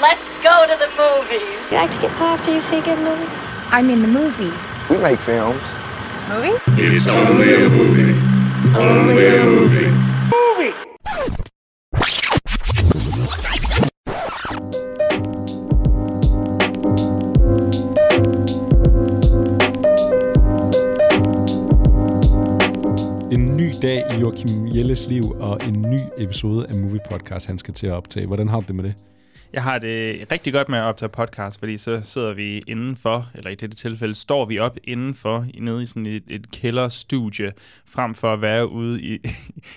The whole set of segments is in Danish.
Let's go to the movies. You like to get popped? Do you see a good movie? I'm in the movie. We make films. Movie? It's only a movie. Only a movie. Movie! En ny dag i Joachim Jelles liv, og en ny episode af Movie Podcast, han skal til at optage. Hvordan har du det med det? Jeg har det rigtig godt med at optage podcast, fordi så sidder vi indenfor, eller i dette tilfælde står vi op indenfor, nede i sådan et kælderstudie, frem for at være ude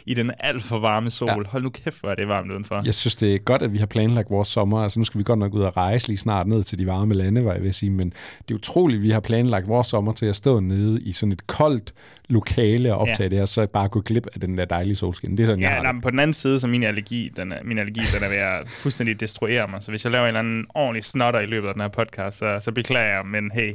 i den alt for varme sol. Ja. Hold nu kæft, hvor er det varmt udenfor. Jeg synes, det er godt, at vi har planlagt vores sommer. Altså nu skal vi godt nok ud og rejse lige snart ned til de varme lande, var jeg ved at sige. Men det er utroligt, at vi har planlagt vores sommer til at stå nede i sådan et koldt lokale og optage det her, så bare gå glip af den der dejlige solskin. Det er sådan, jeg har det. På den anden side, så min allergi, den er ved at fuldstændig destruere mig. Så hvis jeg laver en eller anden ordentlig snotter i løbet af den her podcast, så beklager jeg, men hey,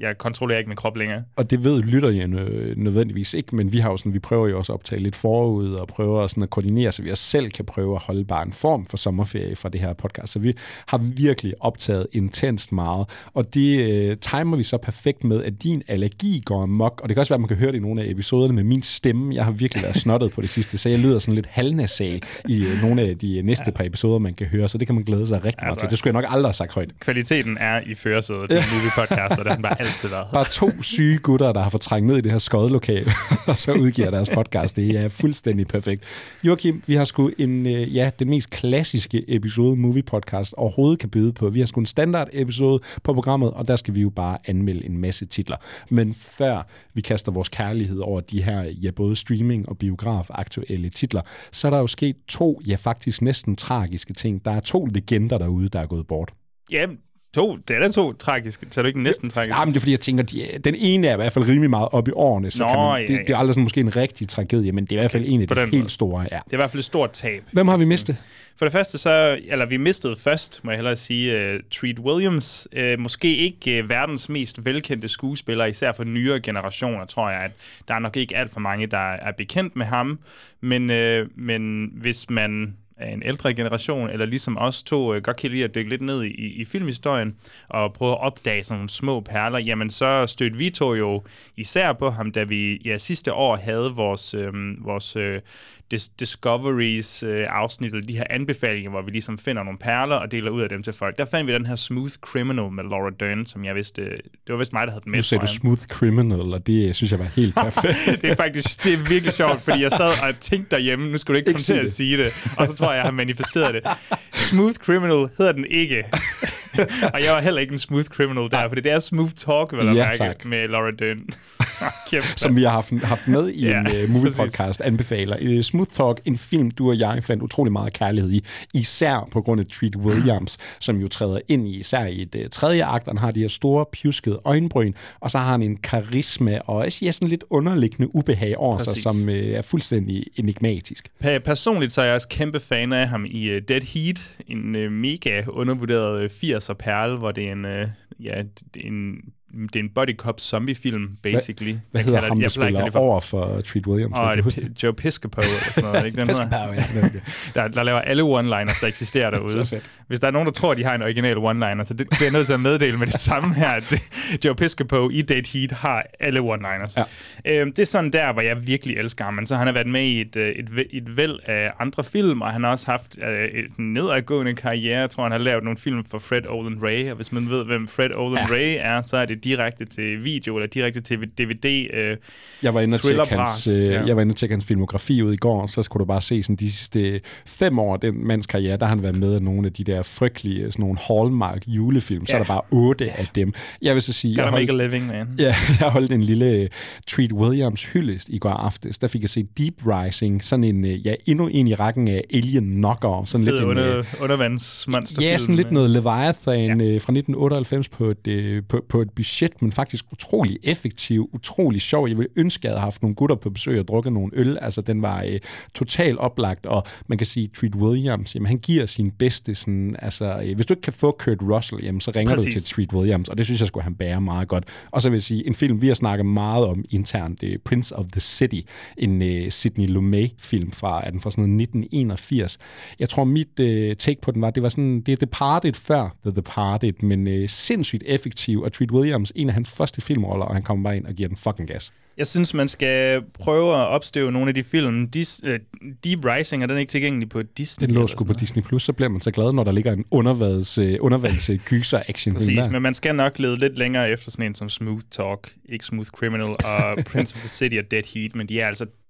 jeg kontrollerer ikke min krop længere. Og det ved lytter jeg nødvendigvis ikke, men vi har jo sådan, vi prøver jo også at optage lidt forud, og prøver sådan at koordinere, så vi også selv kan prøve at holde bare en form for sommerferie fra det her podcast. Så vi har virkelig optaget intenst meget, og det timer vi så perfekt med, at din allergi går amok, og det kan også være, at man kan høre det i nogle af episoderne med min stemme. Jeg har virkelig været snottet på det sidste, så jeg lyder sådan lidt halvnasal i nogle af de næste par episoder, man kan høre, så det kan man glæde sig rigtig meget til. Det skulle jeg nok aldrig have sagt højt. Kvaliteten er i førersædet i movie-podcaster, og det har bare altid været. Bare to syge gutter, der har fortrængt ned i det her skodlokale, og så udgiver deres podcast. Det er fuldstændig perfekt. Joachim, vi har sgu den mest klassiske episode movie-podcast overhovedet kan byde på. Vi har sgu en standard-episode på programmet, og der skal vi jo bare anmelde en masse titler. Men før vi kaster vores kærlighed over de her, både streaming- og biograf-aktuelle titler, så er der jo sket to, faktisk næsten tragiske ting. Der er to legender derude, der er gået bort. Jamen, det er da to tragiske. Så er det ikke næsten tragisk? Nej, men det er fordi, jeg tænker, den ene er i hvert fald rimelig meget op i årene. Så det er aldrig sådan måske en rigtig tragedie, men det er i hvert fald en af de helt store. Ja. Det er i hvert fald et stort tab. Hvem har vi mistet? For det første vi mistede først, må jeg hellere sige, Treat Williams. Måske ikke verdens mest velkendte skuespiller, især for nyere generationer, tror jeg, at der er nok ikke alt for mange, der er bekendt med ham. Men hvis man af en ældre generation, eller ligesom os to, godt kan lide at dykke lidt ned i filmhistorien, og prøve at opdage sådan nogle små perler, jamen så stødte vi to jo især på ham, da vi sidste år havde vores Discoveries afsnit, eller de her anbefalinger, hvor vi ligesom finder nogle perler og deler ud af dem til folk. Der fandt vi den her Smooth Criminal med Laura Dern, som jeg vidste, det var vist mig, der havde den med. Nu sagde du Smooth Criminal, og det synes jeg var helt perfekt. Det er virkelig sjovt, fordi jeg sad og tænkte derhjemme, nu skulle du ikke komme til at sige det, og så tror jeg, jeg har manifesteret det. Smooth Criminal hedder den ikke. Og jeg var heller ikke en smooth criminal der, for det er Smooth Talk, med Laura Dern. Som vi har haft med i en movie-podcast, anbefaler. Smooth Talk, en film, du og jeg fandt utrolig meget kærlighed i, især på grund af Treat Williams, som jo træder ind i, især i et tredje akt, han har de her store, pjuskede øjenbryn, og så har han en karisma og sådan lidt underliggende ubehag over sig, som er fuldstændig enigmatisk. Personligt så er jeg også kæmpe fan af ham i Dead Heat, en mega undervurderet 80'er perle, hvor det er en buddy cop zombie film basically. Hvad hedder ham, der spiller over for Treat Williams? Joe Piscopo eller sådan noget, ikke? Piscopo, der laver alle one-liners, der eksisterer derude. Hvis der er nogen, der tror, de har en original one-liner, så det bliver jeg nødt til at meddele med det samme her, at Joe Piscopo i Dead Heat har alle one-liners. Ja. Det er sådan der, hvor jeg virkelig elsker ham. Men så han har været med i et væld af andre film, og han har også haft en nedadgående karriere. Jeg tror, han har lavet nogle film for Fred Olen Ray, og hvis man ved, hvem Fred Olen Ray er, så er det direkte til video, eller direkte til DVD. Jeg var inde og tjekke hans filmografi ud i går, så skulle du bare se sådan de sidste 5 år, den mands karriere, der har han været med af nogle af de der frygtelige, sådan nogle Hallmark-julefilm, så er der bare 8 af dem. Jeg vil så sige, jeg holdt en lille Treat Williams hyldest i går aftes, der fik jeg set Deep Rising, sådan en, endnu en i rækken af Alien knock-off, sådan lidt undervandsmonsterfilm. Ja, sådan lidt noget Leviathan fra 1998 på et budget shit, men faktisk utrolig effektiv, utrolig sjov. Jeg ville ønske, at jeg havde haft nogle gutter på besøg og drukket nogle øl. Altså, den var totalt oplagt, og man kan sige, Treat Williams, jamen, han giver sin bedste sådan, altså, hvis du ikke kan få Kurt Russell, jamen, så ringer du til Treat Williams, og det synes jeg skulle han bærer meget godt. Og så vil jeg sige, en film, vi har snakket meget om internt, det er Prince of the City, en Sidney Lumet-film fra sådan noget 1981. Jeg tror, mit take på den var, det var sådan, det er Departed før The Departed, men sindssygt effektiv, og Treat Williams, en af hans første filmroller, og han kommer bare ind og giver den fucking gas. Jeg synes, man skal prøve at opstøve nogle af de film. Deep Rising, er den ikke tilgængelig på Disney+? Den lå sgu på Disney+, så bliver man så glad, når der ligger en undervands gyser action. Præcis, der. Men man skal nok lede lidt længere efter sådan en som Smooth Talk, ikke Smooth Criminal, og Prince of the City og Dead Heat, men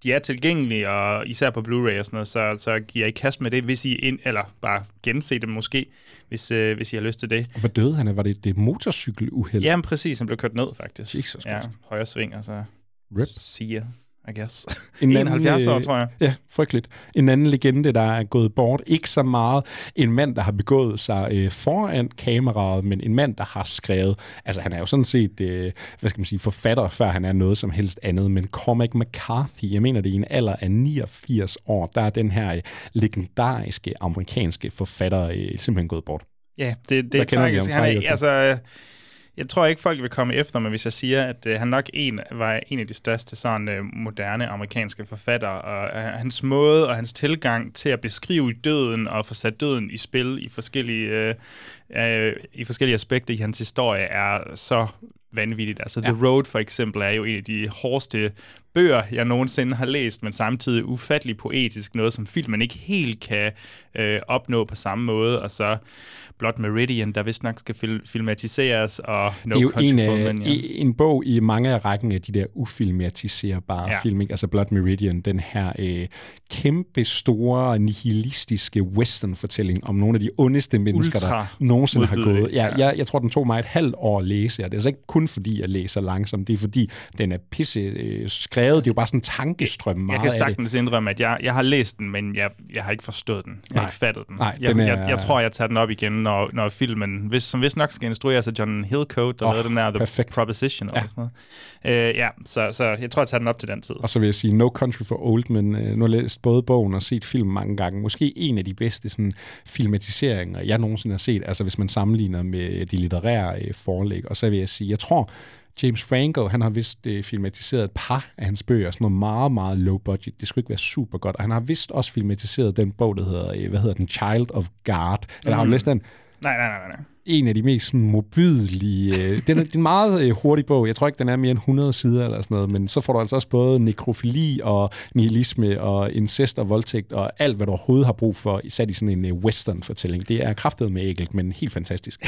de er tilgængelige, og især på Blu-ray og sådan noget, så giver I kast med det, hvis I eller bare gense dem måske, hvis I har lyst til det. Hvor døde han? Var det et motorcykeluheld? Jamen præcis, han blev kørt ned faktisk. Jesus. Ja, højre sving, altså. Rip. See ya, I guess. En 71 år, tror jeg. Ja, frygteligt. En anden legende, der er gået bort. Ikke så meget en mand, der har begået sig foran kameraet, men en mand, der har skrevet. Altså, han er jo sådan set, forfatter, før han er noget som helst andet. Men Cormac McCarthy, jeg mener det i en alder af 89 år, der er den her legendariske amerikanske forfatter simpelthen gået bort. Ja, det er tragisk. Jeg tror ikke, folk vil komme efter mig, hvis jeg siger, at han nok var en af de største sådan, moderne amerikanske forfattere. Og hans måde og hans tilgang til at beskrive døden og få sat døden i spil i forskellige aspekter i hans historie er så vanvittigt. Altså ja. The Road for eksempel er jo en af de hårdeste bøger, jeg nogensinde har læst, men samtidig ufattelig poetisk, noget som filmen ikke helt kan opnå på samme måde, og så Blood Meridian, der vist nok skal filmatiseres, og No Country for Old Men. Det er jo en bog i mange af rækken af de der ufilmatiserbare film, ikke? Altså Blood Meridian, den her kæmpe store nihilistiske western-fortælling om nogle af de ondeste mennesker, der nogensinde har gået. Ja, jeg tror, den tog mig et halvt år at læse, og det er altså ikke kun fordi, jeg læser langsomt, det er fordi, den er pisse skrevet. Det er jo bare sådan en tankestrøm meget. Jeg kan sagtens indrømme, at jeg har læst den, men jeg har ikke forstået den. Jeg har ikke fattet den. Nej, jeg tror, jeg tager den op igen, når filmen, som vist nok skal instrueres af John Hillcoat, der lavede den her The Proposition eller sådan noget. Så jeg tror, jeg tager den op til den tid. Og så vil jeg sige, No Country for Old Men, nu har jeg læst både bogen og set filmen mange gange. Måske en af de bedste sådan, filmatiseringer, jeg nogensinde har set, altså hvis man sammenligner med de litterære forlæg. Og så vil jeg sige, jeg tror, James Franco, han har vist filmatiseret et par af hans bøger, sådan noget meget, meget low budget. Det skulle ikke være super godt. Og han har vist også filmatiseret den bog, der hedder, Child of God. Eller har du læst den? Nej. En af de mest sådan, modbydelige... det er en meget hurtig bog. Jeg tror ikke, den er mere end 100 sider eller sådan noget, men så får du altså også både nekrofili og nihilisme og incest og voldtægt og alt, hvad du overhovedet har brug for, sat i sådan en western-fortælling. Det er kraftedeme ægelt, men helt fantastisk.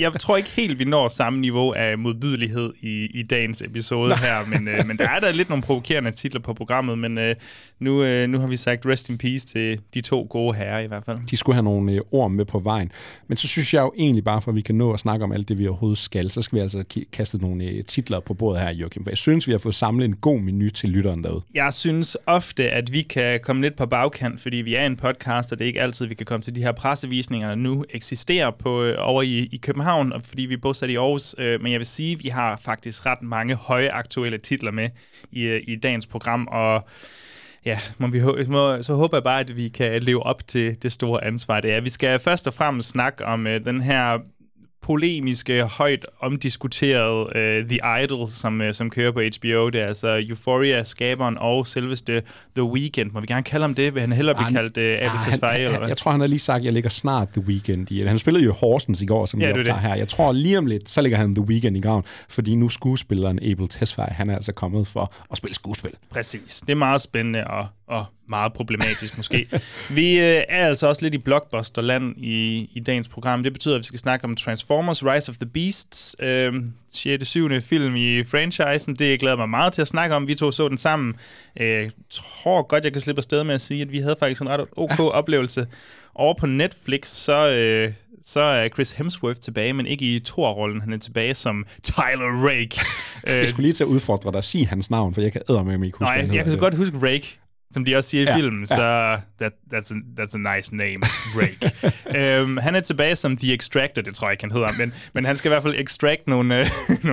Jeg tror ikke helt, vi når samme niveau af modbydelighed i dagens episode her, men der er da lidt nogle provokerende titler på programmet, men nu har vi sagt rest in peace til de to gode herrer i hvert fald. De skulle have nogle ord med på vejen, men så synes jeg jo egentlig bare for, at vi kan nå at snakke om alt det, vi overhovedet skal, så skal vi altså kaste nogle titler på bordet her, Joachim. Jeg synes, vi har fået samlet en god menu til lytteren derude. Jeg synes ofte, at vi kan komme lidt på bagkant, fordi vi er en podcast, og det er ikke altid, vi kan komme til de her pressevisninger, der nu eksisterer over i København, og fordi vi er bosat i Aarhus. Men jeg vil sige, at vi har faktisk ret mange højaktuelle titler med i dagens program, og ja, så håber jeg bare, at vi kan leve op til det store ansvar, det er. Vi skal først og fremmest snakke om den her polemiske, højt omdiskuterede The Idol, som kører på HBO. Det er altså Euphoria-skaberen og selveste The Weeknd. Må vi gerne kalde ham det? Vil han hellere blive kaldt Abel? Jeg tror, han har lige sagt, at jeg ligger snart The Weeknd i. Han spillede jo Horsens i går, som vi optager her. Jeg tror lige om lidt, så ligger han The Weeknd i graven, fordi nu skuespilleren Abel Tesfaye, han er altså kommet for at spille skuespil. Præcis. Det er meget spændende og meget problematisk måske. Vi er altså også lidt i blockbusterland i dagens program. Det betyder, at vi skal snakke om Transformers: Rise of the Beasts, 6. og 7. film i franchisen. Det glæder mig meget til at snakke om. Vi to så den sammen. Jeg tror godt, jeg kan slippe afsted med at sige, at vi havde faktisk en ret ok oplevelse. Over på Netflix, så er Chris Hemsworth tilbage, men ikke i Thor-rollen. Han er tilbage som Tyler Rake. Jeg skulle lige til at udfordre dig at sige hans navn, for jeg kan eddermame ikke huske. Nej, jeg kan så godt huske Rake. som de også siger i filmen, så that's a nice name, Rake. Han er tilbage som The Extractor, det tror jeg ikke, han hedder, men han skal i hvert fald extract nogle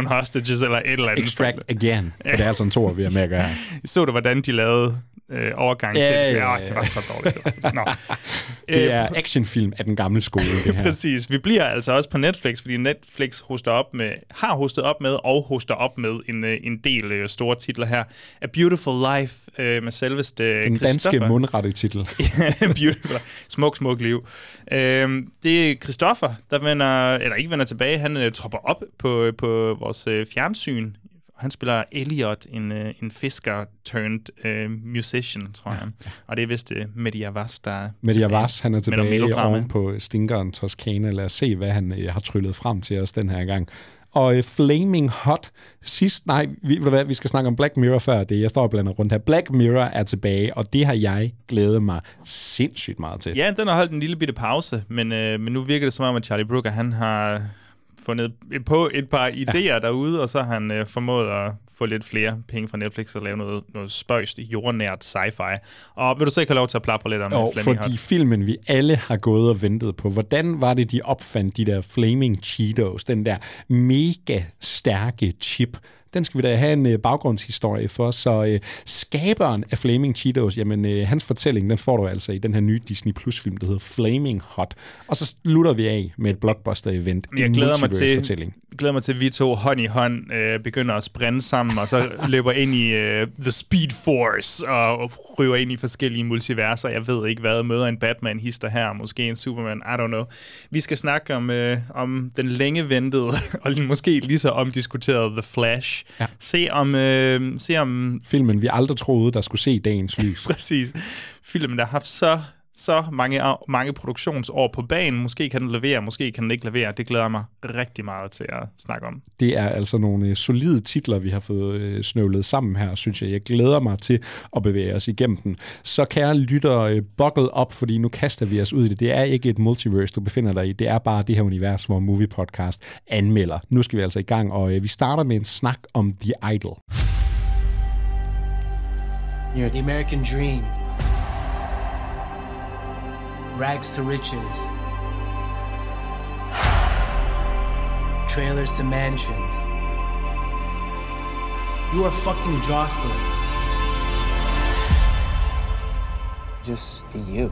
hostages eller et eller andet. Extract again, for det er altså en tor, vi er med at gøre. Så du, hvordan de lavede overgangen til? Det var så dårligt. Nå. Det er actionfilm af den gamle skole, det her. Præcis. Vi bliver altså også på Netflix, fordi Netflix har hostet op med en del store titler her. A Beautiful Life med selveste Christoffer. Den danske mundrette titel. Beautiful. Smuk liv. Det er Christoffer, der ikke vender tilbage. Han tropper op på vores fjernsyn. Han spiller Elliot, en fisker-turned-musician, tror jeg. Og det er vist Mehdi Avaz, der... Mehdi Avaz, han er tilbage oven på stinkeren Toscana. Lad os se, hvad han har tryllet frem til os den her gang. Og Flaming Hot vi skal snakke om Black Mirror før det. Jeg står blandet rundt her. Black Mirror er tilbage, og det har jeg glædet mig sindssygt meget til. Ja, den har holdt en lille bitte pause, men nu virker det som om, at Charlie Brooker, han har... fundet på et par idéer derude, og så har han formået at få lidt flere penge fra Netflix og lave noget spøjst, jordnært sci-fi. Og vil du så ikke have lov til at plapre lidt om Flaming Hot? Fordi filmen, vi alle har gået og ventet på, hvordan var det, de opfandt de der Flaming Cheetos, den der mega stærke chip? Den skal vi da have en baggrundshistorie for, så skaberen af Flaming Cheetos, hans fortælling, den får du altså i den her nye Disney+ film, der hedder Flaming Hot. Og så slutter vi af med et blockbuster-event. Jeg glæder mig til, at vi to hånd i hånd begynder at sprinte sammen, og så løber ind i The Speed Force, og ryger ind i forskellige multiverser. Jeg ved ikke hvad, møder en Batman-hister her, måske en Superman, I don't know. Vi skal snakke om den længe ventede, og måske lige så omdiskuterede The Flash. Ja. Se om filmen, vi aldrig troede, der skulle se dagens lys. Præcis. Filmen, der har haft så mange produktionsår på banen. Måske kan den levere, måske kan den ikke levere. Det glæder mig rigtig meget til at snakke om. Det er altså nogle solide titler, vi har fået snøvlet sammen her, synes jeg. Jeg glæder mig til at bevæge os igennem den. Så kære lytter, buckle op, fordi nu kaster vi os ud i det. Det er ikke et multiverse, du befinder dig i. Det er bare det her univers, hvor Movie Podcast anmelder. Nu skal vi altså i gang, og vi starter med en snak om The Idol. You're the American dream. Rags to riches, trailers to mansions. You are fucking Jocelyn. Just be you.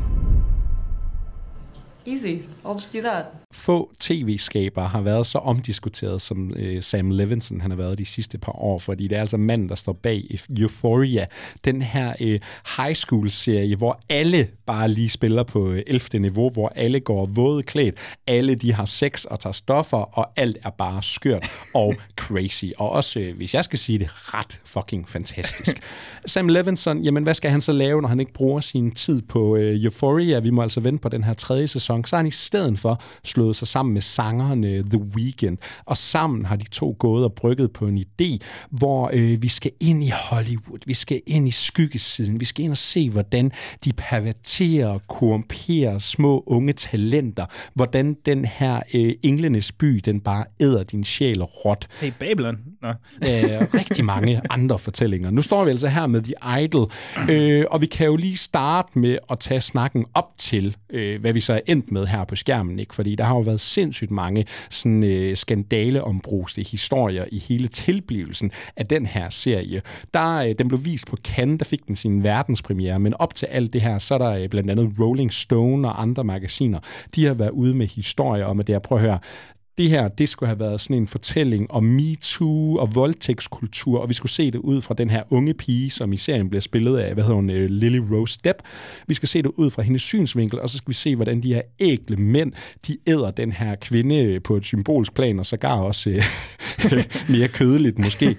Easy. I'll just do that. Få tv-skabere har været så omdiskuteret, som Sam Levinson han har været de sidste par år, fordi det er altså manden, der står bag Euphoria, den her high school-serie, hvor alle bare lige spiller på 11. niveau, hvor alle går vådeklædt, alle de har sex og tager stoffer, og alt er bare skørt og crazy, og også, hvis jeg skal sige det, ret fucking fantastisk. Sam Levinson, jamen hvad skal han så lave, når han ikke bruger sin tid på Euphoria? Vi må altså vente på den her 3. sæson, så er han i stedet for slået sig sammen med sangeren The Weeknd, og sammen har de to gået og brygget på en idé, hvor vi skal ind i Hollywood, vi skal ind i skyggesiden, vi skal ind og se, hvordan de perverterer og korrumperer små unge talenter, hvordan den her englenes by, den bare æder din sjæl og rot. Hey, Babylon! No. Rigtig mange andre fortællinger. Nu står vi altså her med The Idol, og vi kan jo lige starte med at tage snakken op til, hvad vi så er endt med her på skærmen, ikke? Fordi der har jo været sindssygt mange sådan, skandaleombruste historier i hele tilblivelsen af den her serie. Den blev vist på Cannes, der fik den sin verdenspremiere, men op til alt det her, så er der blandt andet Rolling Stone og andre magasiner. De har været ude med historier om, at det her, prøv at høre, det her, det skulle have været sådan en fortælling om MeToo og voldtægtskultur, og vi skulle se det ud fra den her unge pige, som i serien bliver spillet af, Lily Rose Depp. Vi skal se det ud fra hendes synsvinkel, og så skal vi se, hvordan de her ægle mænd, de æder den her kvinde på et symbolsk plan, og sågar også mere kødeligt måske.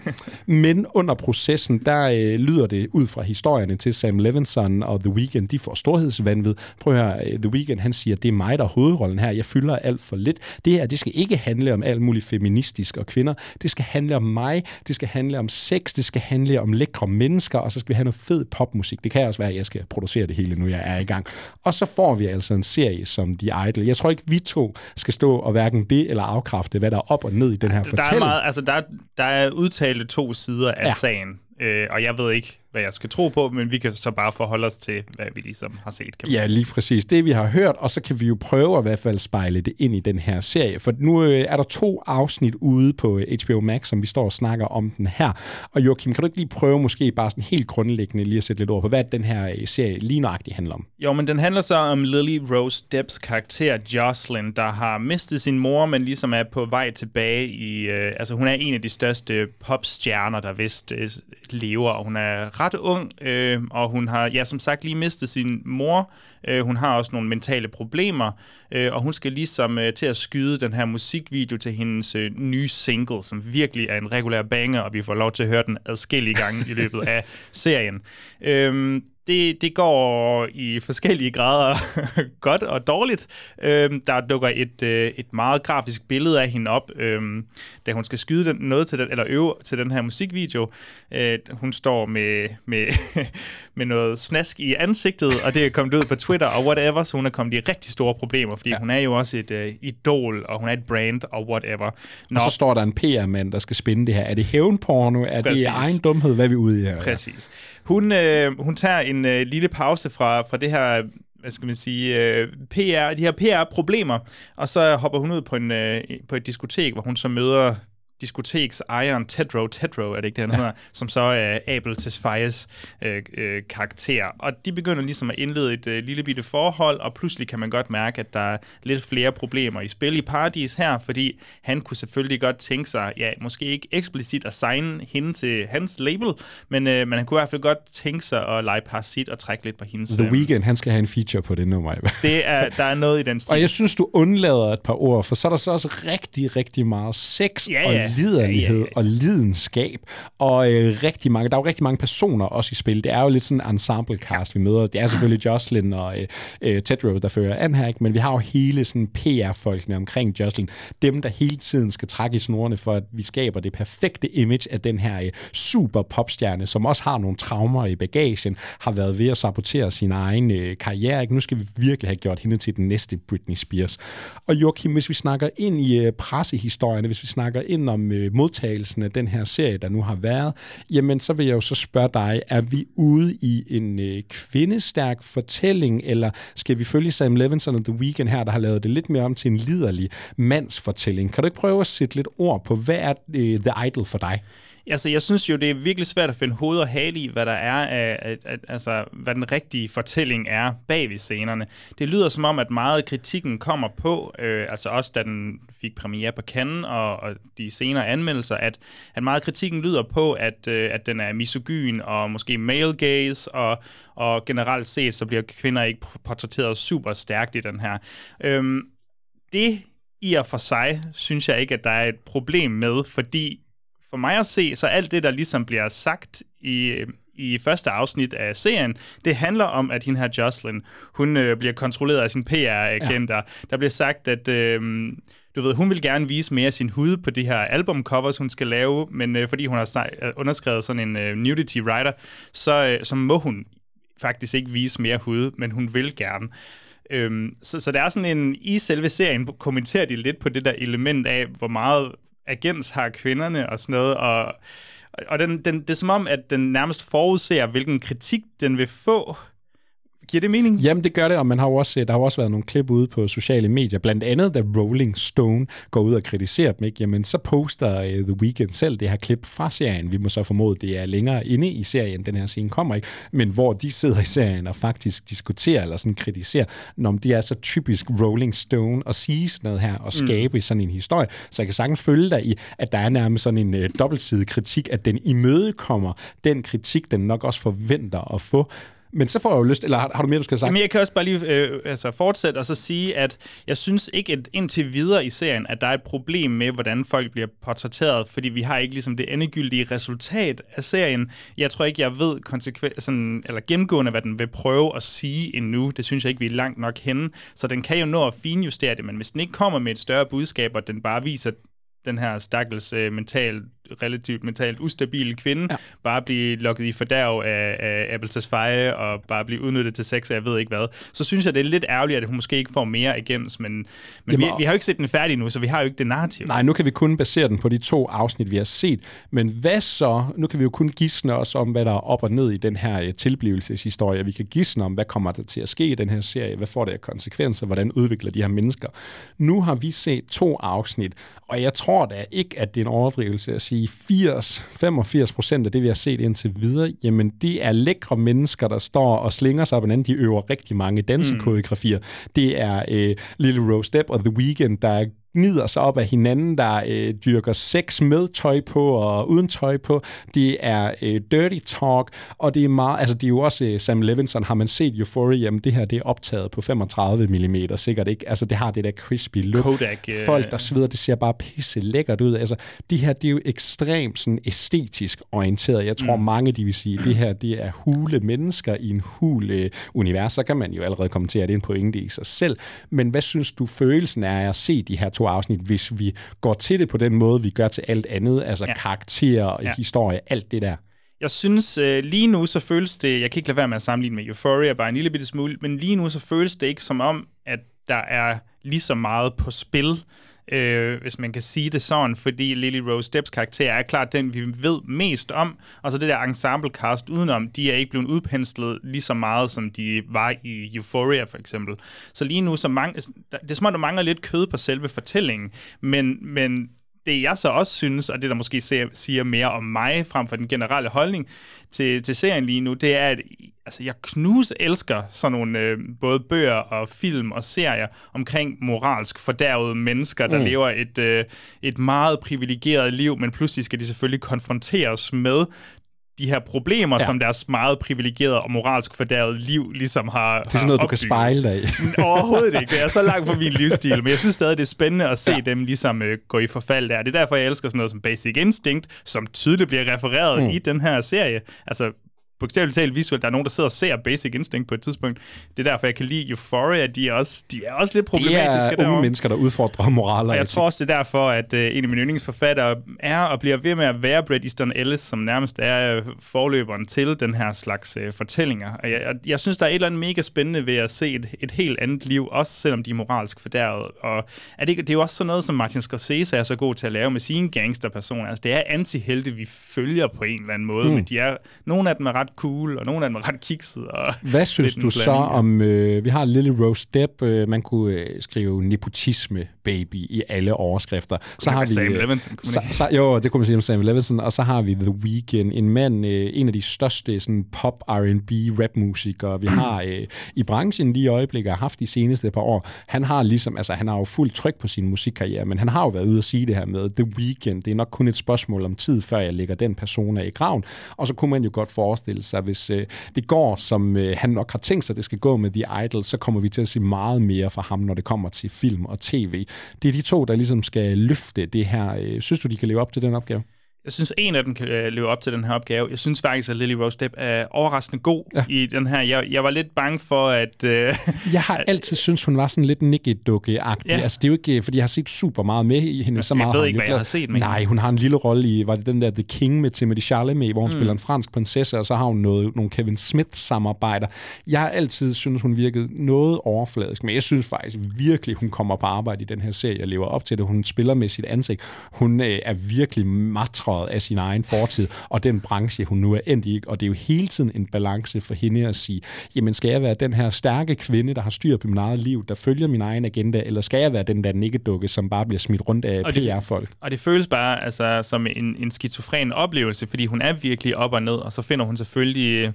Men under processen, der lyder det ud fra historierne til Sam Levinson og The Weeknd, de får storhedsvanvid. Prøv at høre, The Weeknd, han siger, det er mig, der er hovedrollen her, jeg fylder alt for lidt. Det her, det skal ikke handle om alt muligt feministisk og kvinder. Det skal handle om mig, det skal handle om sex, det skal handle om lækre mennesker, og så skal vi have noget fed popmusik. Det kan også være, at jeg skal producere det hele, nu jeg er i gang. Og så får vi altså en serie som The Idol. Jeg tror ikke, vi to skal stå og hverken be eller afkræfte, hvad der er op og ned i den her fortælling. Der er udtalte to sider af sagen, og jeg ved ikke, hvad jeg skal tro på, men vi kan så bare forholde os til, hvad vi ligesom har set. Kan man. Ja, lige præcis. Det vi har hørt, og så kan vi jo prøve at i hvert fald spejle det ind i den her serie. For nu er der 2 afsnit ude på HBO Max, som vi står og snakker om den her. Og Joachim, kan du ikke lige prøve måske bare sådan helt grundlæggende lige at sætte lidt ord på, hvad den her serie lige nøjagtigt handler om? Jo, men den handler så om Lily Rose Depps karakter Jocelyn, der har mistet sin mor, men ligesom er på vej tilbage i... altså hun er en af de største popstjerner, der vist lever, og hun er ret ung, og hun har, ja, som sagt, lige mistet sin mor. Hun har også nogle mentale problemer, og hun skal ligesom til at skyde den her musikvideo til hendes nye single, som virkelig er en regulær banger, og vi får lov til at høre den adskillige gange i løbet af serien. Det går i forskellige grader godt og dårligt. Der dukker et meget grafisk billede af hende op, da hun skal skyde noget til den, eller øve til den her musikvideo. Hun står med noget snask i ansigtet, og det er kommet ud på Twitter og whatever, så hun er kommet i rigtig store problemer, fordi hun er jo også et idol, og hun er et brand og whatever. Nå. Og så står der en PR-mand, der skal spinde det her. Er det hævnporno? Er Præcis. Det egen dumhed? Hvad er vi ude i her? Præcis. Hun tager en lille pause fra det her, hvad skal man sige, de her PR-problemer, og så hopper hun ud på på et diskotek, hvor hun så møder diskoteksejeren Tedrow, er det ikke det, han hedder, som så er Abel Tesfayes karakter. Og de begynder ligesom at indlede et lille bitte forhold, og pludselig kan man godt mærke, at der er lidt flere problemer i spil i Paradis her, fordi han kunne selvfølgelig godt tænke sig, ja, måske ikke eksplicit at signe hende til hans label, men han kunne i hvert fald godt tænke sig at lege parasit og trække lidt på hendes... The Weeknd, han skal have en feature på det nummer. Der er noget i den stil. Og jeg synes, du undlader et par ord, for så er der så også rigtig, rigtig meget sex, og liderlighed og lidenskab, og der er jo rigtig mange personer også i spil. Det er jo lidt sådan en ensemble-cast, vi møder. Det er selvfølgelig Jocelyn og Tedrow, der fører an her, ikke? Men vi har jo hele sådan PR-folkene omkring Jocelyn. Dem, der hele tiden skal trække i snorene for, at vi skaber det perfekte image af den her super popstjerne, som også har nogle traumer i bagagen, har været ved at sabotere sin egen karriere, ikke? Nu skal vi virkelig have gjort hende til den næste Britney Spears. Og Joachim, hvis vi snakker ind i pressehistorierne, hvis vi snakker ind om modtagelsen af den her serie, der nu har været, jamen så vil jeg jo så spørge dig, er vi ude i en kvindestærk fortælling, eller skal vi følge Sam Levinson og The Weeknd her, der har lavet det lidt mere om til en liderlig mandsfortælling? Kan du ikke prøve at sætte lidt ord på, hvad er The Idol for dig? Altså, jeg synes jo, det er virkelig svært at finde hoved og hale i, hvad der er, altså, hvad den rigtige fortælling er bag ved scenerne. Det lyder som om, at meget kritikken kommer på, altså også da den fik premiere på Cannes, og de senere anmeldelser, at meget kritikken lyder på, at den er misogyn, og måske male gaze, og generelt set, så bliver kvinder ikke portrætteret super stærkt i den her. Det i og for sig, synes jeg ikke, at der er et problem med, fordi for mig at se, så alt det, der ligesom bliver sagt i første afsnit af serien, det handler om, at hende her Jocelyn, hun bliver kontrolleret af sin PR-agenter. Ja. Der bliver sagt, at hun vil gerne vise mere af sin hud på de her albumcovers, hun skal lave, men fordi hun har underskrevet sådan en nudity rider, så må hun faktisk ikke vise mere hud, men hun vil gerne. Så der er sådan i selve serien kommenterer de lidt på det der element af, hvor meget agens har kvinderne og sådan noget, og det er som om, at den nærmest forudser, hvilken kritik den vil få. Giver det mening? Jamen, det gør det, og der har jo også været nogle klip ude på sociale medier, blandt andet, da Rolling Stone går ud og kritiserer dem, ikke? Jamen, så poster The Weeknd selv det her klip fra serien. Vi må så formode, det er længere inde i serien, den her scene kommer, ikke? Men hvor de sidder i serien og faktisk diskuterer eller sådan kritiserer, når det er så typisk Rolling Stone at sige sådan noget her og skabe sådan en historie. Så jeg kan sagtens følge dig i, at der er nærmest sådan en dobbeltsidig kritik, at den imødekommer den kritik, den nok også forventer at få. Men så får jeg jo lyst, eller har du mere, du skal have sagt? Jamen, jeg kan også bare lige fortsætte og så sige, at jeg synes ikke indtil videre i serien, at der er et problem med, hvordan folk bliver portrætteret, fordi vi har ikke ligesom det endegyldige resultat af serien. Jeg tror ikke, jeg ved gennemgående, hvad den vil prøve at sige endnu. Det synes jeg ikke, vi er langt nok henne. Så den kan jo nå at finjustere det, men hvis den ikke kommer med et større budskab, og den bare viser den her stakkels mentalt relativt mentalt ustabil kvinde, ja, bare blive lukket i fordærv af Apples feje og bare blive udnyttet til sex, og jeg ved ikke hvad, så synes jeg, det er lidt ærgerligt, at hun måske ikke får mere igennem, men vi har jo ikke set den færdig nu, så vi har jo ikke det narrativ. Nej, nu kan vi kun basere den på de 2 afsnit, vi har set, men hvad så? Nu kan vi jo kun gisne os om, hvad der er op og ned i den her tilblivelseshistorie. Vi kan gisne om, hvad kommer der til at ske i den her serie? Hvad får det af konsekvenser? Hvordan udvikler de her mennesker? Nu har vi set 2 afsnit, og jeg tror da ikke, at det er en overdrivelse at sige 85% af det, vi har set indtil videre, jamen det er lækre mennesker, der står og slinger sig op hinanden. De øver rigtig mange dansekoreografier. Det er Lille Rose Depp og The Weeknd, der gnider sig op af hinanden, der dyrker sex med tøj på og uden tøj på. Det er dirty talk, og det er meget, altså det er jo også Sam Levinson, har man set Euphoria, jamen det her, det er optaget på 35 mm, sikkert ikke. Altså det har det der crispy look. Kodak, folk, der sveder, det ser bare pisse lækkert ud. Altså det her, det er jo ekstremt sådan æstetisk orienteret. Jeg tror mange, de vil sige, det her, det er hule mennesker i en hule univers. Så kan man jo allerede kommentere, at det er en pointe i sig selv. Men hvad synes du, følelsen er af at se de her 2 afsnit, hvis vi går til det på den måde, vi gør til alt andet, altså karakterer, historie, alt det der? Jeg synes, lige nu så føles det, jeg kan ikke lade være med at sammenligne med Euphoria, bare en lille bitte smule, men lige nu så føles det ikke som om, at der er lige så meget på spil, hvis man kan sige det sådan, fordi Lily Rose Depps karakter er klart den, vi ved mest om, og så det der ensemble-cast udenom, de er ikke blevet udpenslet lige så meget, som de var i Euphoria for eksempel. Så lige nu, det er som om, der mangler lidt kød på selve fortællingen, men det jeg så også synes, og det der måske siger mere om mig, frem for den generelle holdning til serien lige nu, det er, at altså, jeg elsker sådan nogle både bøger og film og serier omkring moralsk fordærvede mennesker, der lever et meget privilegeret liv, men pludselig skal de selvfølgelig konfronteres med de her problemer, som deres meget privilegerede og moralsk fordærvede liv ligesom har opbygget. Det er sådan noget, du kan spejle dig i. Overhovedet ikke. Jeg er så langt fra min livsstil, men jeg synes stadig, det er spændende at se dem ligesom gå i forfald der. Det er derfor, jeg elsker sådan noget som Basic Instinct, som tydeligt bliver refereret i den her serie. Altså, bogstaveligt talt visuelt, der er nogen, der sidder og ser Basic Instinct på et tidspunkt. Det er derfor, jeg kan lide Euphoria. De er også lidt problematiske. Det er unge mennesker, der udfordrer moraler. Og jeg tror også, det er derfor, at en af mine yndlingsforfattere er og bliver ved med at være Bret Easton Ellis, som nærmest er forløberen til den her slags fortællinger. Og jeg synes, der er et eller andet mega spændende ved at se et helt andet liv, også selvom de er moralsk fordærvet. Og det er jo også sådan noget, som Martin Scorsese er så god til at lave med sine gangsterpersoner. Altså, det er antihelte, vi følger på en eller anden måde, men nogle af dem er ret cool, og nogle af dem er ret kikset. Og hvad synes du så om, vi har Lily Rose Depp, man kunne skrive nepotisme baby i alle overskrifter. Så har vi Sam Levinson, jo, det kunne man sige om Sam Levinson, og så har vi The Weeknd, en mand, en af de største sådan, pop, R&B, rapmusikere, vi har i branchen lige i øjeblikket, og har haft de seneste par år. Han har ligesom, altså han har jo fuldt tryk på sin musikkarriere, men han har jo været ude at sige det her med The Weeknd, det er nok kun et spørgsmål om tid, før jeg lægger den persona i graven, og så kunne man jo godt forestille sig, hvis det går, som han nok har tænkt sig, det skal gå med The Idol, så kommer vi til at se meget mere fra ham, når det kommer til film og tv. Det er de 2, der ligesom skal løfte det her. Synes du, de kan leve op til den opgave? Jeg synes, en af dem kan leve op til den her opgave. Jeg synes faktisk, at Lily Rose Depp er overraskende god i den her. Jeg var lidt bange for, at jeg har altid syntes, hun var sådan lidt nikkedukke-agtig. Altså, det er jo ikke, fordi jeg har set super meget med i hende. Så meget, jeg ved ikke, hvad jeg har set med. Nej, hun har en lille rolle i, var det den der The King med Timothée Chalamet, hvor hun spiller en fransk prinsesse, og så har hun nogle Kevin Smith-samarbejder. Jeg har altid syntes, hun virkede noget overfladisk, men jeg synes faktisk virkelig, hun kommer på arbejde i den her serie og lever op til det. Hun spiller med sit ansigt. Hun er virkelig af sin egen fortid, og den branche, hun nu er endt i, og det er jo hele tiden en balance for hende at sige, jamen skal jeg være den her stærke kvinde, der har styr på min eget liv, der følger min egen agenda, eller skal jeg være den der nikkedukke, som bare bliver smidt rundt af PR-folk? Og det føles bare altså, som en skizofren oplevelse, fordi hun er virkelig op og ned, og så finder hun selvfølgelig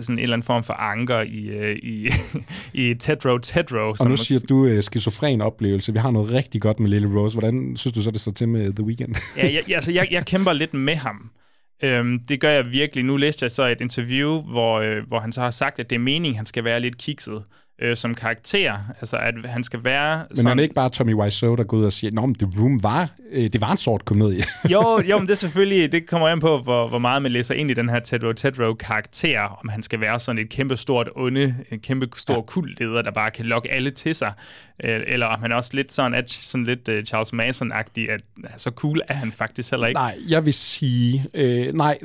sådan en eller anden form for anker i Tedrow. Og nu siger du skizofren oplevelse. Vi har noget rigtig godt med Lily Rose. Hvordan synes du så, det står til med The Weeknd? Jeg kæmper lidt med ham. Det gør jeg virkelig. Nu læste jeg så et interview, hvor han så har sagt, at det er meningen, han skal være lidt kikset. som karakter, altså at han skal være... Men sådan... er det ikke bare Tommy Wiseau, der går ud og siger, nå, men The Room var, det var en sort komedie? jo, men det er selvfølgelig, det kommer an på, hvor meget man læser ind i den her Tedrow-karakter, om han skal være sådan et kæmpe stort onde, en kæmpe stor kultleder, der bare kan lokke alle til sig, eller om han også lidt sådan, at, sådan lidt Charles Manson-agtig, at så cool er han faktisk heller ikke. Nej, jeg vil sige,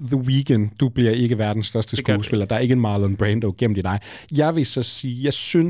The Weeknd, du bliver ikke verdens største skuespiller, der er ikke en Marlon Brando gennem i dig. Jeg vil så sige, jeg synes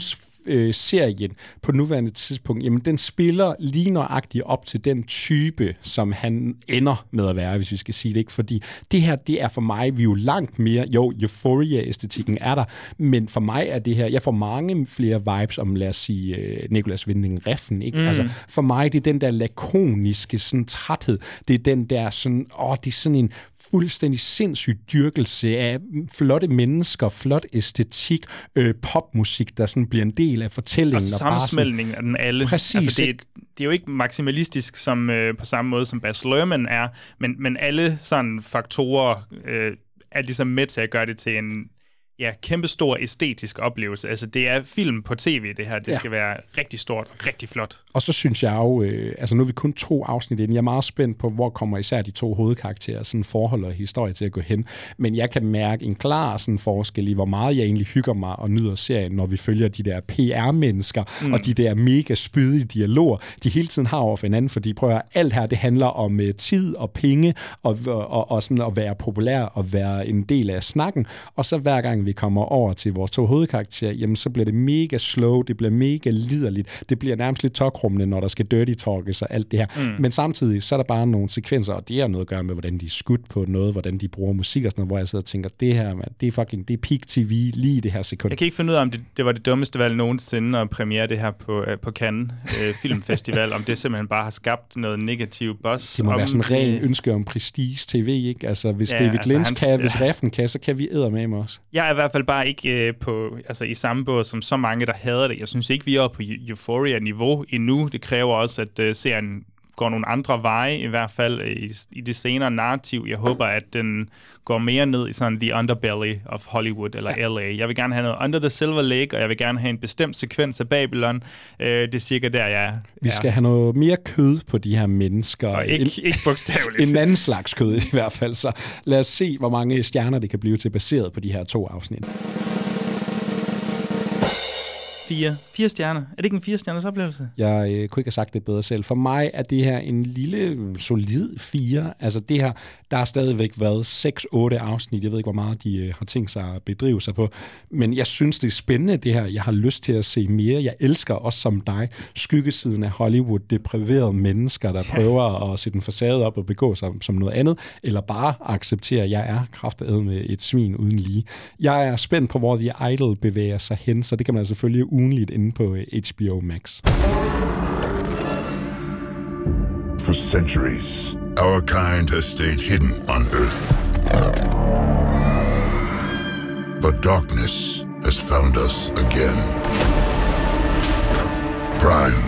serien på nuværende tidspunkt, jamen den spiller lige nøjagtigt op til den type, som han ender med at være, hvis vi skal sige det, ikke? Fordi det her, det er for mig, vi er jo langt mere, jo, Euphoria-æstetikken er der, men for mig er det her, jeg får mange flere vibes om, lad os sige, Nicolas Winding Refn, ikke? Mm. Altså, for mig, det er den der lakoniske sådan træthed, det er den der sådan, det er sådan en fuldstændig sindssyg dyrkelse af flotte mennesker, flot æstetik, popmusik, der sådan bliver en del af fortællingen. Og sammensmeltningen af den alle. Præcis. Altså, det er jo ikke maksimalistisk som, på samme måde, som Baz Luhrmann er, men alle sådan faktorer er ligesom med til at gøre det til en kæmpestor æstetisk oplevelse. Altså, det er film på tv, det her. Det skal være rigtig stort og rigtig flot. Og så synes jeg jo, altså nu er vi kun 2 afsnit inden. Jeg er meget spændt på, hvor kommer især de 2 hovedkarakterer, sådan forhold og historie til at gå hen. Men jeg kan mærke en klar sådan forskel i, hvor meget jeg egentlig hygger mig og nyder serien, når vi følger de der PR-mennesker og de der mega spydige dialoger, de hele tiden har over for hinanden, fordi prøv at høre, alt her, det handler om tid og penge og sådan at være populær og være en del af snakken. Og så hver gang vi kommer over til vores 2 hovedkarakterer, jamen så bliver det mega slow, det bliver mega liderligt, det bliver nærmest lidt tokrummende, når der skal dirty talkes og alt det her. Men samtidig, så er der bare nogle sekvenser, og det har noget at gøre med, hvordan de er skudt på noget, hvordan de bruger musik og sådan noget, hvor jeg sidder og tænker, det her, man, det er fucking, det er peak TV lige i det her sekund. Jeg kan ikke finde ud af, om det var det dummeste valg nogensinde at premiere det her på Cannes Filmfestival, om det simpelthen bare har skabt noget negativ buzz. Det må være sådan en ren ønske om prestige TV, ikke? Altså, hvis David Lynch kan, hvis Refn kan, så kan vi eddermame også. Jeg er i hvert fald bare ikke i samme båd som så mange, der hader det. Jeg synes ikke, vi er på Euphoria-niveau endnu. Det kræver også, at serien går nogle andre veje, i hvert fald i det senere narrativ. Jeg håber, at den går mere ned i sådan the underbelly of Hollywood eller LA. Jeg vil gerne have noget Under the Silver Lake, og jeg vil gerne have en bestemt sekvens af Babylon. Det er cirka der, jeg er. Vi skal have noget mere kød på de her mennesker. Og ikke bogstaveligt. En anden slags kød i hvert fald. Så lad os se, hvor mange stjerner det kan blive til, baseret på de her 2 afsnit. 4 stjerner. Er det ikke en 4-stjerners oplevelse? Jeg kunne ikke have sagt det bedre selv. For mig er det her en lille, solid 4. Altså det her, der har stadigvæk været 6-8 afsnit. Jeg ved ikke, hvor meget de har tænkt sig at bedrive sig på. Men jeg synes, det er spændende det her. Jeg har lyst til at se mere. Jeg elsker også som dig skyggesiden af Hollywood. Depriverede mennesker, der prøver at sætte en facade op og begå sig som noget andet. Eller bare acceptere, at jeg er kraftedme med et svin uden lige. Jeg er spændt på, hvor The Idol bevæger sig hen. Så det kan man selvfølgelig ugenligt inde på HBO Max. For centuries, our kind has stayed hidden on Earth. But darkness has found us again. Prime.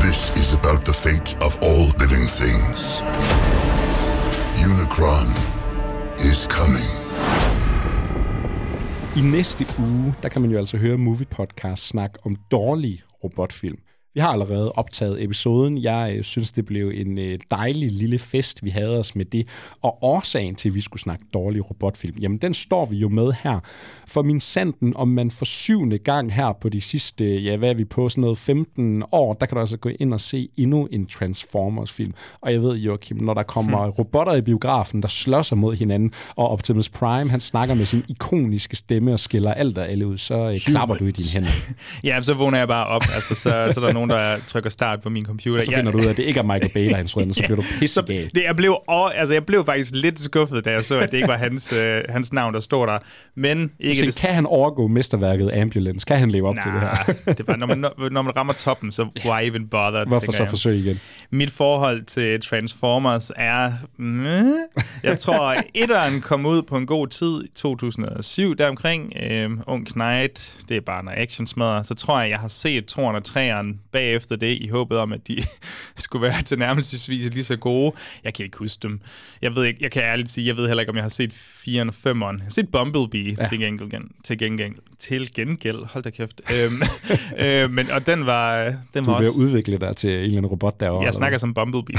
This is about the fate of all living things. Unicron is coming. I næste uge, der kan man jo altså høre Movie Podcast snakke om dårlige robotfilm. Vi har allerede optaget episoden. Jeg synes, det blev en dejlig lille fest, vi havde os med det. Og årsagen til, at vi skulle snakke dårlig robotfilm, jamen den står vi jo med her. For min sanden, om man for 7. gang her på de sidste, hvad er vi på, sådan noget 15 år, der kan du altså gå ind og se endnu en Transformers-film. Og jeg ved, Joachim, når der kommer robotter i biografen, der slår sig mod hinanden, og Optimus Prime, han snakker med sin ikoniske stemme og skiller alt og alle ud, så klapper du i dine hænder. Ja, så vågner jeg bare op. Altså, så der er nogen, der trykker start på min computer. Og så finder du ud af, at det ikke er Michael Bay, der er instruerende, så bliver du pissegalt. Jeg blev faktisk lidt skuffet, da jeg så, at det ikke var hans navn, der stod der. Men ikke det... Kan han overgå mesterværket Ambulance? Kan han leve op til det her? Det er bare, når man rammer toppen, så why even bother? Hvorfor så forsøg igen? Mit forhold til Transformers er... Jeg tror, etteren kom ud på en god tid i 2007 deromkring. Ung Knight, det er bare noget action-smadder. Så tror jeg, jeg har set 203'eren bagefter det, i håbet om, at de skulle være tilnærmelsesvis lige så gode. Jeg kan ikke huske dem. Jeg ved ikke, jeg kan ærligt sige, jeg ved heller ikke, om jeg har set 4'eren og 5'eren. Jeg har set Bumblebee til gengæld. Hold da kæft. Men, og den var, den var også... Du vil udvikle dig til en eller anden robot derovre. Jeg snakker som Bumblebee.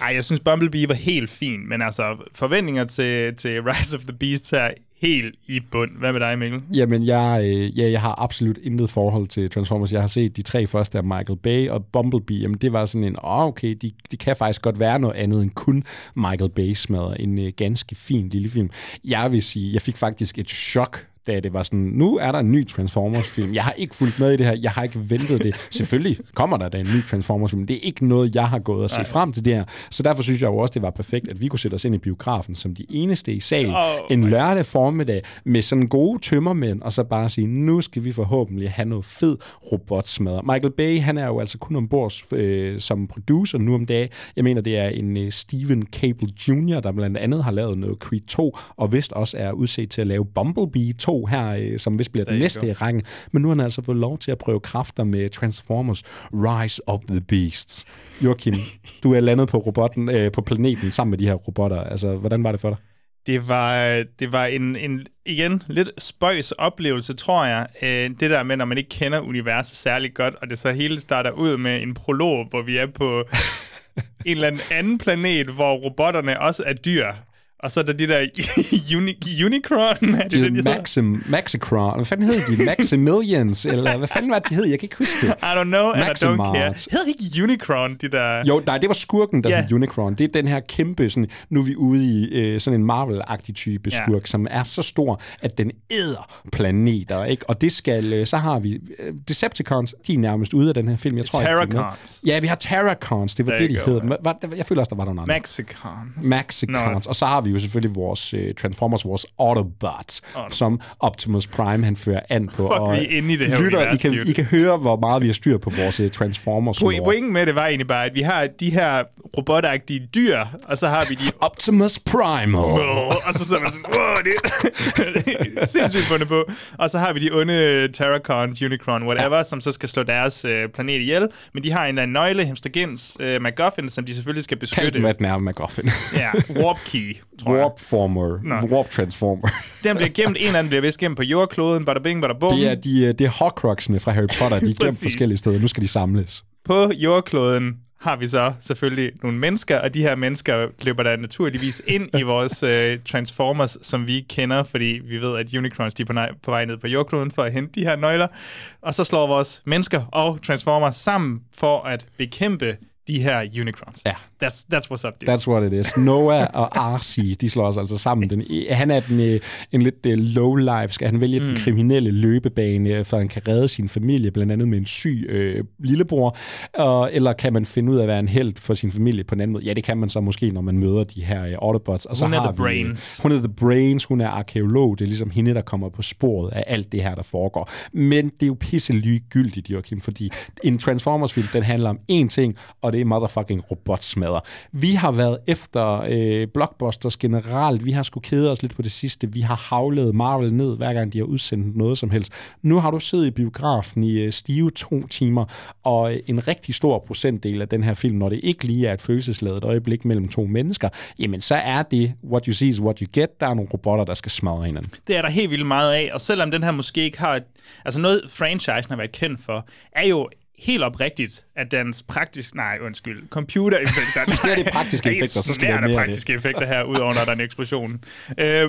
Ej, jeg synes, Bumblebee var helt fin, men altså forventninger til Rise of the Beasts her... Helt i bund. Hvad med dig, Mikkel? Jamen, jeg har absolut intet forhold til Transformers. Jeg har set de 3 første af Michael Bay, og Bumblebee, jamen det var sådan en, okay, de kan faktisk godt være noget andet end kun Michael Bay smadrer. En ganske fin lille film. Jeg vil sige, jeg fik faktisk et chok, da det var sådan, nu er der en ny Transformers-film. Jeg har ikke fulgt med i det her. Jeg har ikke ventet det. Selvfølgelig kommer der da en ny Transformers-film. Det er ikke noget, jeg har gået og set frem til det her. Så derfor synes jeg jo også, det var perfekt, at vi kunne sætte os ind i biografen som de eneste i salen en lørdag formiddag med sådan gode tømmermænd, og så bare sige, nu skal vi forhåbentlig have noget fed robotsmadder. Michael Bay, han er jo altså kun ombord som producer nu om dagen. Jeg mener, det er en Steven Cable Jr., der blandt andet har lavet noget Creed 2, og vist også er udset til at lave Bumblebee 2, her, som vist bliver den næste i rækken. Men nu har han altså fået lov til at prøve kræfter med Transformers Rise of the Beasts. Joachim, du er landet på robotten, på planeten sammen med de her robotter. Altså, hvordan var det for dig? Det var en igen, lidt spøjs oplevelse, tror jeg. Det der med, når man ikke kender universet særlig godt, og det så hele starter ud med en prolog, hvor vi er på en eller anden planet, hvor robotterne også er dyr. Og så er der de der Unicron. Er det Maxicron. Hvad fanden hed de? Maximilians? Eller hvad fanden var det, de hed? Jeg kan ikke huske det. I don't know, and I don't care. Hed ikke Unicron, de der... Jo, nej, det var skurken, der hed Unicron. Det er den her kæmpe, sådan, nu er vi ude i sådan en Marvel-agtig type skurk, som er så stor, at den æder planeter, ikke? Og det skal... så har vi... Decepticons, de er nærmest ude af den her film. Jeg tror, Terracons. Ja, vi har Terracons. Det var det, de hed. Jeg føler også, der var noget andet. Maxicons. Og så har vi jo selvfølgelig vores Transformers, vores Autobots, som Optimus Prime han fører an på. Og vi er inde i det her univers, I kan høre, hvor meget vi har styr på vores Transformers. Pointen med det var egentlig bare, at vi har de her robotagtige dyr, og så har vi de... Optimus Primal. Og så man sådan, det er sindssygt fundet på. Og så har vi de onde Terracons, Unicron, whatever, som så skal slå deres planet ihjel. Men de har en eller anden nøgle, Hemstergens, MacGuffin, som de selvfølgelig skal beskytte. Kan ikke være MacGuffin. Ja, Warp Key. Warp Transformer. Den bliver gemt, en eller anden bliver vist gemt på jordkloden, bada bing, bada bum. Det er Horcruxene fra Harry Potter, de er gemt forskellige steder, nu skal de samles. På jordkloden har vi så selvfølgelig nogle mennesker, og de her mennesker løber der naturligvis ind i vores Transformers, som vi kender, fordi vi ved, at Unicrons de er på vej ned på jordkloden for at hente de her nøgler, og så slår vores mennesker og Transformers sammen for at bekæmpe de her Unicrons. Ja. That's what's up, dude. That's what it is. Noah og Arcee, de slår sig altså sammen. Han er en lidt low-life. Skal han vælge den kriminelle løbebane, for han kan redde sin familie, blandt andet med en syg lillebror? Eller kan man finde ud af at være en helt for sin familie på en anden måde? Ja, det kan man så måske, når man møder de her Autobots. Og så hun er the brains. Hun er the brains. Hun er arkeolog. Det er ligesom hende, der kommer på sporet af alt det her, der foregår. Men det er jo pisse ligegyldigt, Joachim, fordi en Transformers-film, den handler om én ting, og det er motherfucking robotsmad. Vi har været efter blockbusters generelt. Vi har sgu kede os lidt på det sidste. Vi har havlet Marvel ned, hver gang de har udsendt noget som helst. Nu har du siddet i biografen i stive 2 timer, og en rigtig stor procentdel af den her film, når det ikke lige er et følelsesladet øjeblik mellem 2 mennesker, jamen så er det what you see is what you get. Der er nogle robotter, der skal smadre hinanden. Det er der helt vildt meget af, og selvom den her måske ikke har... Altså noget, franchisen har været kendt for, er jo... helt oprigtigt, at dens computereffekter. Det er de praktiske effekter, så skal der praktiske effekter her, udover når der er en eksplosion.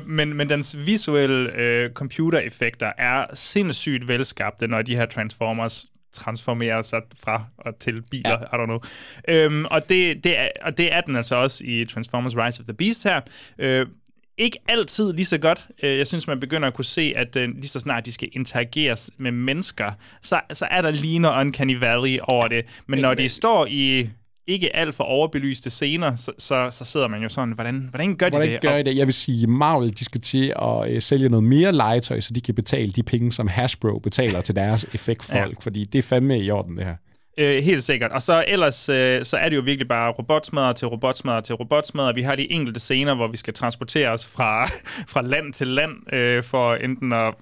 Men dens visuelle computereffekter er sindssygt velskabte, når de her Transformers transformerer sig fra og til biler, I don't know. Og det er den altså også i Transformers Rise of the Beast her. Ikke altid lige så godt. Jeg synes, man begynder at kunne se, at lige så snart de skal interageres med mennesker, så er der lige noget Uncanny Valley over det. Men når de står i ikke alt for overbelyste scener, så sidder man jo sådan, hvordan gør de det? Jeg vil sige, Marvel, de skal til at sælge noget mere legetøj, så de kan betale de penge, som Hasbro betaler til deres effektfolk, fordi det er fandme i orden, det her. Helt sikkert. Og så ellers, så er det jo virkelig bare robotsmadder til robotsmadder til robotsmadder. Vi har de enkelte scener, hvor vi skal transportere os fra land til land, for enten at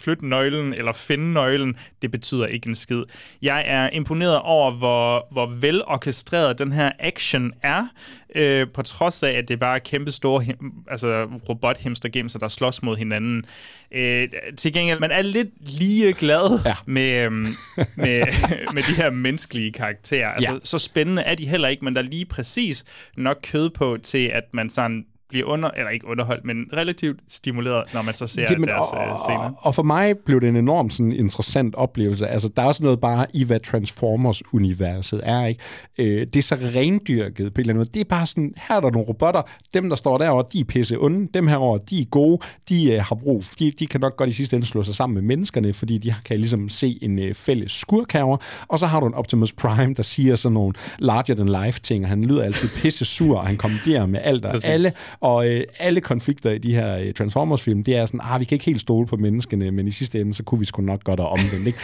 flytte nøglen eller finde nøglen, det betyder ikke en skid. Jeg er imponeret over, hvor velorkestreret den her action er, på trods af, at det bare er kæmpe store robot-hamster-gemser, der slås mod hinanden. Til gengæld, man er lidt ligeglad med de her menneskelige karakterer. Altså, så spændende er de heller ikke, men der er lige præcis nok kød på til, at man sådan bliver ikke underholdt, men relativt stimuleret, når man så ser deres scener. Og for mig blev det en enormt sådan interessant oplevelse. Altså, der er også noget bare i, hvad Transformers-universet er, ikke? Det er så rendyrket på en eller anden måde. Det er bare sådan, her er der nogle robotter, dem der står derovre, de er pisse onde, dem herovre, de er gode, de har brug, de kan nok godt i sidste ende slå sig sammen med menneskerne, fordi de kan ligesom se en fælles skurk herovre. Og så har du en Optimus Prime, der siger sådan nogle larger-than-life ting, og han lyder altid pisse sur, og han kommanderer med alt og alle. Og alle konflikter i de her Transformers-film, det er sådan, vi kan ikke helt stole på menneskene, men i sidste ende, så kunne vi sgu nok godt have omvendt, ikke?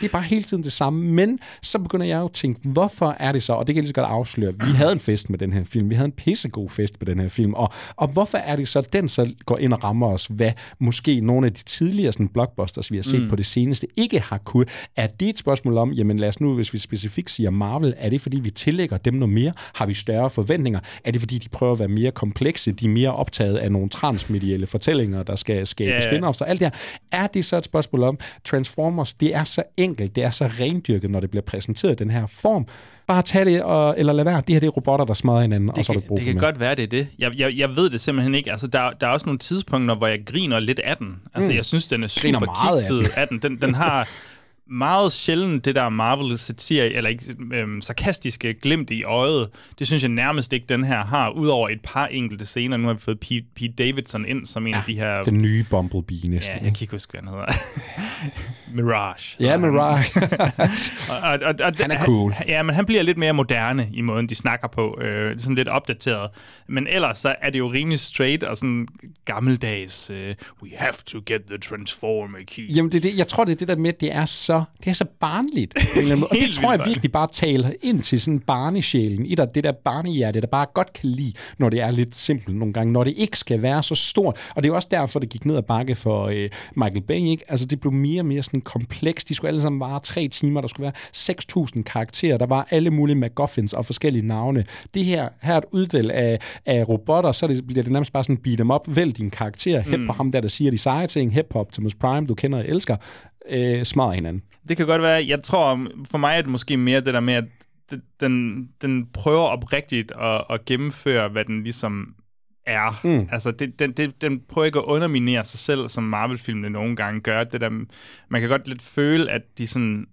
Det er bare hele tiden det samme, men så begynder jeg jo at tænke, hvorfor er det så? Og det kan jeg lige så godt afsløre. Vi havde en fest med den her film, vi havde en pissegod fest med den her film, og hvorfor er det så, den så går ind og rammer os, hvad måske nogle af de tidligere sådan, blockbusters, vi har set på det seneste, ikke har kunne? Er det et spørgsmål om, jamen lad os nu, hvis vi specifikt siger Marvel, er det fordi, vi tillægger dem noget mere? Har vi større forventninger? Er det fordi, de prøver at være mere de er mere optaget af nogle transmedielle fortællinger, der skal skabe spin-offs og alt det her. Er det så et spørgsmål om Transformers? Det er så enkelt, det er så rendyrket, når det bliver præsenteret i den her form. Bare tag det, eller lad være. Det her, det er robotter, der smadrer hinanden, og så er det brug for mere. Det kan godt være, det er det. Jeg ved det simpelthen ikke. Altså, der er også nogle tidspunkter, hvor jeg griner lidt af den. Altså, jeg synes, den er super kikset af den. Den har meget sjældent det der Marvel-satire, eller ikke sarkastiske glimt i øjet. Det synes jeg nærmest ikke, den her har, udover et par enkelte scener. Nu har vi fået Pete Davidson ind som en af de her... den nye Bumblebee næsten. Ja, jeg kan ikke huske, hvad han hedder. Mirage. Ja, Mirage. Han er cool. Ja, men han bliver lidt mere moderne i måden, de snakker på. Det er sådan lidt opdateret. Men ellers så er det jo rimelig straight og sådan gammeldags we have to get the Transformer key. Jamen, det, jeg tror, det er det der med, det er så barnligt. Og det tror jeg virkelig bare taler ind til sådan barnesjælen i dig. Det der barnehjerte, der bare godt kan lide, når det er lidt simpelt nogle gange. Når det ikke skal være så stort. Og det er også derfor, det gik ned ad bakke for Michael Bay, ikke? Altså, det blev mere og mere sådan kompleks. De skulle alle sammen vare 3 timer. Der skulle være 6.000 karakterer. Der var alle mulige MacGuffins og forskellige navne. Det her er et udvæld af robotter. Så bliver det nærmest bare sådan, beat dem op. Vælg dine karakterer. Hæb på ham der siger de seje ting. Hæb på Optimus Prime, du kender og elsker. Smadrer hinanden. Det kan godt være, jeg tror, for mig er det måske mere det der med, at den prøver oprigtigt at gennemføre, hvad den ligesom er. Altså, den prøver ikke at underminere sig selv, som Marvel-filmene nogle gange gør. Det der, man kan godt lidt føle, at de sådan,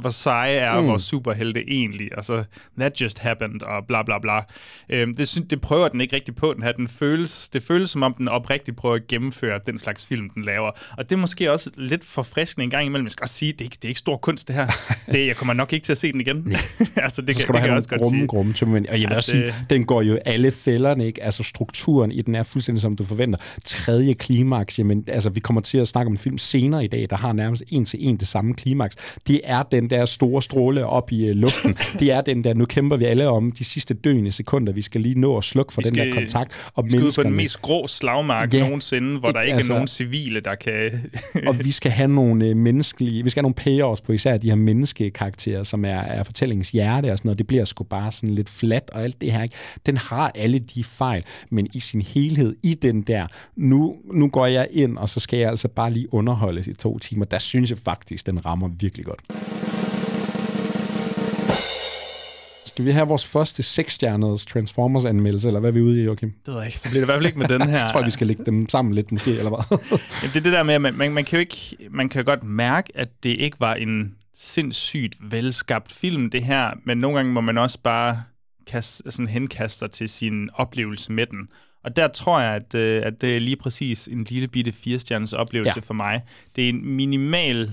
hvor seje er vores superhelte egentlig, og så that just happened, og bla bla bla. Det prøver den ikke rigtig på, den her. Det føles som om, den oprigtigt prøver at gennemføre den slags film, den laver. Og det er måske også lidt forfriskende en gang imellem. Jeg skal også sige, det er ikke stor kunst, det her. Jeg kommer nok ikke til at se den igen. Altså, det kan jeg også godt sige. Og jeg vil også sige, den går jo alle fælderne, ikke? Altså, strukturen i den er fuldstændig, som du forventer. 3. klimaks, jamen, altså, vi kommer til at snakke om en film senere i dag, der har nærmest en til en det samme klimaks. Det er den der store stråle op i luften. Det er den der, nu kæmper vi alle om de sidste døende sekunder. Vi skal lige nå at slukke for den der kontakt. Og vi skal ud på den mest grå slagmark nogensinde, hvor der ikke er nogen civile, der kan... og vi skal have nogle menneskelige... Vi skal have nogle payoffs på især de her menneskekarakterer, som er fortællingens hjerte og sådan noget. Det bliver sgu bare sådan lidt flat og alt det her, ikke? Den har alle de fejl, men i sin helhed, i den der... Nu går jeg ind, og så skal jeg altså bare lige underholdes i 2 timer. Der synes jeg faktisk, den rammer virkelig godt. Skal vi have vores første 6-stjerners Transformers-anmeldelse, eller hvad er vi ude i, Joachim? Det ved jeg ikke. Så bliver det i hvert fald ikke med den her. Jeg tror, vi skal lægge dem sammen lidt, måske, eller hvad? Jamen, det er det der med, at man kan jo ikke... Man kan godt mærke, at det ikke var en sindssygt velskabt film, det her. Men nogle gange må man også bare henkaste sig til sin oplevelse med den. Og der tror jeg, at det er lige præcis en lille bitte 4-stjerners oplevelse for mig. Det er en minimal...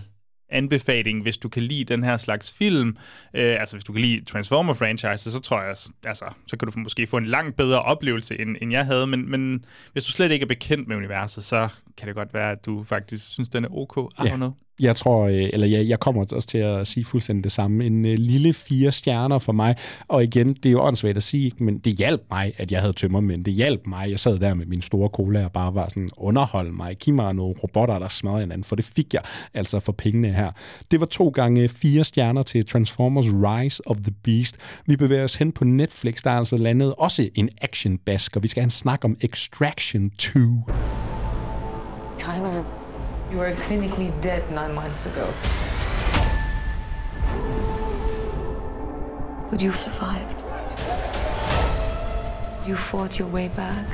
anbefaling, hvis du kan lide den her slags film, altså hvis du kan lide Transformer-franchise, så tror jeg, altså, så kan du måske få en langt bedre oplevelse, end jeg havde, men hvis du slet ikke er bekendt med universet, så kan det godt være, at du faktisk synes, den er ok? Ja. Jeg tror, eller jeg kommer også til at sige fuldstændig det samme. En lille 4 stjerner for mig. Og igen, det er jo åndssvagt at sige, men det hjalp mig, at jeg havde tømmermænd. Det hjalp mig. Jeg sad der med min store cola og bare var sådan, underhold mig. Giv mig nogle robotter, der smadrer hinanden, for det fik jeg altså for pengene her. Det var 2 gange 4 stjerner til Transformers: Rise of the Beast. Vi bevæger os hen på Netflix, der er altså landet også en action-bask, og vi skal have en snak om Extraction 2. Tyler, you were clinically dead 9 months ago. But you survived. You fought your way back.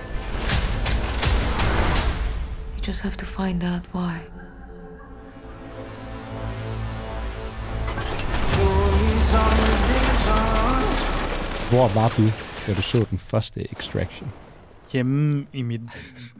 You just have to find out why. Hvor var du, da du så den første Extraction? Hjemme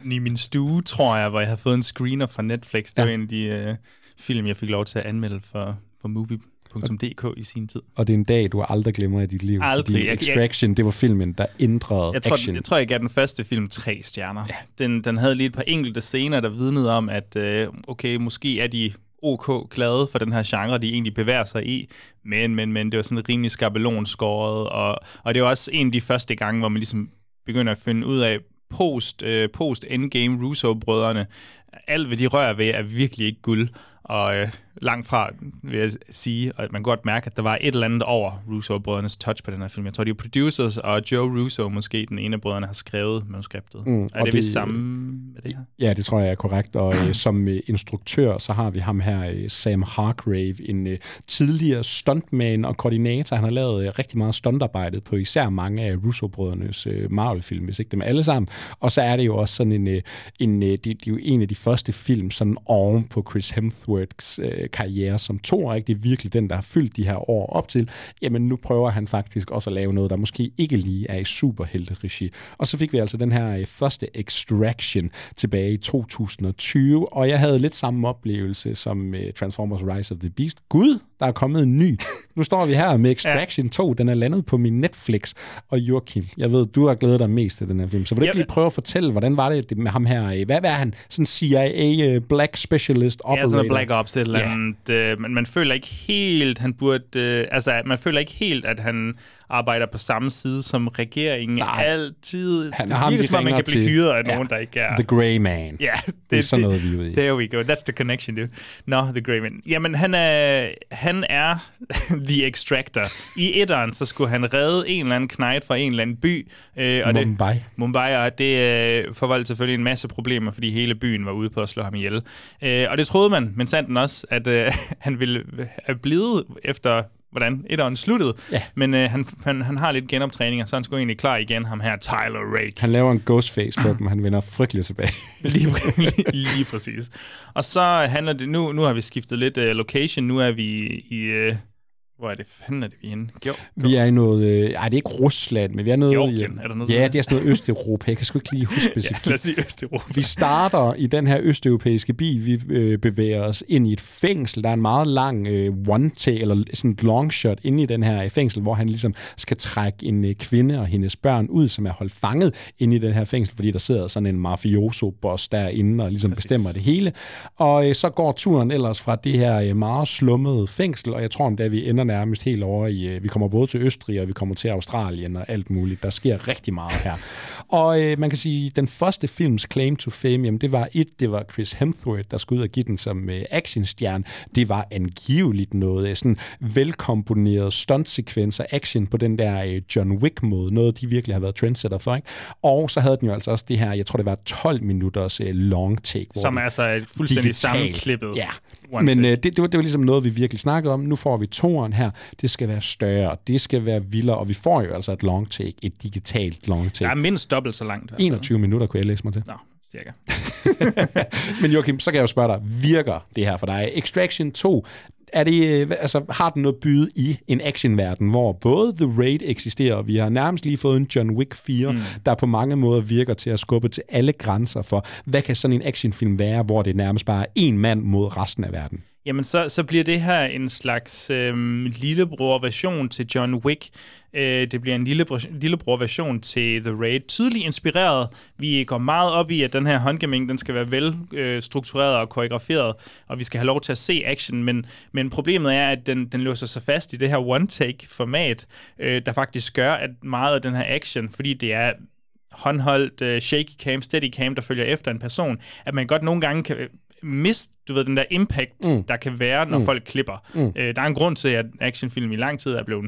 i min stue, tror jeg, hvor jeg har fået en screener fra Netflix. Det var en af de film, jeg fik lov til at anmelde for movie.dk i sin tid. Og det er en dag, du aldrig glemmer i dit liv. Aldrig. Extraction, det var filmen, der ændrede action. Jeg tror, jeg gav den første film 3 stjerner. Ja. Den havde lige et par enkelte scener, der vidnede om, at okay, måske er de ok glade for den her genre, de egentlig bevæger sig i, men det var sådan rimelig skabelonskåret, og det var også en af de første gange, hvor man ligesom begynder at finde ud af, post-endgame Russo-brødrene, alt hvad de rører ved, er virkelig ikke guld, og langt fra vil jeg sige, og man kan godt mærke, at der var et eller andet over Russo-brødrenes touch på den her film. Jeg tror, de er producers, og Joe Russo, måske den ene af brødrene, har skrevet manuskriptet. Er det vist samme med det her? Ja, det tror jeg er korrekt, og som instruktør, så har vi ham her, Sam Hargrave, en tidligere stuntman og koordinator. Han har lavet rigtig meget stuntarbejdet på især mange af Russo-brødrenes Marvel-film, hvis ikke dem alle sammen. Og så er det jo også sådan det er jo en af de første film, sådan oven på Chris Hemsworths karriere som Thor, ikke? Det er virkelig den, der har fyldt de her år op til. Jamen, nu prøver han faktisk også at lave noget, der måske ikke lige er i superhelteregi. Og så fik vi altså den her første Extraction tilbage i 2020, og jeg havde lidt samme oplevelse som Transformers: Rise of the Beast. Gud, der er kommet en ny. Nu står vi her med Extraction 2, den er landet på min Netflix. Og Joachim, jeg ved, du har glædet dig mest til den her film, så vil du ikke lige prøve at fortælle, hvordan var det med ham her? Hvad er han? Sådan CIA Black Specialist Operator? Ja, sådan Black Ops et eller andet. Man føler ikke helt, han burde... man føler ikke helt, at han arbejder på samme side som regeringen. Nej, altid. Det er virkelig, at man kan blive hyret af nogen, der ikke er... The Grey Man. Ja, det er sådan noget, vi er ude i. There we go. That's the connection, dude. No, The Grey Man. Jamen, han er The Extractor. I etteren, så skulle han redde en eller anden knejt fra en eller anden by. Og Mumbai, og det forvoldte selvfølgelig en masse problemer, fordi hele byen var ude på at slå ham ihjel. Og det troede man, men sandt også, at han ville have blevet efter... hvordan etteren sluttede, men han har lidt genoptræning, og så han skulle egentlig klar igen, ham her Tyler Rake. Han laver en ghostface på dem, han vender frygteligt tilbage. lige præcis. Og så handler det, nu har vi skiftet lidt location, nu er vi i... Hvor er det fanden, vi er henne? Vi er i noget... det er ikke Rusland, men vi er noget... Georgien, er der noget? Ja, det er sådan noget Østeuropa. Jeg kan sgu ikke lige huske specifikt. Ja, lad os sige Østeuropa. Vi starter i den her østeuropæiske bil. Vi bevæger os ind i et fængsel. Der er en meget lang one-take, eller sådan et long shot inde i den her fængsel, hvor han ligesom skal trække en kvinde og hendes børn ud, som er holdt fanget inde i den her fængsel, fordi der sidder sådan en mafioso-boss derinde og ligesom bestemmer det hele. Og så går turen ellers fra det her meget slummede fængsel, og jeg tror, da vi ender nærmest helt over i... Vi kommer både til Østrig, og vi kommer til Australien og alt muligt. Der sker rigtig meget her. Og man kan sige, at den første films claim to fame, jamen det var det var Chris Hemsworth, der skulle ud og give den som actionstjerne. Det var angiveligt noget sådan velkomponeret stuntsekvenser, action på den der John Wick-måde. Noget, de virkelig har været trendsetter for, ikke? Og så havde den jo altså også det her, jeg tror, det var 12 minutters long take. Som er altså et fuldstændig sammenklippet. Ja, men det var ligesom noget, vi virkelig snakkede om. Nu får vi toeren her. Det skal være større, det skal være vildere, og vi får jo altså et long take, et digitalt long take. Der er mindst dobbelt så langt. 21 minutter kunne jeg læse mig til. Nå, cirka. Men Joachim, så kan jeg jo spørge dig, virker det her for dig? Extraction 2, er det, altså, har den noget byde i en actionverden, hvor både The Raid eksisterer, og vi har nærmest lige fået en John Wick 4, der på mange måder virker til at skubbe til alle grænser for, hvad kan sådan en actionfilm være, hvor det nærmest bare er én mand mod resten af verden? jamen så bliver det her en slags lillebror-version til John Wick. Det bliver en lillebror-version til The Raid. Tydeligt inspireret. Vi går meget op i, at den her håndgemæng, den skal være velstruktureret og koreograferet, og vi skal have lov til at se action, men problemet er, at den låser sig fast i det her one-take-format, der faktisk gør, at meget af den her action, fordi det er håndholdt shaky-cam, steady-cam, der følger efter en person, at man godt nogle gange kan miste, du ved, den der impact, der kan være, når folk klipper. Der er en grund til, at actionfilm i lang tid er blevet,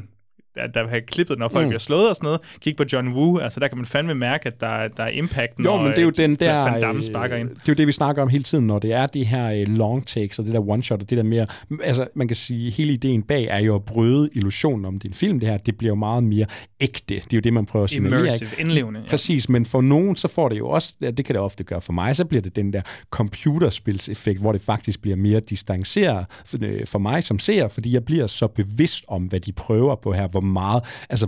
der har klippet, når folk bliver slået og sådan noget. Kig på John Woo, altså der kan man fandme mærke, at der er impacten, jo, men det er jo den der Van Damme sparker ind. Det er jo det, vi snakker om hele tiden, når det er de her long takes og det der one-shot og det der mere... Altså, man kan sige, hele ideen bag er jo at bryde illusionen om din film, det her. Det bliver jo meget mere ægte. Det er jo det, man prøver at signalere. Immersive, indlevende. Ja. Præcis, men for nogen, så får det jo også... Det kan det ofte gøre for mig, så bliver det den der computerspilseffekt, hvor det faktisk bliver mere distanceret for mig som seer, fordi jeg bliver så bevidst om, hvad de prøver på her,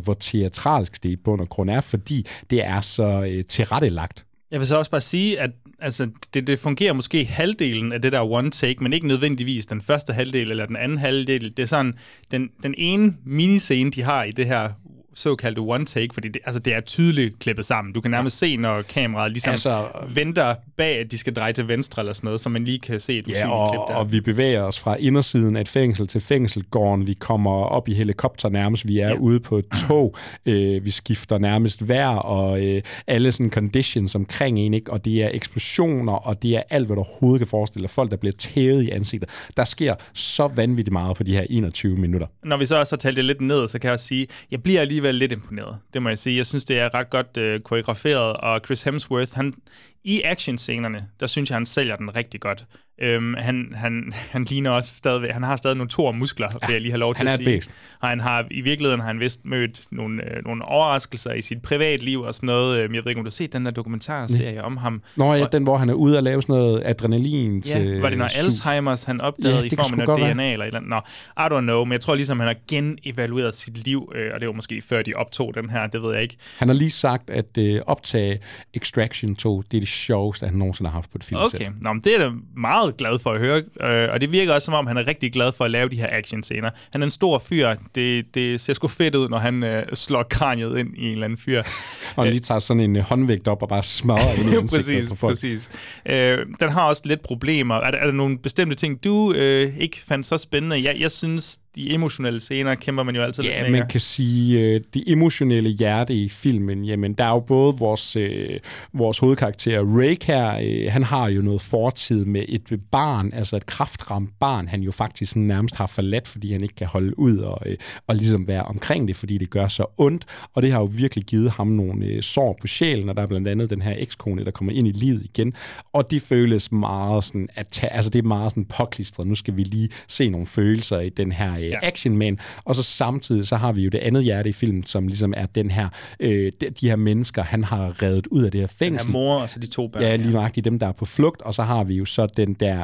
hvor teatralsk det i bund og grund er, fordi det er så tilrettelagt. Jeg vil så også bare sige, at altså, det fungerer måske halvdelen af det der one take, men ikke nødvendigvis den første halvdel eller den anden halvdel. Det er sådan, den ene miniscene, de har i det her såkaldte one take, fordi det er tydeligt klippet sammen. Du kan nærmest se, når kameraet ligesom venter bag, at de skal dreje til venstre eller sådan noget, så man lige kan se et usynligt klip der. Og vi bevæger os fra indersiden af et fængsel til fængselgården. Vi kommer op i helikopter nærmest. Vi er ude på et tog. Vi skifter nærmest vejr og alle sådan conditions omkring en, ikke? Og det er eksplosioner, og det er alt, hvad du overhovedet kan forestille dig. Folk, der bliver tævet i ansigtet. Der sker så vanvittigt meget på de her 21 minutter. Når vi så også har talt det lidt ned, så kan jeg også sige, jeg bliver alligevel lidt imponeret. Det må jeg sige. Jeg synes, det er ret godt koreograferet, og Chris Hemsworth, i actionscenerne, der synes jeg, han sælger den rigtig godt. Han ligner også stadigvæk, han har stadig nogle tor muskler, vil jeg lige have lov til at sige. Og han har i virkeligheden har han vist mødt nogle overraskelser i sit privatliv og sådan noget. Jeg ved ikke, om du har set den der dokumentarserie om ham. Nå ja, den, hvor han er ude og lave sådan noget adrenalin til... Ja, var det noget Alzheimers, han opdagede i formen af DNA være. Eller et eller andet? Nå, I don't know, men jeg tror ligesom, han har genevalueret sit liv, og det var måske før de optog den her, det ved jeg ikke. Han har lige sagt, at optage Extraction 2, det er det sjoveste, han nogensinde har haft på et filmsæt. Okay, nå, men det er da meget glad for at høre, og det virker også, som om han er rigtig glad for at lave de her actionscener. Han er en stor fyr. Det ser sgu fedt ud, når han slår kraniet ind i en eller anden fyr. Og lige tager sådan en håndvægt op og bare smadrer ind i ansigtet. Præcis. Den har også lidt problemer. Er der nogle bestemte ting, du ikke fandt så spændende? Jeg synes, de emotionelle scener kæmper man jo altid lidt med. Ja, man kan sige, det emotionelle hjerte i filmen, jamen der er jo både vores hovedkarakter Rake her, han har jo noget fortid med et barn, altså et kraftramt barn, han jo faktisk nærmest har forladt, fordi han ikke kan holde ud og ligesom være omkring det, fordi det gør så ondt, og det har jo virkelig givet ham nogle sår på sjælen, og der er blandt andet den her ekskone, der kommer ind i livet igen, og det føles meget sådan, det er meget sådan påklistret, nu skal vi lige se nogle følelser i den her action man, og så samtidig så har vi jo det andet hjerte i filmen, som ligesom er den her, de her mennesker, han har reddet ud af det her fængsel. Den her mor og så de to børn. Ja, lige nøjagtigt dem, der er på flugt, og så har vi jo så den der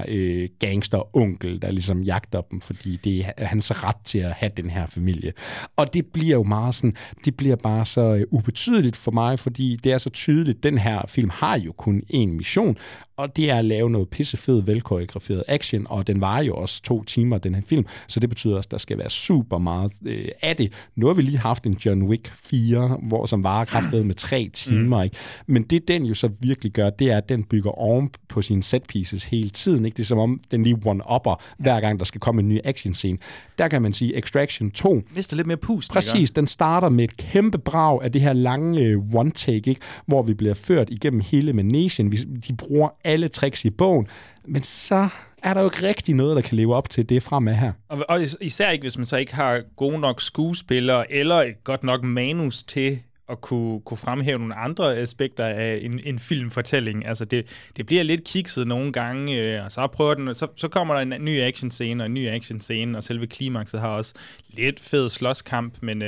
gangster-onkel, der ligesom jagter dem, fordi det er hans ret til at have den her familie. Og det bliver jo meget sådan, det bliver bare så ubetydeligt for mig, fordi det er så tydeligt, den her film har jo kun én mission, og det er at lave noget pissefed, velkoreograferet action, og den var jo også 2 timer, den her film, så det betyder også, at der skal være super meget af det. Nu har vi lige haft en John Wick 4, som var kraftedet med 3 timer, ikke? Men det den jo så virkelig gør, det er, at den bygger oven på sine set pieces hele tiden, ikke? Det er som om, den lige one-upper, hver gang der skal komme en ny action-scene. Der kan man sige, Extraction 2... Mister lidt mere pust. Præcis, den starter med et kæmpe brag af det her lange one-take, ikke? Hvor vi bliver ført igennem hele managen. De bruger alle tricks i bogen, men så er der jo ikke rigtig noget, der kan leve op til det fremad her. Og især ikke, hvis man så ikke har gode nok skuespillere eller et godt nok manus til at kunne fremhæve nogle andre aspekter af en filmfortælling. Altså det bliver lidt kikset nogle gange, og så prøver den, så kommer der en ny actionscene og en ny actionscene, og selve klimakset har også lidt fed slåskamp, men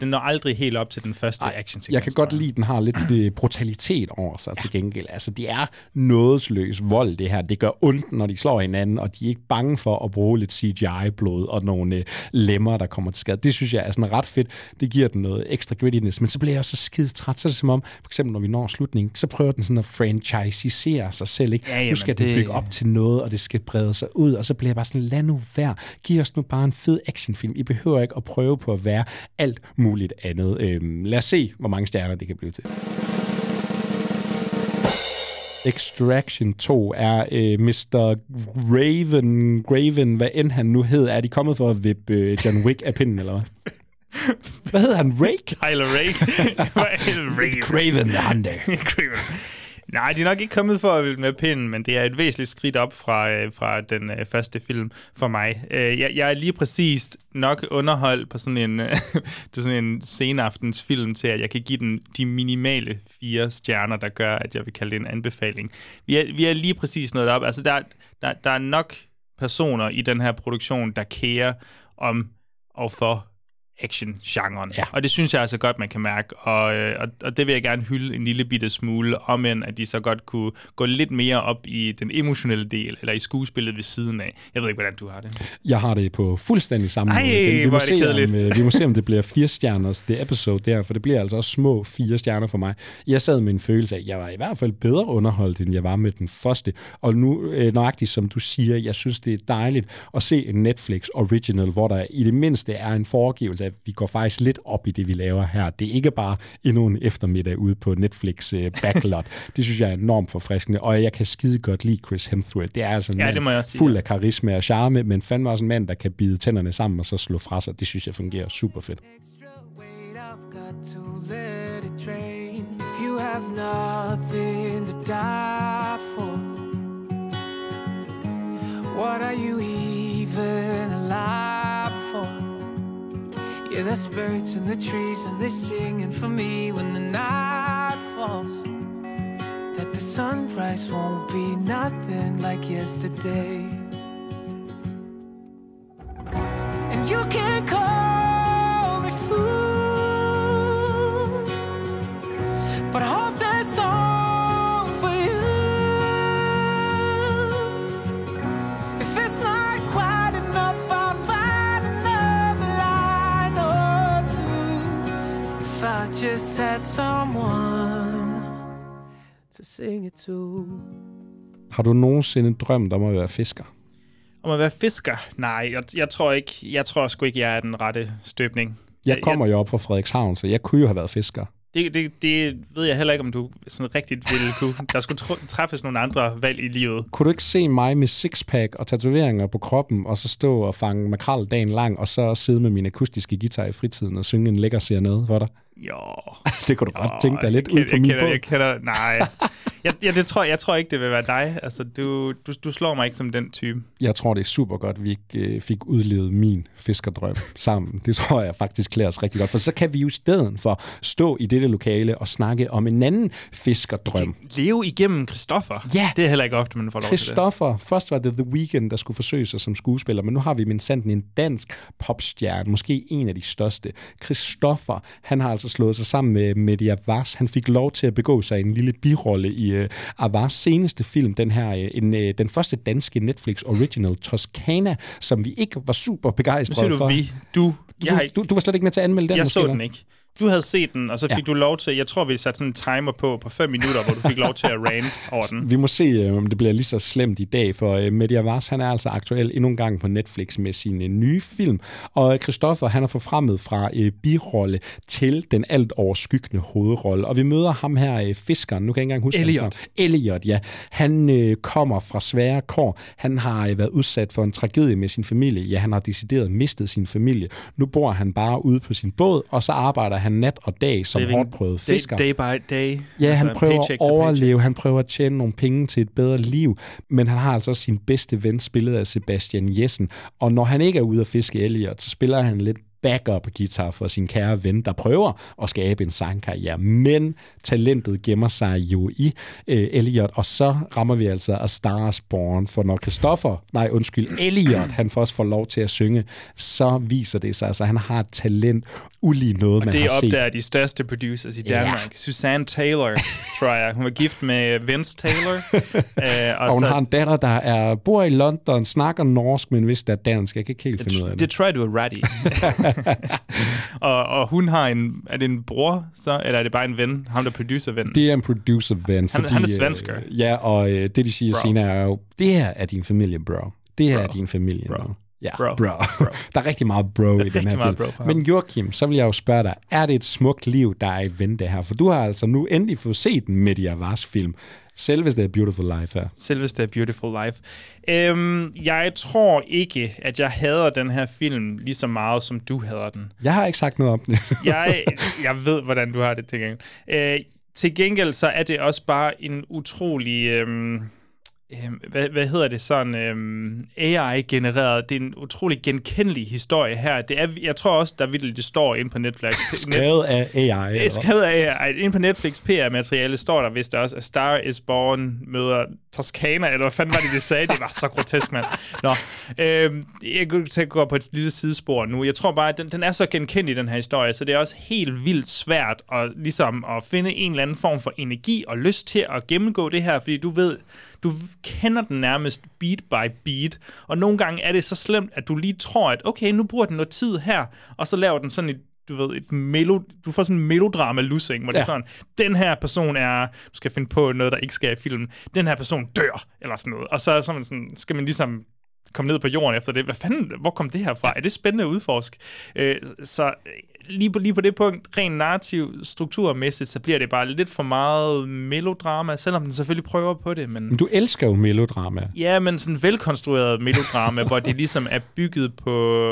den når aldrig helt op til den første actionscene. Jeg kan godt lide, at den har lidt brutalitet over sig til gengæld. Altså det er nådesløs vold, det her. Det gør ondt, når de slår hinanden, og de er ikke bange for at bruge lidt CGI-blod og nogle lemmer, der kommer til skade. Det synes jeg er sådan ret fedt. Det giver den noget ekstra grittiness, men så bliver jeg også så skide træt, så er det som om, for eksempel når vi når slutningen, så prøver den sådan at franchisere sig selv, ikke? Ja, jamen, nu skal det bygge op til noget, og det skal brede sig ud, og så bliver jeg bare sådan, lad nu være, giv os nu bare en fed actionfilm, I behøver ikke at prøve på at være alt muligt andet. Lad os se, hvor mange stjerner det kan blive til. Extraction 2 er Mr. Graven, hvad end han nu hedder. Er de kommet for at vippe John Wick af pinden, eller hvad? Hvad hedder han? Rake? Tyler Rake? Graven, han der. Nej, de er nok ikke kommet for at vippe med pinden, men det er et væsentligt skridt op fra den første film for mig. Jeg er lige præcist nok underholdt på sådan en senaftens film til, at jeg kan give den de minimale 4 stjerner, der gør, at jeg vil kalde det en anbefaling. Vi er lige præcis nået op. Altså, der er nok personer i den her produktion, der kærer om og for action-genren. Ja. Og det synes jeg altså godt, man kan mærke. Og det vil jeg gerne hylde en lille bitte smule, om end at de så godt kunne gå lidt mere op i den emotionelle del, eller i skuespillet ved siden af. Jeg ved ikke, hvordan du har det. Jeg har det på fuldstændig samme måde. Vi må se, om det bliver 4 stjerners det episode der, for det bliver altså også små 4 stjerner for mig. Jeg sad med en følelse af, at jeg var i hvert fald bedre underholdt, end jeg var med den første. Og nu, nøjagtigt som du siger, jeg synes, det er dejligt at se en Netflix original, hvor der i det mindste er en foregivelse. Vi går faktisk lidt op i det, vi laver her. Det er ikke bare endnu en eftermiddag ude på Netflix backlot. Det synes jeg er enormt forfriskende, og jeg kan skide godt lide Chris Hemsworth. Det er altså en mand fuld af karisma og charme, men fandme også en mand, der kan bide tænderne sammen og så slå fra sig. Det synes jeg fungerer super fedt. Yeah, there's birds in the trees and they're singing for me when the night falls. That the sunrise won't be nothing like yesterday. And you can call me fool, but I hope that song for you. If it's not quite enough, if I just had someone to sing it to. Har du nogensinde en drøm om at være fisker? Om at være fisker? Nej, jeg tror ikke. Jeg tror sgu ikke, jeg er den rette støbning. Jeg kommer jo op fra Frederikshavn, så jeg kunne jo have været fisker. Det ved jeg heller ikke, om du sådan rigtigt ville kunne. Der skulle træffes nogle andre valg i livet. Kunne du ikke se mig med sixpack og tatoveringer på kroppen, og så stå og fange makrel dagen lang, og så sidde med min akustiske guitar i fritiden og synge en lækker serenade for dig? Jo. Det kunne du godt tænke dig lidt ud fra min bog. Nej. Jeg tror ikke, det vil være dig. Altså, du slår mig ikke som den type. Jeg tror, det er super godt, vi ikke fik udlevet min fiskerdrøm sammen. Det tror jeg faktisk klæder os rigtig godt. For så kan vi jo i stedet for stå i dette lokale og snakke om en anden fiskerdrøm. Leve igennem Christoffer. Ja. Det er heller ikke ofte, man får lov til det. Christoffer. Først var det The Weeknd, der skulle forsøge sig som skuespiller, men nu har vi minsandten en dansk popstjerne. Måske en af de største. Christoffer, han har altså slået sig sammen med Mehdi Avaz. Han fik lov til at begå sig en lille birolle i Avaz' seneste film, den første danske Netflix original, Toscana, som vi ikke var super begejstrede for. Du var slet ikke med til at anmelde den. Jeg så den ikke. Du havde set den, og så fik du lov til... Jeg tror, vi satte sådan en timer på 5 minutter, hvor du fik lov til at rant over den. Vi må se, om det bliver lige så slemt i dag, for Mehdi Avaz, han er altså aktuel endnu en gang på Netflix med sine nye film. Og Christoffer, han er forfremmet fra birolle til den alt overskyggende hovedrolle. Og vi møder ham her, fiskeren, nu kan jeg ikke engang huske hans navn. Elliot, ja. Han kommer fra svære kår. Han har været udsat for en tragedie med sin familie. Ja, han har decideret mistet sin familie. Nu bor han bare ude på sin båd, og så arbejder han nat og dag som hårdprøvet fisker. Day by day. Ja, han prøver at overleve, han prøver at tjene nogle penge til et bedre liv, men han har altså sin bedste ven, spillet af Sebastian Jessen, og når han ikke er ude at fiske Elliot, så spiller han lidt backup-guitar for sin kære ven, der prøver at skabe en sangkarriere, men talentet gemmer sig jo i Elliot, og så rammer vi altså A Star Is Born, for når Elliot, han først får lov til at synge, så viser det sig, altså han har et talent ulig noget, man har set. Og det opdager de største producers i Danmark. Yeah. Susanne Taylor, tror jeg. Hun var gift med Vince Taylor. Og hun har en datter, der bor i London, snakker norsk, men hvis der er dansk, jeg kan ikke helt finde ud af det. Det tror jeg, du er ret i. og hun har en... Er det en bror, så, eller er det bare en ven? Ham, der producer-ven? Det er en producer-ven, fordi... Han er svensker. Ja, og det, de siger senere, er jo... Det her er din familie, bro. Det her er din familie, bro. Ja, bro. Der er rigtig meget bro i den her film. Men Joachim, så vil jeg jo spørge dig, er det et smukt liv, der er i vente her? For du har altså nu endelig fået set en Mehdi Avaz-film. Selveste A Beautiful Life her. Selveste A Beautiful Life. Jeg tror ikke, at jeg hader den her film lige så meget, som du hader den. Jeg har ikke sagt noget om det. jeg ved, hvordan du har det til gengæld. Til gengæld så er det også bare en utrolig... Hvad hedder det sådan? AI-genereret. Det er en utrolig genkendelig historie her. Det er, jeg tror også, der vildt det står inde på Netflix. Skrevet af AI. Skrevet af AI. Inde på Netflix PR-materiale står der, hvis der også, at Star is Born møder Toscana, eller hvad fanden var det, de sagde? Det var så grotesk, mand. Nå. Jeg kunne tænke at gå på et lille sidespor nu. Jeg tror bare, at den er så genkendelig, den her historie, så det er også helt vildt svært at, ligesom, at finde en eller anden form for energi og lyst til at gennemgå det her, fordi du ved... Du kender den nærmest beat by beat, og nogle gange er det så slemt, at du lige tror, at okay, nu bruger den noget tid her, og så laver den sådan et, du får sådan en melodrama-lussing, hvor det er sådan, den her person er, du skal finde på noget, der ikke sker i filmen, den her person dør, eller sådan noget, og så man sådan, skal man ligesom komme ned på jorden efter det. Hvad fanden, hvor kom det her fra? Er det spændende at udforske? Så lige på det punkt, rent narrativ strukturmæssigt, så bliver det bare lidt for meget melodrama, selvom den selvfølgelig prøver på det. Men du elsker jo melodrama. Ja, men sådan velkonstrueret melodrama, hvor det ligesom er bygget på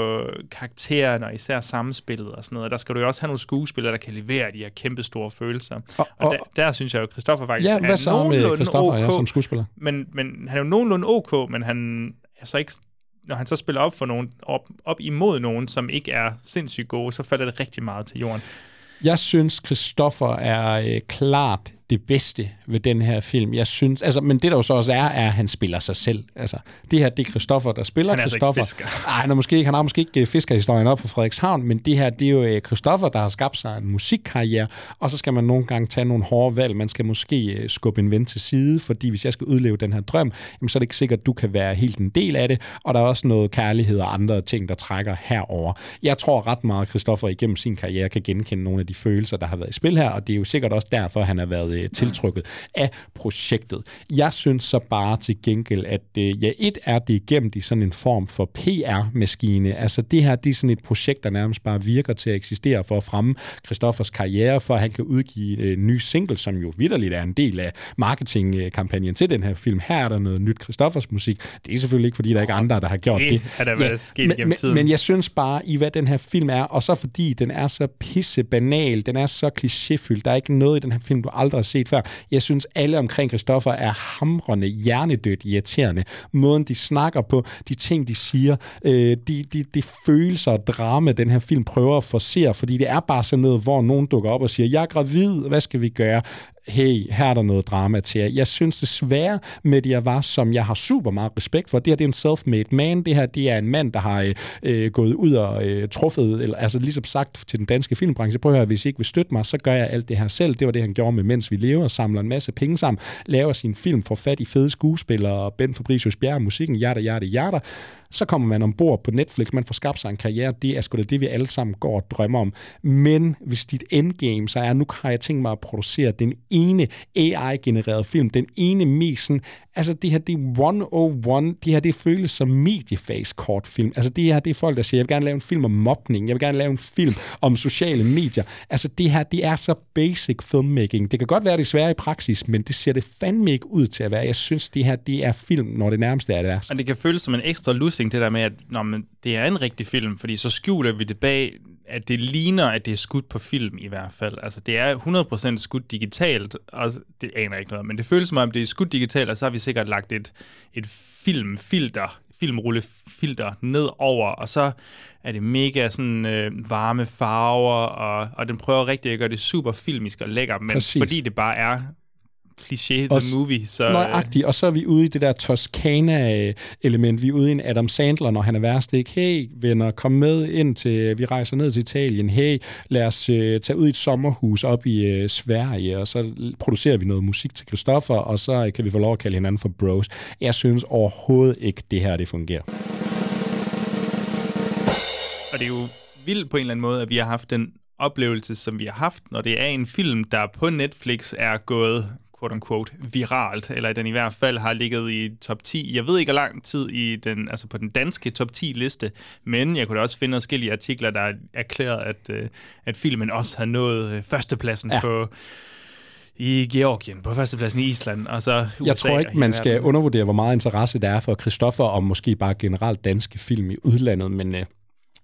karaktererne, og især samspillet og sådan noget. Der skal du jo også have nogle skuespillere, der kan levere de her kæmpe store følelser. Og der synes jeg jo, Christoffer faktisk er nogenlunde OK. Ja, som skuespiller. Men han er jo nogenlunde OK, men han... Altså ikke, når han så spiller op for nogen, op imod nogen, som ikke er sindssygt gode, så falder det rigtig meget til jorden. Jeg synes, Christoffer er klart det bedste ved den her film. Jeg synes, altså, men det der jo så også er, at han spiller sig selv. Altså, det her, det er Christoffer, der spiller han er Christoffer. Altså ikke fisker. Ej, han har måske ikke fiskerhistorien op fra Frederikshavn, men det her, det er jo Christoffer, der har skabt sig en musikkarriere, og så skal man nogle gange tage nogle hårde valg. Man skal måske skubbe en ven til side, fordi hvis jeg skal udleve den her drøm, jamen, så er det ikke sikkert, at du kan være helt en del af det, og der er også noget kærlighed og andre ting, der trækker herover. Jeg tror ret meget, at Christoffer igennem sin karriere kan genkende nogle af de følelser, der har været i spil her, og det er jo sikkert også derfor, han har været tiltrykket af projektet. Jeg synes så bare til gengæld, at et er det igennem i sådan en form for PR-maskine. Altså det her, det er sådan et projekt, der nærmest bare virker til at eksistere for at fremme Christoffers karriere, for at han kan udgive en ny single, som jo vitterligt er en del af marketingkampagnen til den her film. Her er der noget nyt Christoffers musik. Det er selvfølgelig ikke, fordi der er ikke andre, der har gjort det. Men jeg synes bare, i hvad den her film er, og så fordi den er så pissebanal, den er så klichéfyldt, der er ikke noget i den her film, du aldrig set før. Jeg synes, alle omkring Christoffer er hamrende, hjernedødt, irriterende. Måden, de snakker på, de ting, de siger, de følelser og drama, den her film prøver at forsere, fordi det er bare sådan noget, hvor nogen dukker op og siger, jeg er gravid, hvad skal vi gøre? Hey, her er der noget drama til jer. Jeg synes desværre, Mehdi Avaz, som jeg har super meget respekt for, det her det er en self-made man, det her det er en mand, der har gået ud og truffet, eller altså ligesom sagt til den danske filmbranche, prøv at høre, hvis I ikke vil støtte mig, så gør jeg alt det her selv. Det var det, han gjorde med Mens vi lever, samler en masse penge sammen, laver sin film, får fat i fede skuespillere, og Ben Fabricius-Bjerre, musikken, jatter. Så kommer man ombord på Netflix, man får skabt sig en karriere, det er sgu da det, vi alle sammen går og drømmer om. Men hvis dit endgame så er, nu har jeg tænkt mig at producere den ene AI-genererede film, den ene mesen, altså det her, det er 101, det her, det føles som mediefase-kortfilm. Altså det her, det er folk, der siger, jeg vil gerne lave en film om mobning, jeg vil gerne lave en film om sociale medier. Altså det her, det er så basic filmmaking. Det kan godt være, det er svært i praksis, men det ser det fandme ikke ud til at være. Jeg synes, det her, det er film, når det nærmest er det værste. Og det kan føles som en ekstra lussing, det der med, at men det er en rigtig film, fordi så skjuler vi det bag, at det ligner, at det er skudt på film i hvert fald. Altså, det er 100% skudt digitalt, og det aner ikke noget, men det føles som om, det er skudt digitalt, og så har vi sikkert lagt et filmrullefilter ned over, og så er det mega sådan, varme farver, og den prøver rigtig at gøre det super filmisk og lækker, men fordi det bare er cliché the movie. Så nøjagtigt, og så er vi ude i det der Toscana-element. Vi er ude i en Adam Sandler, når han er værst. Ikke? Hey, venner, kom med ind til... Vi rejser ned til Italien. Hey, lad os tage ud i et sommerhus op i Sverige, og så producerer vi noget musik til Christoffer, og så kan vi få lov at kalde hinanden for bros. Jeg synes overhovedet ikke, det her, det fungerer. Og det er jo vildt på en eller anden måde, at vi har haft den oplevelse, som vi har haft, når det er en film, der på Netflix er gået, quote-unquote, viralt, eller den i hvert fald har ligget i top 10. Jeg ved ikke, hvor lang tid i den, altså på den danske top 10-liste, men jeg kunne da også finde forskellige artikler, der erklærede, at filmen også har nået førstepladsen på... I Georgien, på førstepladsen i Island, og så USA. Jeg tror ikke, man skal undervurdere, hvor meget interesse der er for Christoffer, og måske bare generelt danske film i udlandet, men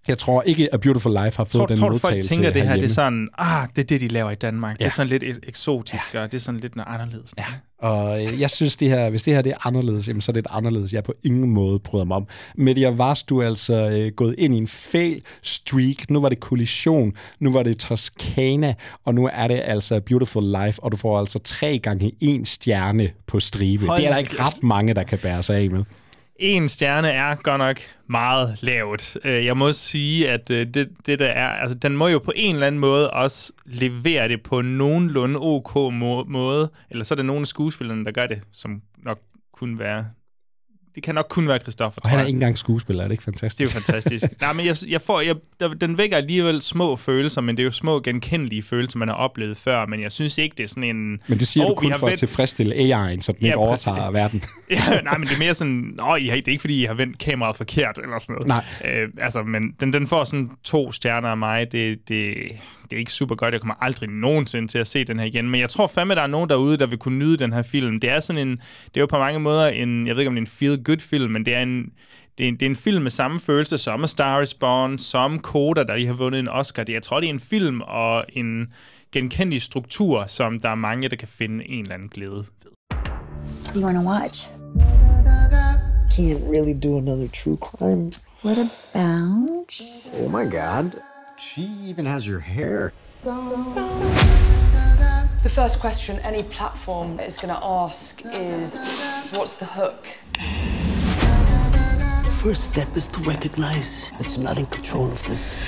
jeg tror ikke, at A Beautiful Life har fået den modtagelse herhjemme. Tror du, folk tænker, det her, det er sådan, det er det, de laver i Danmark. Ja. Det er sådan lidt eksotisk, og det er sådan lidt noget anderledes. Ja, og jeg synes, hvis det her det er anderledes, jamen, så er det et anderledes, jeg på ingen måde bryder mig om. Mehdi Avaz, du er altså gået ind i en fail streak. Nu var det Kollision, nu var det Toscana, og nu er det altså A Beautiful Life, og du får altså 3 gange 1 stjerne på stribe. Hold det er der ikke ret mange, der kan bære sig af med. 1 stjerne er godt nok meget lavt. Jeg må sige, at det der er, altså den må jo på en eller anden måde også levere det på nogenlunde ok måde, eller så er der nogle af skuespillerne, der gør det, som nok kunne være... Det kan nok kun være Christoffer. Og han er ikke engang skuespiller, er det ikke fantastisk? Det er jo fantastisk. Nej, men den vækker alligevel små følelser, men det er jo små genkendelige følelser, man har oplevet før, men jeg synes ikke, det er sådan en... Men det siger du kun for at tilfredsstille AI'en, så den ikke overtager verden. Nej, men det er mere sådan, det er ikke fordi, I har vendt kameraet forkert, eller sådan noget. Nej. Men den får sådan 2 stjerner af mig, det er ikke super godt, jeg kommer aldrig nogensinde til at se den her igen, men jeg tror fandme, der er nogen derude, der vil kunne nyde den her film. Det er sådan en, det er jo på mange måder en, jeg ved ikke om det er en feel-good film, men det er en film med samme følelse som A Star Is Born, som Coda, der lige har vundet en Oscar. Jeg tror, det er en film og en genkendelig struktur, som der er mange, der kan finde en eller anden glæde ved. You wanna watch? Can't really do another true crime. What about? Oh my god. She even has your hair. The first question any platform is going to ask is, what's the hook? The first step is to recognize that you're not in control of this.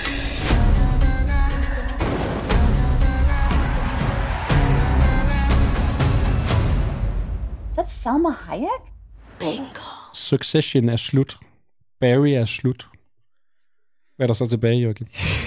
Is that Salma Hayek? Bingo. Succession er slut. Barry er slut. Hvad er der så tilbage, Joachim?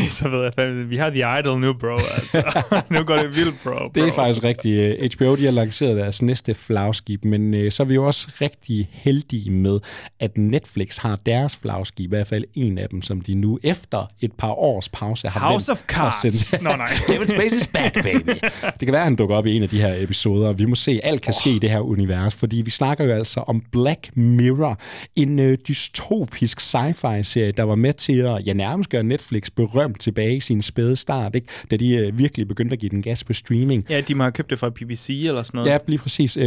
Så ved jeg fandme, vi har The Idol nu, bro. Altså. Nu går det vildt, bro. Det er faktisk rigtigt. HBO, de har lanceret deres næste flagskib, men så er vi jo også rigtig heldige med, at Netflix har deres flagskib, i hvert fald en af dem, som de nu efter et par års pause har House of Cards! Nej. Kevin Spacey's back, baby! Det kan være, at han dukker op i en af de her episoder, og vi må se, alt kan ske i det her univers, fordi vi snakker jo altså om Black Mirror, en dystopisk sci-fi-serie, der var med til at nærmest gør Netflix berømt tilbage i sin spæde start, ikke? Da de virkelig begyndte at give den gas på streaming. Ja, de må have købt det fra BBC eller sådan noget. Ja, lige præcis.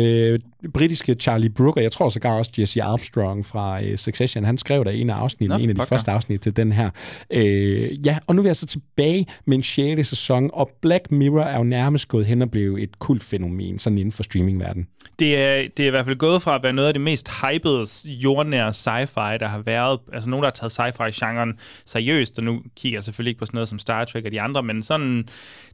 Britiske Charlie Brooker, jeg tror sågar også Jesse Armstrong fra Succession, han skrev der en af de første afsnit til den her. Og nu er vi altså tilbage med en 6. sæson, og Black Mirror er jo nærmest gået hen og blev et kultfænomen, sådan inden for streamingverden. Det er i hvert fald gået fra at være noget af det mest hypede jordnære sci-fi, der har været, altså nogen, der har taget sci-fi-genren seriøst, og nu kigger jeg selvfølgelig ikke på sådan noget som Star Trek og de andre, men sådan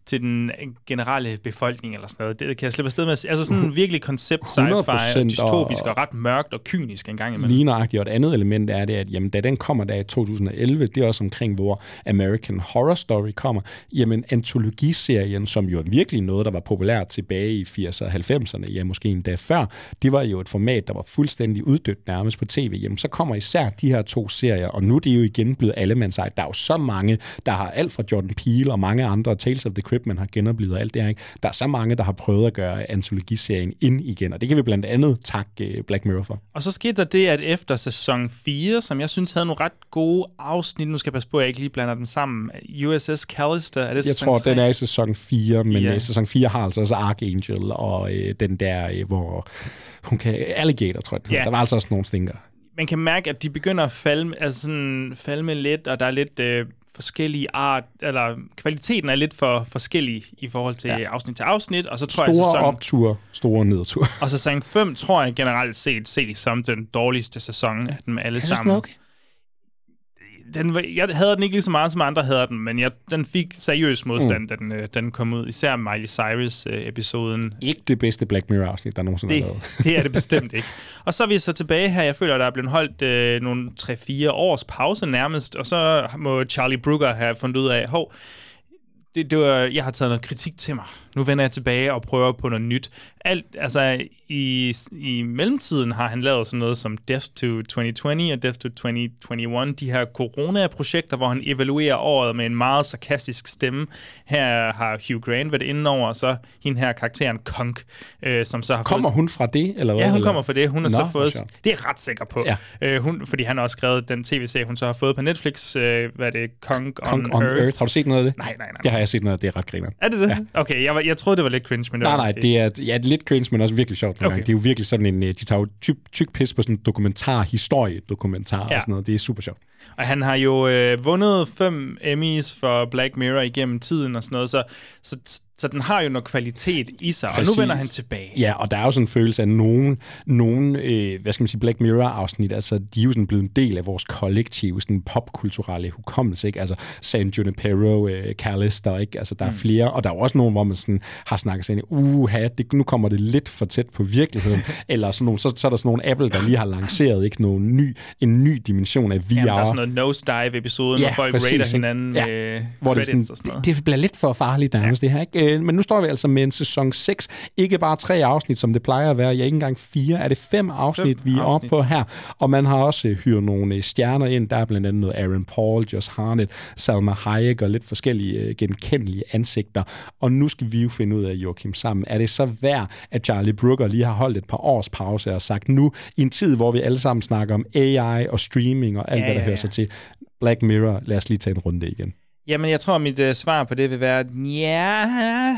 til den generelle befolkning eller sådan noget, det kan jeg slippe afsted med. Altså sådan en virkelig koncept sci-fi, dystopisk og ret mørkt og kynisk engang imellem. Lige nøjagtigt, og et andet element er det, at jamen, da den kommer der i 2011, det er også omkring, hvor American Horror Story kommer, jamen antologiserien, som jo er virkelig noget, der var populært tilbage i 80'erne og 90'erne, ja måske endda før, det var jo et format, der var fuldstændig uddødt nærmest på tv, jamen så kommer især de her 2 serier, og nu er det jo igen blevet allemandsejt. Der er jo så mange, der har alt fra Jordan Peele og mange andre, Tales of the Crypt, man har genoplevet alt det her, ikke? Der er så mange, der har prøvet at gøre antologiserien ind igen, og det kan vi blandt andet takke Black Mirror for. Og så skete der det, at efter sæson 4, som jeg synes havde nogle ret gode afsnit, nu skal jeg passe på, at jeg ikke lige blander dem sammen, USS Callister, er det jeg tror, 3? Den er i sæson 4, men sæson 4 har altså også Archangel og den der, hvor hun kan... Alligator, tror jeg. Yeah. Der var altså også nogle stinker. Man kan mærke, at de begynder at falme lidt, og der er lidt forskellige art, eller kvaliteten er lidt for forskellig i forhold til afsnit til afsnit, og så tror jeg sæson... optur, store nedtur. Og sæson 5 tror jeg generelt set som den dårligste sæson af dem alle sammen. Okay. jeg hader den ikke lige så meget, som andre hader den, men den fik seriøs modstand, da den kom ud. Især Miley Cyrus-episoden. Ikke det bedste Black Mirror-afsnit, der nogensinde har lavet. Det er det bestemt ikke. Og så er vi så tilbage her. Jeg føler, at der er blevet holdt nogle 3-4 års pause nærmest, og så må Charlie Brooker have fundet ud af, jeg har taget noget kritik til mig. Nu vender jeg tilbage og prøver på noget nyt. I mellemtiden har han lavet sådan noget som Death to 2020 og Death to 2021. De her corona-projekter, hvor han evaluerer året med en meget sarkastisk stemme. Her har Hugh Grant været inde over, og så hende her karakteren Konk, som så har kommer hun fra det, eller hvad? Ja, hun kommer fra det. Hun har så fået... Det er jeg ret sikker på. Ja. Fordi han har også skrevet den tv-serie, hun så har fået på Netflix. Konk on Earth. Har du set noget af det? Nej. Det har jeg set noget af. Det er ret griner. Er det det? Ja. Okay, jeg troede, det var lidt cringe, men det var måske... det er lidt cringe, men også virkelig sjovt. Okay. Det er jo virkelig sådan en... De tager jo tyk pis på sådan en historiedokumentar og sådan noget. Det er super sjovt. Og han har jo vundet 5 Emmys for Black Mirror igennem tiden og sådan noget, så den har jo noget kvalitet i sig. Præcis. Og nu vender han tilbage. Ja, og der er jo sådan en følelse af nogen hvad skal man sige, Black Mirror-afsnit, altså de er jo sådan blevet en del af vores kollektive, sådan popkulturelle hukommelse, ikke? Altså San Junipero, Callister, ikke? Altså der er flere, og der er også nogen, hvor man sådan har snakket sådan, nu kommer det lidt for tæt på virkeligheden, eller sådan nogle, så er der sådan nogle Apple, der lige har lanceret, ikke? En ny dimension af VR. Jamen, der er sådan noget nosedive-episode, hvor folk rater hinanden med credits og sådan noget. Det bliver lidt for farligt nærmest, det her, ikke? Men nu står vi altså med en sæson 6. Ikke bare 3 afsnit, som det plejer at være. Ikke engang 4. Er det 5 afsnit, vi er oppe på her? Og man har også hyret nogle stjerner ind. Der er blandt andet noget Aaron Paul, Josh Hartnett, Salma Hayek og lidt forskellige genkendelige ansigter. Og nu skal vi jo finde ud af, Joachim, sammen. Er det så værd, at Charlie Brooker lige har holdt et par års pause og sagt nu, i en tid, hvor vi alle sammen snakker om AI og streaming og alt, hvad der hører sig til. Black Mirror, lad os lige tage en runde igen. Jamen, jeg tror, mit svar på det vil være,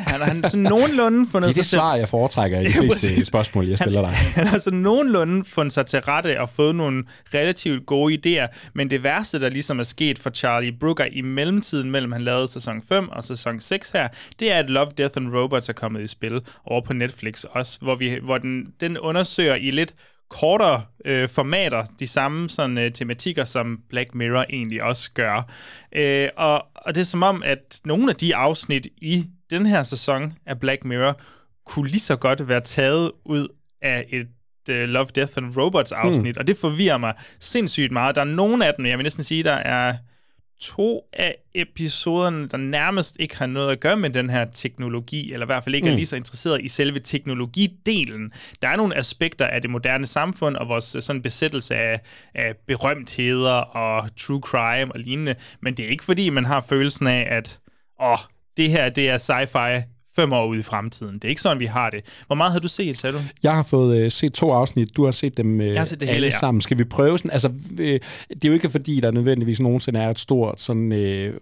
han er sådan nogenlunde fundet sig til... Det er det svar, jeg foretrækker i de fleste spørgsmål, jeg stiller dig. Han har sådan nogenlunde fundet sig til rette og fået nogle relativt gode idéer, men det værste, der ligesom er sket for Charlie Brooker i mellemtiden, mellem han lavede sæson 5 og sæson 6 her, det er, at Love, Death and Robots er kommet i spil over på Netflix også, hvor den undersøger i lidt kortere formater de samme sådan, tematikker, som Black Mirror egentlig også gør. Og det er som om, at nogle af de afsnit i den her sæson af Black Mirror kunne lige så godt være taget ud af et Love, Death and Robots afsnit, og det forvirrer mig sindssygt meget. Der er nogle af dem, jeg vil næsten sige, der er 2 af episoderne, der nærmest ikke har noget at gøre med den her teknologi, eller i hvert fald ikke er lige så interesseret i selve teknologidelen. Der er nogle aspekter af det moderne samfund og vores sådan besættelse af berømtheder og true crime og lignende, men det er ikke fordi, man har følelsen af, at det her, det er sci-fi 5 år ude i fremtiden. Det er ikke sådan, vi har det. Hvor meget har du set, sagde du? Jeg har fået set 2 afsnit. Du har set dem alle sammen. Skal vi prøve sådan? Altså, det er jo ikke fordi, der nødvendigvis nogensinde er et stort sådan,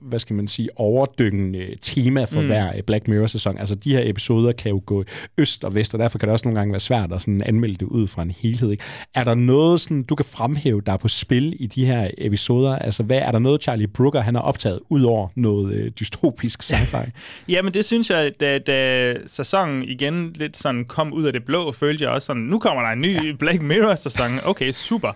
hvad skal man sige, overdyngende tema for hver Black Mirror-sæson. Altså, de her episoder kan jo gå øst og vest, og derfor kan det også nogle gange være svært at sådan anmelde det ud fra en helhed, ikke? Er der noget, sådan, du kan fremhæve, der er på spil i de her episoder? Altså, hvad er der noget, Charlie Brooker, han har optaget, ud over noget dystopisk sci-fi? Jamen, det synes jeg, da sæsonen igen lidt sådan kom ud af det blå, følte jeg også sådan, nu kommer der en ny Black Mirror-sæson. Okay, super.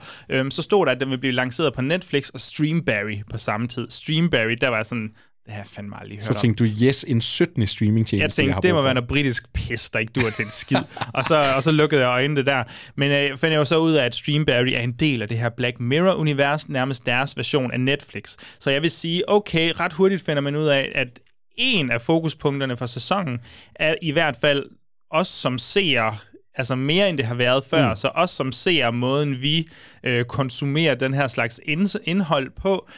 Så stod der, at den ville blive lanceret på Netflix og Streamberry på samme tid. Streamberry, der var sådan, det har jeg fandme aldrig hørt om. Så tænkte du, en 17. streamingtjeneste. Jeg tænkte, det må være noget britisk pis, der ikke dur til en skid. og så lukkede jeg øjnene der. Men fandt jeg jo så ud af, at Streamberry er en del af det her Black Mirror-univers, nærmest deres version af Netflix. Så jeg vil sige, okay, ret hurtigt finder man ud af, at en af fokuspunkterne for sæsonen er i hvert fald os som seer, altså mere end det har været før, så os som seer måden vi konsumerer den her slags indhold på,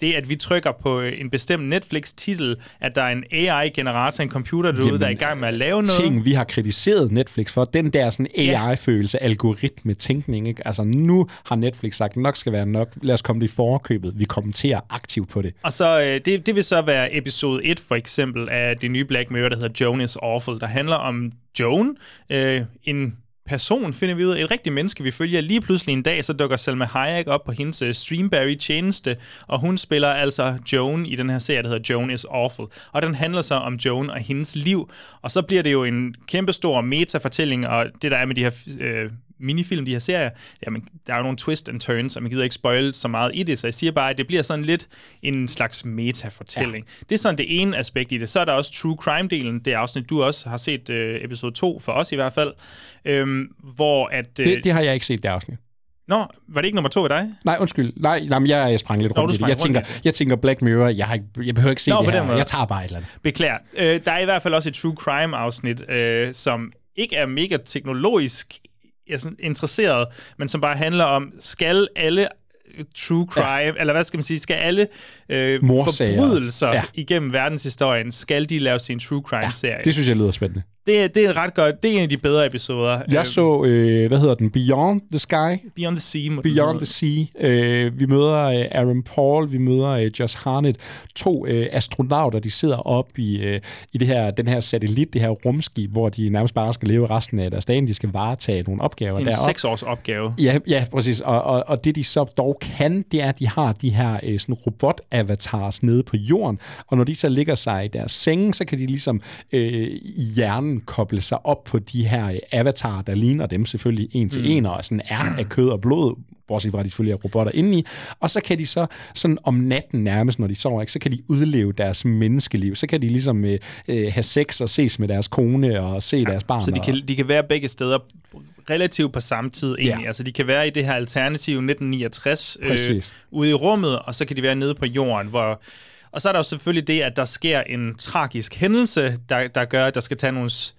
det at vi trykker på en bestemt Netflix-titel, at der er en AI-generator, en computer derude, der er i gang med at lave noget. Ting, vi har kritiseret Netflix for, den der sådan AI-følelse, algoritmetænkning, ikke? Altså nu har Netflix sagt, nok skal være nok, lad os komme det i forkøbet, vi kommenterer aktivt på det. Og så, det vil så være episode 1 for eksempel af det nye Black Mirror, der hedder Joan is Awful, der handler om Joan, en person, finder vi ud af, et rigtigt menneske, vi følger. Lige pludselig en dag, så dukker Salma Hayek op på hendes Streamberry-tjeneste, og hun spiller altså Joan i den her serie, der hedder Joan is Awful. Og den handler så om Joan og hendes liv. Og så bliver det jo en kæmpestor metafortælling, og det der er med de her minifilm, de her serier, jamen, der er jo nogle twist and turns, og man gider ikke spoil så meget i det, så jeg siger bare, at det bliver sådan lidt en slags meta-fortælling. Ja. Det er sådan det ene aspekt i det. Så er der også true crime-delen, det afsnit, du også har set episode 2, for os i hvert fald, hvor at... Det har jeg ikke set, det afsnit. Nå, var det ikke nummer 2 ved dig? Nej, undskyld. Nej, men jeg sprang lidt rundt i det. Jeg tænker Black Mirror, jeg behøver ikke se det her. Jeg tager bare et eller andet. Beklager. Der er i hvert fald også et true crime-afsnit, som ikke er mega teknologisk interesseret, men som bare handler om, skal alle true crime, eller hvad skal man sige, skal alle forbrydelser igennem verdenshistorien, skal de lave sin true crime-serie? Ja, det synes jeg lyder spændende. Det er ret godt. Det er en af de bedre episoder. Jeg så, hvad hedder den? Beyond the Sky? Beyond the Sea. Beyond the Sea. Vi møder Aaron Paul, vi møder Josh Hartnett. To astronauter, de sidder op i den her satellit, det her rumskib, hvor de nærmest bare skal leve resten af deres dagen. De skal varetage nogle opgaver. Det er en 6-års opgave. Ja, præcis. Og det, de så dog kan, det er, at de har de her sådan robot-avatars nede på jorden, og når de så ligger sig i deres senge, så kan de ligesom i hjernen koble sig op på de her avatarer, der ligner dem selvfølgelig en til en, og sådan er af kød og blod, bortset fra, de selvfølgelig er robotter indeni, og så kan de så sådan om natten nærmest, når de sover, ikke, så kan de udleve deres menneskeliv, så kan de ligesom have sex og ses med deres kone og se deres barn. Så de kan være begge steder relativt på samme tid egentlig. Ja. Altså de kan være i det her alternativ 1969 ude i rummet, og så kan de være nede på jorden, hvor... Og så er der jo selvfølgelig det, at der sker en tragisk hændelse, der gør, at der skal tages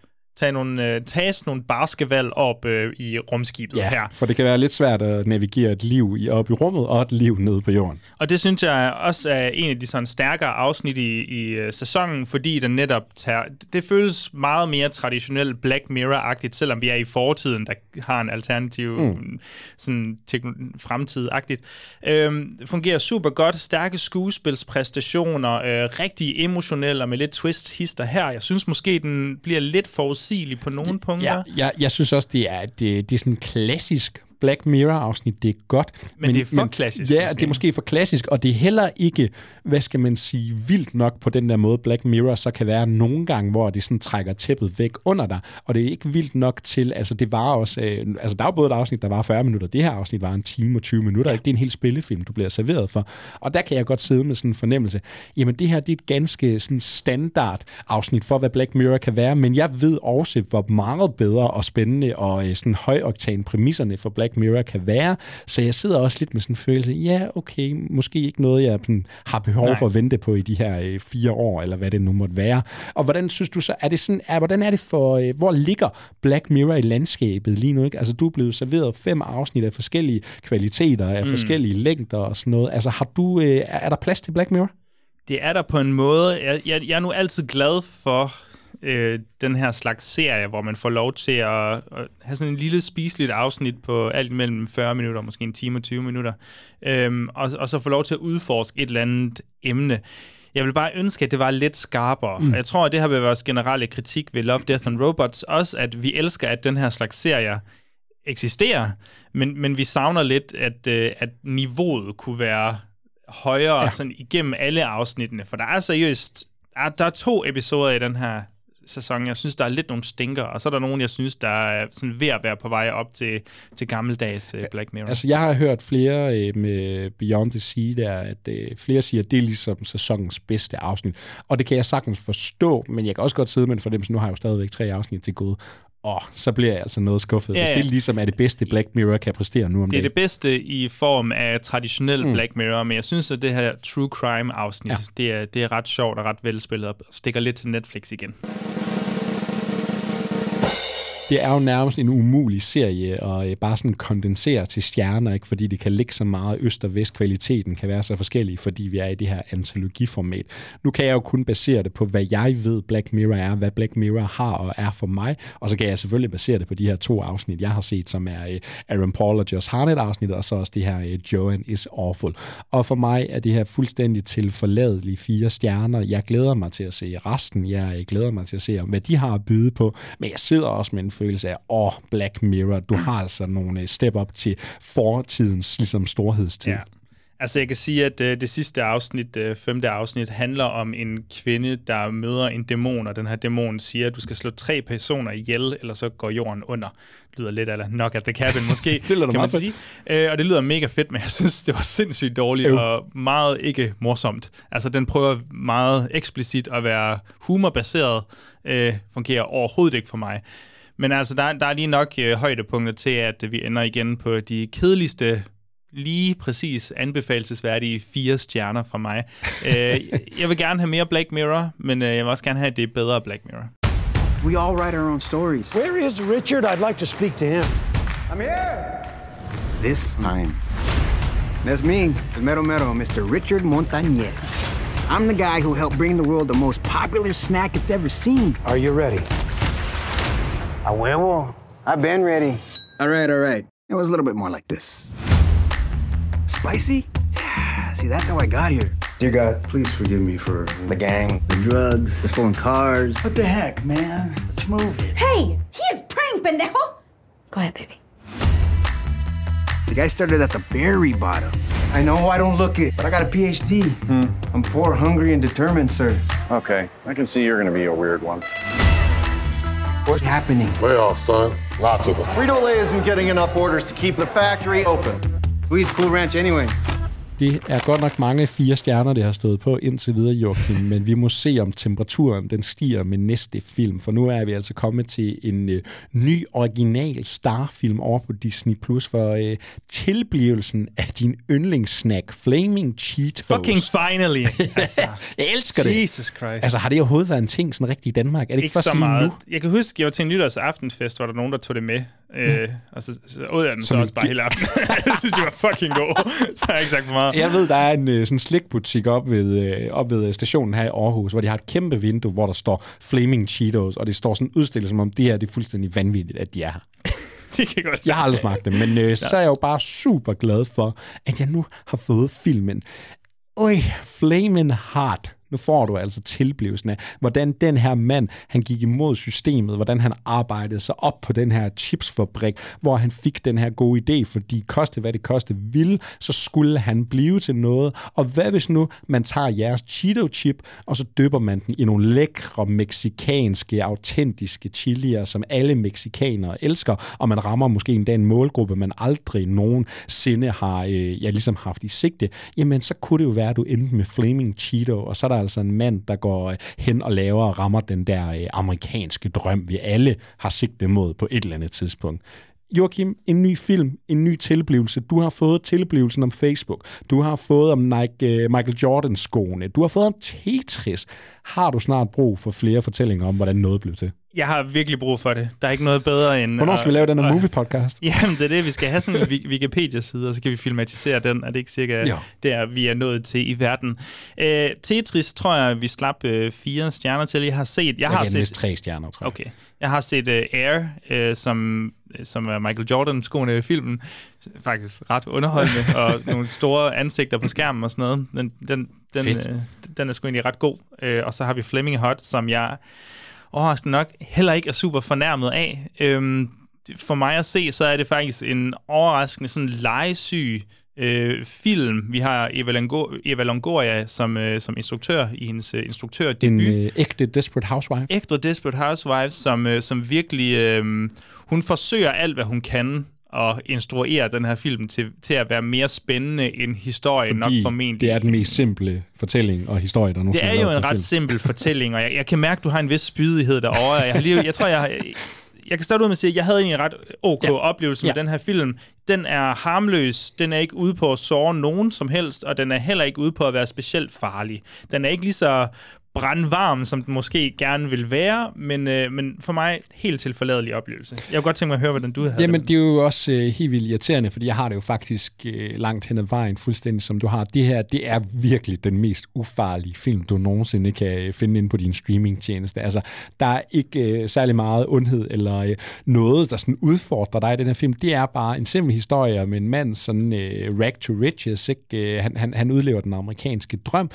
nogle barske valg op i rumskibet her. For det kan være lidt svært at navigere et liv op i rummet og et liv nede på jorden. Og det synes jeg også er en af de sådan stærkere afsnit i sæsonen, fordi den netop tager... Det føles meget mere traditionelt Black Mirror-agtigt, selvom vi er i fortiden, der har en alternativ fremtid-agtigt. Fungerer super godt. Stærke skuespilspræstationer, rigtig emotionelle og med lidt twist-hister her. Jeg synes måske, den bliver lidt forudsigelig på nogle punkter. Ja, jeg synes også, det er sådan klassisk Black Mirror-afsnit, det er godt. Men det er for klassisk. Ja, det er måske for klassisk, og det er heller ikke, hvad skal man sige, vildt nok på den der måde, Black Mirror så kan være nogle gange, hvor det sådan trækker tæppet væk under dig, og det er ikke vildt nok til, altså det var også, der var både et afsnit, der var 40 minutter, det her afsnit var en time og 20 minutter, ikke? Det er en hel spillefilm, du bliver serveret for, og der kan jeg godt sidde med sådan en fornemmelse, jamen det her, det er et ganske sådan standard afsnit for, hvad Black Mirror kan være, men jeg ved også, hvor meget bedre og spændende og sådan højoktan præmisserne for Black Mirror kan være, så jeg sidder også lidt med sådan en følelse, ja, okay, måske ikke noget, jeg sådan, har behov for at vente på i de her 4 år, eller hvad det nu måtte være. Og hvordan synes du så, er det sådan, hvordan er det for, hvor ligger Black Mirror i landskabet lige nu, ikke? Altså, du er blevet serveret 5 afsnit af forskellige kvaliteter, af forskellige længder og sådan noget. Altså, har du, er der plads til Black Mirror? Det er der på en måde. Jeg er nu altid glad for den her slags serie, hvor man får lov til at have sådan en lille spiseligt afsnit på alt mellem 40 minutter, måske en time og 20 minutter, og så få lov til at udforske et eller andet emne. Jeg vil bare ønske, at det var lidt skarpere. Jeg tror, at det har været vores generelle kritik ved Love, Death and Robots, også at vi elsker, at den her slags serier eksisterer, men vi savner lidt, at niveauet kunne være højere sådan igennem alle afsnittene, for der er seriøst, der er 2 episoder i den her sæson. Jeg synes, der er lidt nogle stinker, og så er der nogen, jeg synes, der er sådan ved at være på vej op til gammeldags Black Mirror. Altså, jeg har hørt flere med Beyond the Sea, flere siger, at det er ligesom sæsonens bedste afsnit. Og det kan jeg sagtens forstå, men jeg kan også godt sidde med for dem, så nu har jeg jo stadigvæk 3 afsnit til gode. Så bliver jeg altså noget skuffet. Ja, ja. Hvis det ligesom er det bedste, Black Mirror kan præstere nu om dagen. Det er det bedste i form af traditionel Black Mirror, men jeg synes, at det her true crime-afsnit, det er ret sjovt og ret velspillet og stikker lidt til Netflix igen. Det er jo nærmest en umulig serie at bare sådan kondensere til stjerner, ikke? Fordi det kan ligge så meget øst- og vestkvaliteten kan være så forskellig, fordi vi er i det her antologiformat. Nu kan jeg jo kun basere det på, hvad jeg ved Black Mirror er, hvad Black Mirror har og er for mig, og så kan jeg selvfølgelig basere det på de her 2 afsnit, jeg har set, som er Aaron Paul og Josh Hartnett-afsnittet, og så også det her Joan is Awful. Og for mig er det her fuldstændig tilforladelige 4 stjerner. Jeg glæder mig til at se resten. Jeg glæder mig til at se, hvad de har at byde på, men jeg sidder også med en følelse af, Black Mirror, du har altså nogle step-up til fortidens ligesom storhedstid. Ja. Altså jeg kan sige, at det sidste afsnit, femte afsnit, handler om en kvinde, der møder en dæmon, og den her dæmon siger, at du skal slå 3 personer ihjel, eller så går jorden under. Det lyder lidt eller Knock at the Cabin måske, det kan man sige. Og det lyder mega fedt, men jeg synes, det var sindssygt dårligt og meget ikke morsomt. Altså den prøver meget eksplicit at være humorbaseret, fungerer overhovedet ikke for mig. Men altså, der er lige nok højdepunkter til, at vi ender igen på de kedeligste, lige præcis anbefalesværdige 4 stjerner fra mig. Jeg vil gerne have mere Black Mirror, men jeg vil også gerne have det bedre Black Mirror. We all write our own stories. Where is Richard? I'd like to speak to him. I'm here. This time. That's me, the Mero, Mr. Richard Montañez. I'm the guy who helped bring the world the most popular snack it's ever seen. Are you ready? A huevo. I've been ready. All right. It was a little bit more like this. Spicy? Yeah, see, that's how I got here. Dear God, please forgive me for the gang, the drugs, the stolen cars. What the heck, man? Let's move it. Hey, he is praying, pendejo. Go ahead, baby. The guy started at the very bottom. I know I don't look it, but I got a PhD. I'm poor, hungry, and determined, sir. Okay, I can see you're gonna be a weird one. What's happening? Layoffs, son. Lots of them. Frito-Lay isn't getting enough orders to keep the factory open. We eat Cool Ranch anyway. Det er godt nok mange 4 stjerner, det har stået på indtil videre, Joachim, men vi må se, om temperaturen den stiger med næste film, for nu er vi altså kommet til en ny original starfilm over på Disney+, for tilblivelsen af din yndlingssnack, Flaming Cheetos. Fucking finally! Altså, jeg elsker det. Jesus Christ. Altså, har det overhovedet været en ting sådan rigtig i Danmark? Er det ikke så meget. Nu? Jeg kan huske, jeg var til en nytårsaftenfest, hvor der nogen, der tog det med, og så åd jeg den så også bare hele aftenen. Jeg synes, det var fucking god. Så har jeg ikke sagt for meget. Jeg ved, der er en sådan slikbutik op ved stationen her i Aarhus, hvor de har et kæmpe vindue, hvor der står Flaming Cheetos, og det står sådan udstillet, som om det her det er fuldstændig vanvittigt, at de er her. Det kan godt. Jeg har aldrig smagt det, men så er jeg jo bare super glad for, at jeg nu har fået filmen. Øj, Flamin' Hot. Nu får du altså tilblivelsen af, hvordan den her mand, han gik imod systemet, hvordan han arbejdede sig op på den her chipsfabrik, hvor han fik den her gode idé, fordi koste hvad det koste ville, så skulle han blive til noget. Og hvad hvis nu man tager jeres Cheeto-chip, og så dypper man den i nogle lækre, meksikanske, autentiske chilier, som alle meksikanere elsker, og man rammer måske endda en målgruppe, man aldrig nogensinde har ligesom haft i sigte, jamen så kunne det jo være, at du endte med Flaming Cheeto, og så er der altså en mand, der går hen og laver og rammer den der amerikanske drøm, vi alle har sigtet mod på et eller andet tidspunkt. Joachim, en ny film, en ny tilblivelse. Du har fået tilblivelsen om Facebook. Du har fået om Nike, Michael Jordan-skoene. Du har fået om Tetris. Har du snart brug for flere fortællinger om, hvordan noget blev til? Jeg har virkelig brug for det. Der er ikke noget bedre end... Hvornår skal vi lave den her movie-podcast? Jamen, det er det. Vi skal have sådan en Wikipedia-side, og så kan vi filmatisere den. Er det ikke cirka der, vi er nået til i verden? Tetris, tror jeg, vi slap 4 stjerner til. Jeg har set 3 stjerner, tror jeg. Okay. Jeg har set Air, som er Michael Jordan-skoene i filmen. Faktisk ret underholdende, og nogle store ansigter på skærmen og sådan noget. Den er sgu egentlig ret god. Og så har vi Flamin' Hot, som jeg... overraskende nok heller ikke er super fornærmet af. For mig at se, så er det faktisk en overraskende sådan legesyg film. Vi har Eva Longoria som instruktør i hendes instruktørdebut. En ægte Desperate Housewife. Ægte Desperate Housewife, som virkelig... hun forsøger alt, hvad hun kan, og instruere den her film til at være mere spændende end historien. Fordi nok formentlig. Det er den mest simple fortælling og historie, der nu. Det er jo en ret simpel fortælling, og jeg kan mærke, du har en vis spydighed derovre. Jeg kan starte ud med at sige, at jeg havde en ret oplevelse med den her film. Den er harmløs, den er ikke ude på at såre nogen som helst, og den er heller ikke ude på at være specielt farlig. Den er ikke lige så brandvarm, som den måske gerne vil være, men for mig helt tilforladelig oplevelse. Jeg kunne godt tænke mig at høre, hvordan du havde det. Jamen, det er jo også helt vildt irriterende, fordi jeg har det jo faktisk langt hen ad vejen, fuldstændig som du har. Det her, det er virkelig den mest ufarlige film, du nogensinde kan finde inde på din streamingtjeneste. Altså, der er ikke særlig meget ondhed eller noget, der sådan udfordrer dig i den her film. Det er bare en simpel historie om en mand, sådan rag to riches, ikke? Han udlever den amerikanske drøm.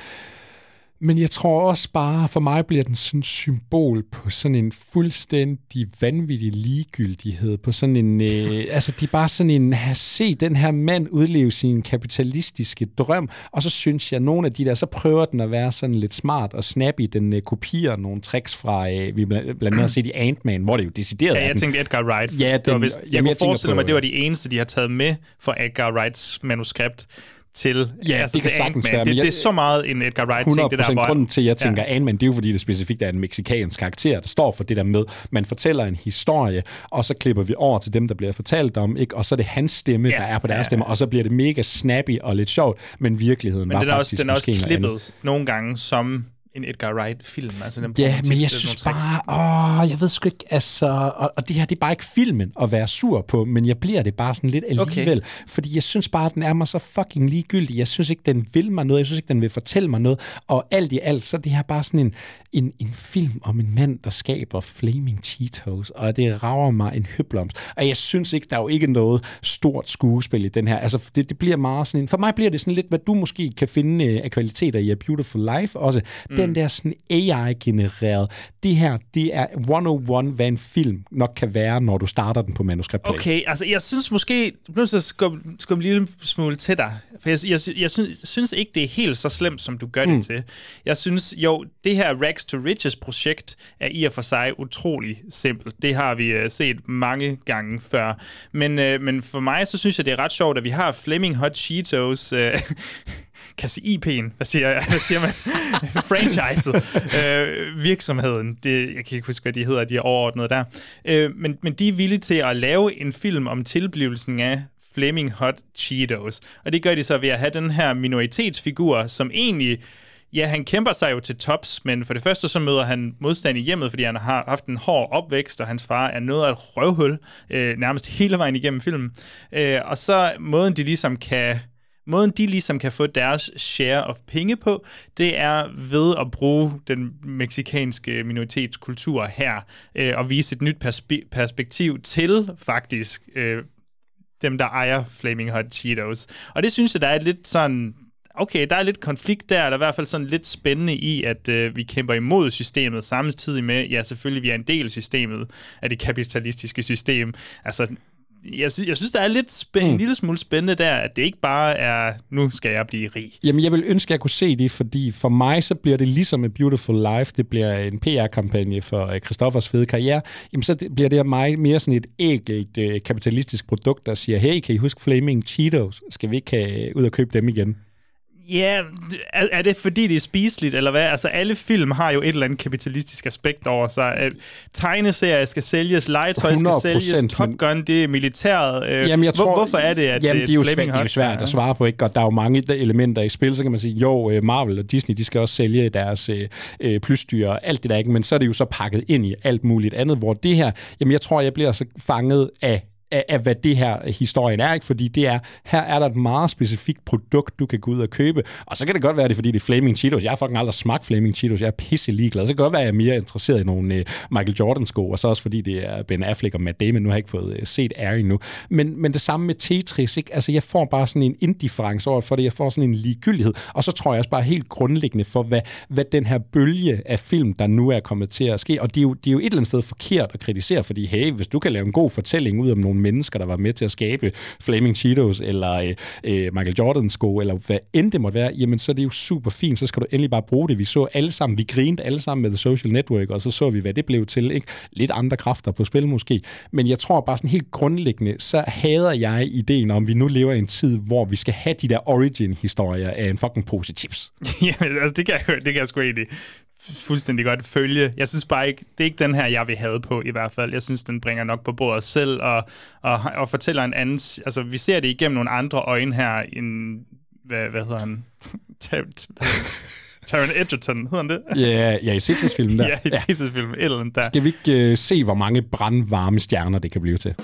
Men jeg tror også bare, for mig bliver den sådan symbol på sådan en fuldstændig vanvittig ligegyldighed, på sådan en, de er bare sådan en, at se den her mand udleve sin kapitalistiske drøm, og så synes jeg, nogle af de der, så prøver den at være sådan lidt smart og snappy, den kopierer nogle tricks fra, vi blandt andet har set i Ant-Man, hvor det jo decideret jeg tænkte Edgar Wright. Ja, det var, hvis, jeg kunne forestille mig, at det var de eneste, de har taget med fra Edgar Wrights manuskript, til, ja, altså det kan sagtens være, det er så meget en Edgar Wright-ting, det der. 100% grunden til, at jeg tænker, Ant-Man, det er jo fordi, det specifikt er en mexikansk karakter, der står for det der med, man fortæller en historie, og så klipper vi over til dem, der bliver fortalt om, ikke? Og så er det hans stemme, der er på deres stemme, og så bliver det mega snappy og lidt sjovt, men virkeligheden men var faktisk den er også klippet nogle gange som en Edgar Wright-film. Altså, men jeg synes bare, jeg ved sgu ikke, altså, og det her, det er bare ikke filmen at være sur på, men jeg bliver det bare sådan lidt alligevel, fordi jeg synes bare, at den er mig så fucking ligegyldig. Jeg synes ikke, den vil mig noget, jeg synes ikke, den vil fortælle mig noget, og alt i alt, så er det her bare sådan en film om en mand, der skaber Flamin' Cheetos, og det rager mig en høblomst, og jeg synes ikke, der er jo ikke noget stort skuespil i den her, altså, det bliver meget sådan en, for mig bliver det sådan lidt, hvad du måske kan finde af kvaliteter i A Beautiful Life også, den der sådan AI-genereret. Det her, det er 101, hvad en film nok kan være, når du starter den på manuskriptet. Okay, altså jeg synes måske, du bliver nødt til at skubbe en lille smule til dig, for jeg synes ikke, det er helt så slemt, som du gør det til. Jeg synes jo, det her Rags to Riches projekt er i og for sig utrolig simpelt. Det har vi set mange gange før. Men for mig, så synes jeg, det er ret sjovt, at vi har Flamin' Hot Cheetos IP'en, hvad siger man? Franchiset, virksomheden, det, jeg kan ikke huske, hvad de hedder, de er overordnet der. Men de er villige til at lave en film om tilblivelsen af Flamin' Hot Cheetos. Og det gør de så ved at have den her minoritetsfigur, som egentlig, ja, han kæmper sig jo til tops, men for det første så møder han modstand i hjemmet, fordi han har haft en hård opvækst, og hans far er noget af et røvhul, nærmest hele vejen igennem filmen. Og så måden de ligesom kan få deres share of penge på, det er ved at bruge den meksikanske minoritetskultur her, og vise et nyt perspektiv til faktisk dem, der ejer Flamin' Hot Cheetos. Og det synes jeg, der er lidt sådan, okay, der er lidt konflikt der, eller i hvert fald sådan lidt spændende i, at vi kæmper imod systemet, samtidig med, ja selvfølgelig, vi er en del af systemet, af det kapitalistiske system. Altså, jeg synes, der er lidt en lille smule spændende der, at det ikke bare er, nu skal jeg blive rig. Jamen, jeg vil ønske, at jeg kunne se det, fordi for mig, så bliver det ligesom A Beautiful Life, det bliver en PR-kampagne for Christoffers fede karriere, jamen så bliver det af mig mere sådan et ægelt kapitalistisk produkt, der siger, hey, kan I huske Flamin' Cheetos? Skal vi ikke ud og købe dem igen? Ja, yeah, er det fordi, det er spiseligt, eller hvad? Altså, alle film har jo et eller andet kapitalistisk aspekt over sig. Tegneserier skal sælges, legetøj skal sælges, Top Gun, det er militæret. Jamen, jeg tror, hvorfor er det, at det er jo svært at svare på, ikke? Og der er jo mange elementer i spil, så kan man sige, jo, Marvel og Disney, de skal også sælge deres plysdyr og alt det der, ikke? Men så er det jo så pakket ind i alt muligt andet, hvor det her, jamen, jeg tror, jeg bliver så fanget af hvad det her historien er, ikke? Fordi det er, her er der et meget specifikt produkt, du kan gå ud og købe, og så kan det godt være, det er, fordi det er Flamin' Cheetos. Jeg har fucking aldrig smagt Flamin' Cheetos, jeg er pisse ligeglad. Så kan det godt være, jeg er mere interesseret i nogle Michael Jordan-sko, og så også fordi det er Ben Affleck og Matt Damon, nu har jeg ikke fået set Ari nu. Men det samme med Tetris, ikke? Altså, jeg får bare sådan en indifference over for det, jeg får sådan en ligegyldighed, og så tror jeg også bare helt grundlæggende for, hvad den her bølge af film, der nu er kommet til at ske, og det er jo et eller andet sted forkert at kritisere, fordi hey, hvis du kan lave en god fortælling ud om nogle mennesker, der var med til at skabe Flamin' Cheetos, eller Michael Jordans sko, eller hvad end det måtte være, jamen så er det jo super fint, så skal du endelig bare bruge det. Vi så alle sammen, vi grinede alle sammen med The Social Network, og så vi, hvad det blev til, ikke? Lidt andre kræfter på spil måske, men jeg tror bare sådan helt grundlæggende, så hader jeg ideen om, vi nu lever i en tid, hvor vi skal have de der origin-historier af en fucking pose chips. Jamen, altså det kan jeg sgu egentlig fuldstændig godt følge. Jeg synes bare ikke, det er ikke den her, jeg vil have på i hvert fald. Jeg synes, den bringer nok på bordet selv og fortæller en anden. Altså, vi ser det igennem nogle andre øjne her end, hvad hedder han? Taron Edgerton, hedder han det? Ja, i Cities-filmen der. Ja, i Cities-filmen, et eller andet der. Skal vi ikke se, hvor mange brandvarme stjerner det kan blive til?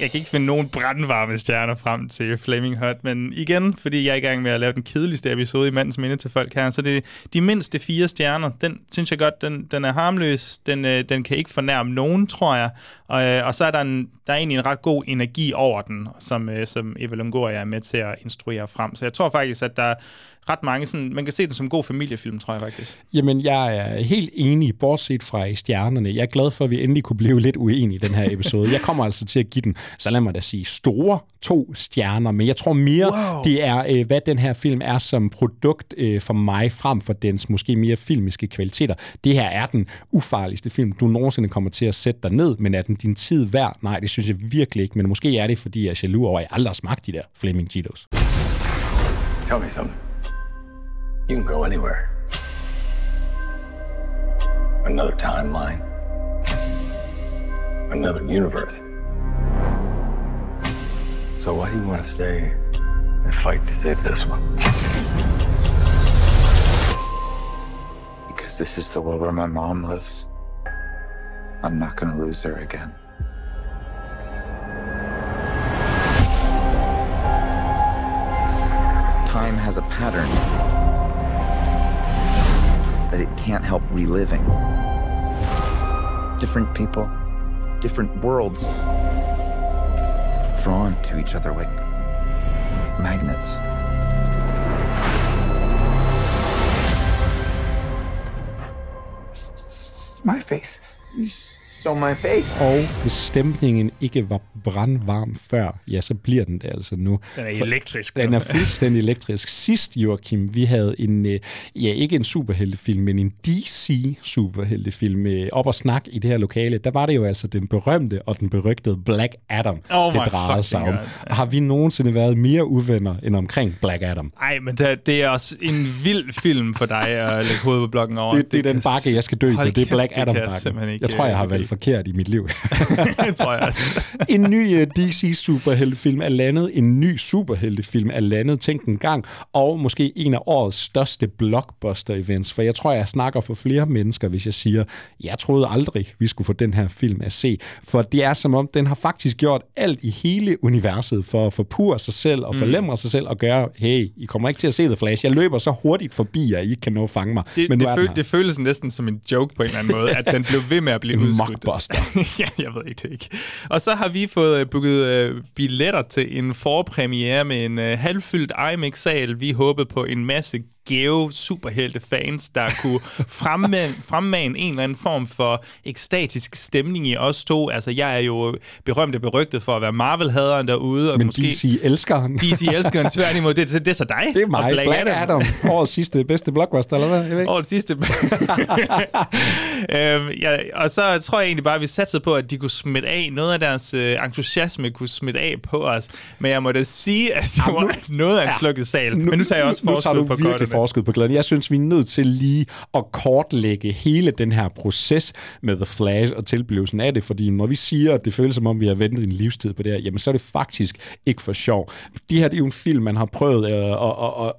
Jeg kan ikke finde nogen brandvarme stjerner frem til Flaming Hot, men igen, fordi jeg er i gang med at lave den kedeligste episode i Mandens Minde til folk her, så det er de mindste 4 stjerner. Den synes jeg godt, den er harmløs, den kan ikke fornærme nogen, tror jeg. Og så er der er egentlig en ret god energi over den, som Eva Longoria er med til at instruere frem. Så jeg tror faktisk, at der er ret mange sådan, man kan se den som en god familiefilm, tror jeg faktisk. Jamen, jeg er helt enig, bortset fra stjernerne. Jeg er glad for, at vi endelig kunne blive lidt uenige i den her episode. Jeg kommer altså til at give den, så lad mig da sige, store 2 stjerner. Men jeg tror mere, det er, hvad den her film er som produkt for mig, frem for dens måske mere filmiske kvaliteter. Det her er den ufarligste film, du nogensinde kommer til at sætte dig ned, men er den din tid værd? Nej, det synes jeg virkelig ikke. Men måske er det, fordi jeg er jaloux over, at jeg aldrig har smagt de der Flamin' Cheetos. Tell me something. You can go anywhere. Another timeline. Another universe. So why do you want to stay and fight to save this one? Because this is the world where my mom lives. I'm not going to lose her again. Time has a pattern that it can't help reliving. Different people, different worlds, drawn to each other like magnets. It's my face. So my face. Og hvis stemningen ikke var brandvarm før, ja, så bliver den det altså nu. Den er elektrisk. Den er fuldstændig elektrisk. Sidst, Joachim, vi havde en, ja, ikke en superheltefilm, men en DC-superheltefilm op og snak i det her lokale. Der var det jo altså den berømte og den berygtede Black Adam, det drejede sig om. Har vi nogensinde været mere uvenner end omkring Black Adam? Nej, men det er også en vild film for dig at lægge hovedet på blokken over. Det er den bakke, jeg skal dø på. Det er Black Adam-bakken. Jeg tror, jeg har valgt forkert i mit liv. Det tror jeg også. En ny DC-superheltefilm er landet. En ny superheltefilm er landet. Tænk en gang. Og måske en af årets største blockbuster-events. For jeg tror, jeg snakker for flere mennesker, hvis jeg siger, jeg troede aldrig, vi skulle få den her film at se. For det er som om, den har faktisk gjort alt i hele universet for at forpure sig selv og forlemre sig selv og gøre, hey, I kommer ikke til at se The Flash. Jeg løber så hurtigt forbi, at I ikke kan nå at fange mig. Det føles næsten som en joke på en eller anden måde, at den blev ved med at blive udskudt. Ja, jeg ved ikke det ikke. Og så har vi fået booket billetter til en forpremiere med en halvfyldt IMAX-sal. Vi håbede på en masse gæve superheltefans, der kunne fremmane en eller anden form for ekstatisk stemning i os to. Altså, jeg er jo berømt og berygtet for at være Marvel-haderen derude. Og men måske DC-elskeren. DC-elskeren, svært imod. Det er så dig. Det er mig. Black Adam. Årets sidste bedste blockbuster, eller hvad? Jeg ved ikke. Årets sidste. Og så tror jeg egentlig bare, vi satsede på, at de kunne smitte af. Noget af deres entusiasme kunne smitte af på os. Men jeg må da sige, at det var noget af en slukket sal. Men nu tager jeg også forskud på godt. Forsket på glæden. Jeg synes, vi er nødt til lige at kortlægge hele den her proces med The Flash og tilblivelsen af det, fordi når vi siger, at det føles som om, vi har ventet en livstid på det her, jamen så er det faktisk ikke for sjov. Det her, det er jo en film, man har prøvet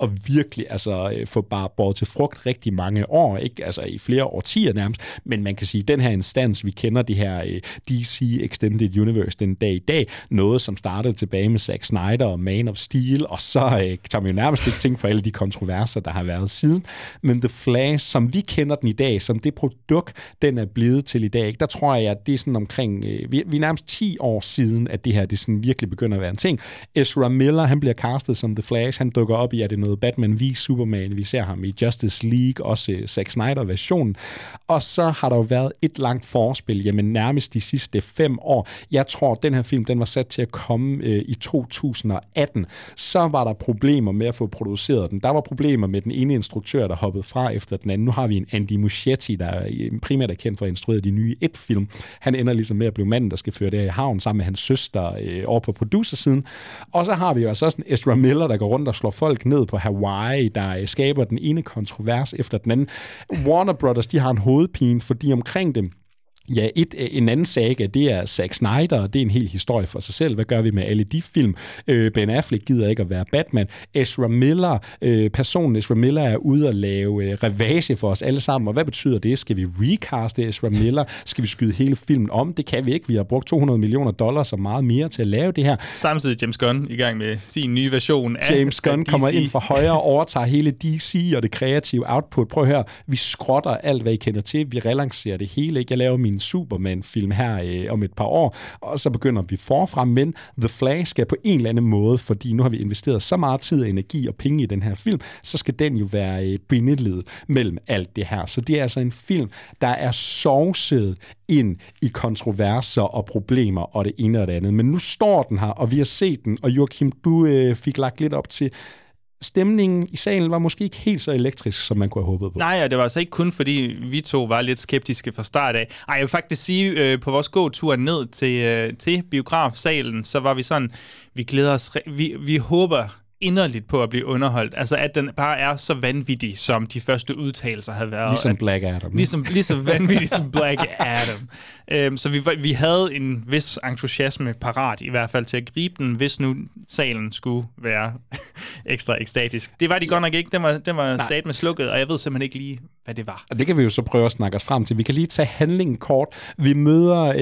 at virkelig altså, få bare båret til frugt rigtig mange år, ikke? Altså i flere årtier nærmest, men man kan sige, at den her instans, vi kender det her DC Extended Universe den dag i dag, noget som startede tilbage med Zack Snyder og Man of Steel, og så kan man jo nærmest ikke tænke på alle de kontroverser, der har været siden, men The Flash, som vi kender den i dag, som det produkt, den er blevet til i dag, der tror jeg, at det er sådan omkring, vi er nærmest 10 år siden, at det her, det sådan virkelig begynder at være en ting. Ezra Miller, han bliver castet som The Flash, han dukker op i, at det er noget Batman v Superman, vi ser ham i Justice League, også Zack Snyder-versionen, og så har der jo været et langt forspil, jamen nærmest de sidste 5 år. Jeg tror, den her film, den var sat til at komme i 2018. Så var der problemer med at få produceret den. Der var problemer med den ene instruktør, der hoppede fra efter den anden. Nu har vi en Andy Muschietti, der primært er kendt for at instruere de nye It-film. Han ender ligesom med at blive manden, der skal føre det i havn, sammen med hans søster over på producersiden. Og så har vi jo altså også en Ezra Miller, der går rundt og slår folk ned på Hawaii, der skaber den ene kontrovers efter den anden. Warner Brothers, de har en hovedpine, fordi omkring dem, Ja, en anden saga, det er Zack Snyder, og det er en hel historie for sig selv. Hvad gør vi med alle de film? Ben Affleck gider ikke at være Batman. Ezra Miller, personen Ezra Miller er ude at lave revage for os alle sammen, og hvad betyder det? Skal vi recaste Ezra Miller? Skal vi skyde hele filmen om? Det kan vi ikke. Vi har brugt $200 million og meget mere til at lave det her. Samtidig James Gunn i gang med sin nye version af James Gunn kommer ind fra højre og overtager hele DC og det kreative output. Prøv at høre, vi skrotter alt, hvad I kender til. Vi relancerer det hele, ikke? Jeg laver min Superman-film her om et par år, og så begynder vi forfra, men The Flash skal på en eller anden måde, fordi nu har vi investeret så meget tid, energi og penge i den her film, så skal den jo være bindeled mellem alt det her. Så det er altså en film, der er sovset ind i kontroverser og problemer og det ene og det andet. Men nu står den her, og vi har set den, og Joachim, du fik lagt lidt op til, stemningen i salen var måske ikke helt så elektrisk, som man kunne have håbet på. Nej, og det var altså ikke kun, fordi vi to var lidt skeptiske fra start af. Ej, jeg vil faktisk sige, på vores gåtur ned til biografsalen, så var vi sådan, vi glæder os, vi håber inderligt på at blive underholdt. Altså, at den bare er så vanvittig, som de første udtalelser havde været. Ligesom Black Adam. Ligesom vanvittig som Black Adam. Så vi havde en vis entusiasme parat, i hvert fald til at gribe den, hvis nu salen skulle være ekstra ekstatisk. Det var de godt nok ikke. Den var sat med slukket, og jeg ved simpelthen ikke lige, hvad det var. Og det kan vi jo så prøve at snakke os frem til. Vi kan lige tage handlingen kort. Vi møder,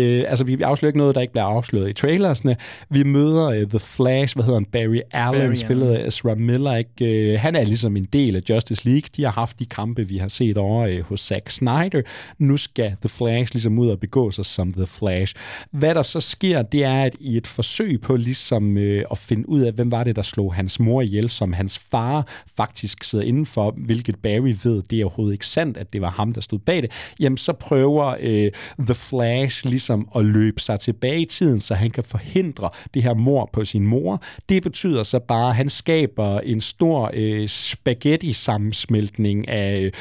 vi afslører ikke noget, der ikke bliver afsløret i trailersne. Vi møder The Flash, Barry Allen, spillet af Ezra Miller. Ikke? Han er ligesom en del af Justice League. De har haft de kampe, vi har set over hos Zack Snyder. Nu skal The Flash ligesom ud og begå sig som The Flash. Hvad der så sker, det er, at i et forsøg på ligesom at finde ud af, hvem var det, der slog hans mor ihjel, som hans far faktisk sidder indenfor, hvilket Barry ved, det er overhovedet ikke sandt, at det var ham, der stod bag det, jamen så prøver The Flash ligesom at løbe sig tilbage i tiden, så han kan forhindre det her mord på sin mor. Det betyder så bare, at han skaber en stor spaghetti-sammensmeltning af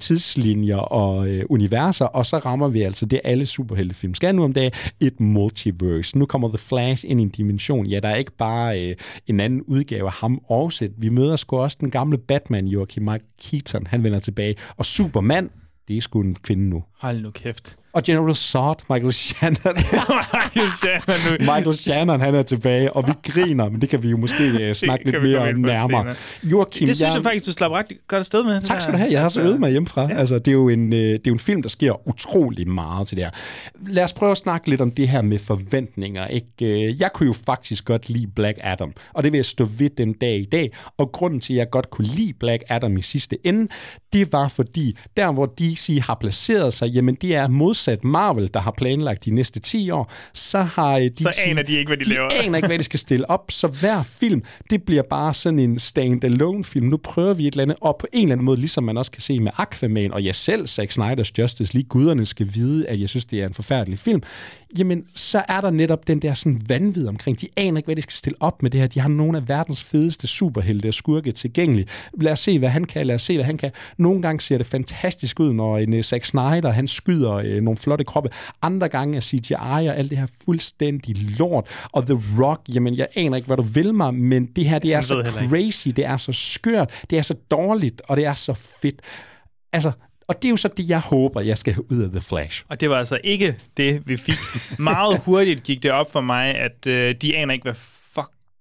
tidslinjer og universer, og så rammer vi altså det, alle superheltefilm skal nu om dagen, et multiverse. Nu kommer The Flash ind i en dimension. Ja, der er ikke bare en anden udgave af ham oversæt. Vi møder sgu også den gamle Batman, Michael Keaton. Han vender tilbage, og Superman, det er sgu en kvinde nu. Hold nu kæft. Og General Zod, Michael Shannon. Michael Shannon, han er tilbage, og vi griner, men det kan vi jo måske snakke lidt mere om nærmere. Joachim, det synes jeg faktisk, du slap ret godt afsted med. Tak skal du have, jeg har så øvet mig hjemmefra. Ja. Altså, det er jo en film, der sker utrolig meget til det her. Lad os prøve at snakke lidt om det her med forventninger. Ikke? Jeg kunne jo faktisk godt lide Black Adam, og det vil jeg stå ved den dag i dag. Og grunden til, at jeg godt kunne lide Black Adam i sidste ende, det var fordi, der hvor DC har placeret sig, jamen det er modsat Marvel, der har planlagt de næste 10 år, så har DC... Så aner de ikke, hvad de laver. De aner ikke, hvad de skal stille op. Så hver film, det bliver bare sådan en stand-alone-film. Nu prøver vi et eller andet, og på en eller anden måde, ligesom man også kan se med Aquaman, og jeg selv, Zack Snyder's Justice League, guderne skal vide, at jeg synes, det er en forfærdelig film. Jamen, så er der netop den der sådan vanvid omkring. De aner ikke, hvad de skal stille op med det her. De har nogle af verdens fedeste superhelte og skurke tilgængelige. Lad os se, hvad han kan. Nogle gange ser det fantastisk ud, når en Zack Snyder, han skyder nogle flotte kroppe. Andre gange er CGI og alt det her fuldstændig lort. Og The Rock, jamen jeg aner ikke, hvad du vil mig, men det her, det er så crazy, det er så skørt, det er så dårligt, og det er så fedt. Altså, og det er jo så det, jeg håber, jeg skal ud af The Flash. Og det var altså ikke det, vi fik. Meget hurtigt gik det op for mig, at de aner ikke, hvad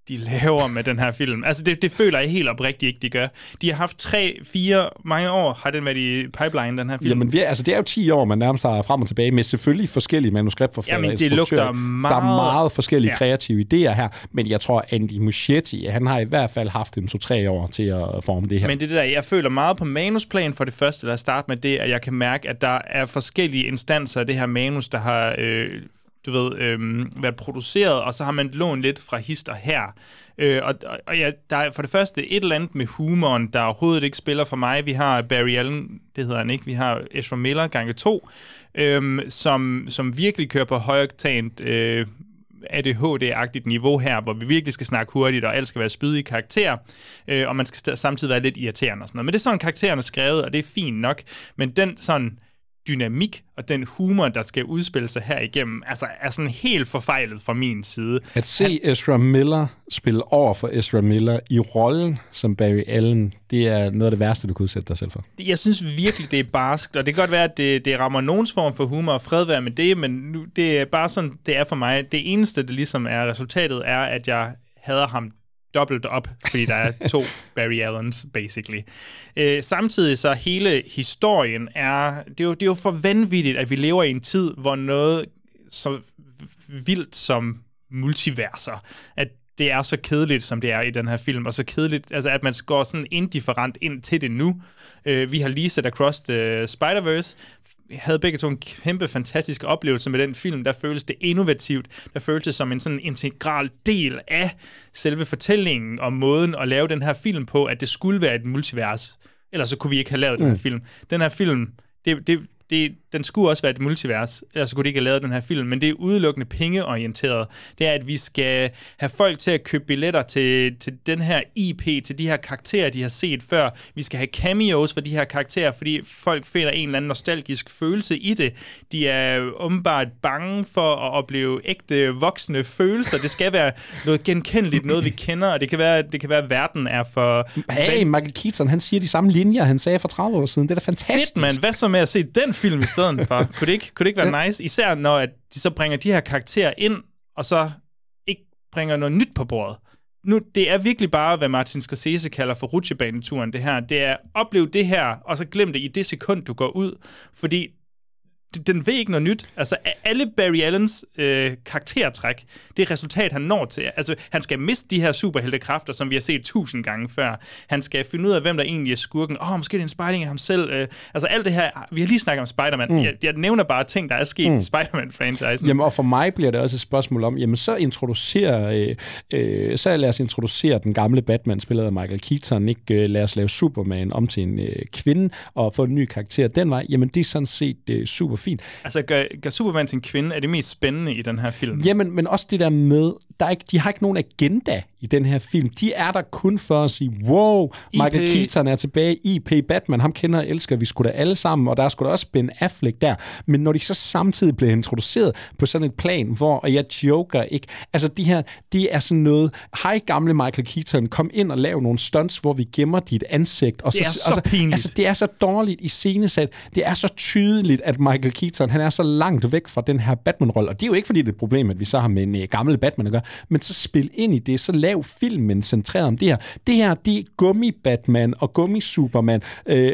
de laver med den her film. Altså, det føler jeg helt oprigtigt ikke, de gør. De har haft 3-4 mange år, har den været i pipeline, den her film. Jamen, det er jo 10 år, man nærmest har frem og tilbage med selvfølgelig forskellige manuskriptforfattere. Jamen, det lugter meget... Der er meget forskellige kreative idéer her, men jeg tror, Andy Muschietti, han har i hvert fald haft dem 2-3 år til at forme det her. Men det der, jeg føler meget på manusplan for det første, der starter med det, at jeg kan mærke, at der er forskellige instanser af det her manus, der har... været produceret, og så har man lånt lidt fra hist og her. Der er for det første et eller andet med humoren, der overhovedet ikke spiller for mig. Vi har Barry Allen, det hedder han ikke, vi har Ezra Miller gange 2, som virkelig kører på højoktant ADHD-agtigt niveau her, hvor vi virkelig skal snakke hurtigt, og alt skal være spydige karakterer, og man skal samtidig være lidt irriterende og sådan noget. Men det er sådan, karakteren er skrevet, og det er fint nok, men den sådan dynamik og den humor, der skal udspille sig herigennem, altså er sådan helt forfejlet fra min side. At se Ezra Miller spille over for Ezra Miller i rollen som Barry Allen, det er noget af det værste, du kan udsætte dig selv for. Jeg synes virkelig, det er barskt, og det kan godt være, at det rammer nogens form for humor og fred være med det, men nu, det er bare sådan, det er for mig. Det eneste, det ligesom er resultatet, er, at jeg hader ham dobbelt op, fordi der er to Barry Allens, basically. Samtidig så hele historien er... Det er jo for vanvittigt, at vi lever i en tid, hvor noget så vildt som multiverser, at det er så kedeligt, som det er i den her film, og så kedeligt, altså at man går sådan indifferent ind til det nu. Vi har lige set Across the Spider-Verse, havde begge to en kæmpe fantastisk oplevelse med den film, der føles det innovativt, der føles det som en sådan integral del af selve fortællingen og måden at lave den her film på, at det skulle være et multivers, ellers så kunne vi ikke have lavet den her film. Den her film, den skulle også være et multivers, ellers så kunne de ikke have lavet den her film, men det er udelukkende pengeorienteret. Det er, at vi skal have folk til at købe billetter til den her IP, til de her karakterer, de har set før. Vi skal have cameos for de her karakterer, fordi folk finder en eller anden nostalgisk følelse i det. De er åbenbart bange for at opleve ægte voksne følelser. Det skal være noget genkendeligt, noget vi kender, og det kan være at verden er for... Hey, Michael Keaton, han siger de samme linjer, han sagde for 30 år siden. Det er da fantastisk. Fedt, mand. Hvad så med at se den film i stedet for? Kunne det ikke være nice? Især når at de så bringer de her karakterer ind, og så ikke bringer noget nyt på bordet. Nu, det er virkelig bare, hvad Martin Scorsese kalder for rutsjebaneturen, det her. Det er, oplev det her, og så glem det i det sekund, du går ud. Fordi den ved ikke noget nyt. Altså, alle Barry Allens karaktertræk, det resultat, han når til. Altså, han skal miste de her superheltekræfter, som vi har set 1000 gange før. Han skal finde ud af, hvem der egentlig er skurken. Måske det er en spejling af ham selv. Altså, alt det her... Vi har lige snakket om Spider-Man. Jeg nævner bare ting, der er sket i Spider-Man-franchisen. Jamen, og for mig bliver det også et spørgsmål om, jamen, så lad os introducere den gamle Batman, spillet af Michael Keaton, ikke? Lad os lave Superman om til en kvinde, og få en ny karakter den vej. Jamen, det er sådan set super fint. Altså, gør Superman til en kvinde er det mest spændende i den her film? Jamen, men også det der med, de har ikke nogen agenda i den her film. De er der kun for at sige, wow, Michael Keaton er tilbage, IP Batman, ham kender og elsker vi sgu da alle sammen, og der er sgu da også Ben Affleck der. Men når de så samtidig bliver introduceret på sådan et plan, og jeg joker ikke, altså de her, det er sådan noget, hej gamle Michael Keaton, kom ind og lav nogle stunts, hvor vi gemmer dit ansigt. Og det er så pinligt. Altså, det er så dårligt iscenesat. Det er så tydeligt, at Michael Keaton, han er så langt væk fra den her Batman-rolle, og det er jo ikke fordi det er et problem, at vi så har med en gammel Batman at gøre, men så spil ind i det, så lav filmen centreret om det her. Det her, det er gummi-Batman og gummi-Superman,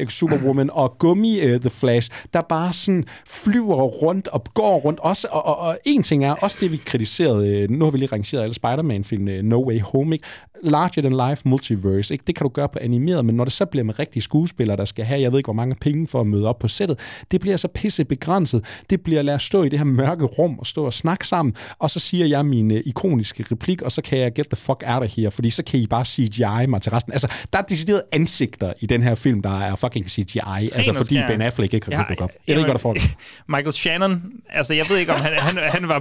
Superwoman og gummi-The Flash, der bare sådan flyver rundt og går rundt også, og en ting er også det, vi kritiserede, nu har vi lige rangeret alle Spider-Man-filmene, No Way Home, ikke? Larger than life multiverse, ikke? Det kan du gøre på animeret, men når det så bliver med rigtige skuespillere, der skal have, jeg ved ikke hvor mange penge for at møde op på sættet, det bliver så pissebegrænset. Det bliver, lad os stå i det her mørke rum og stå og snakke sammen, og så siger jeg min ikoniske replik, og så kan jeg get the fuck out of here, fordi så kan I bare CGI mig til resten. Altså, der er deciderede ansigter i den her film, der er fucking CGI, altså fordi Ben Affleck ikke har dukke op. Jeg ved ikke, hvad der foregår. Michael Shannon, altså jeg ved ikke, om han var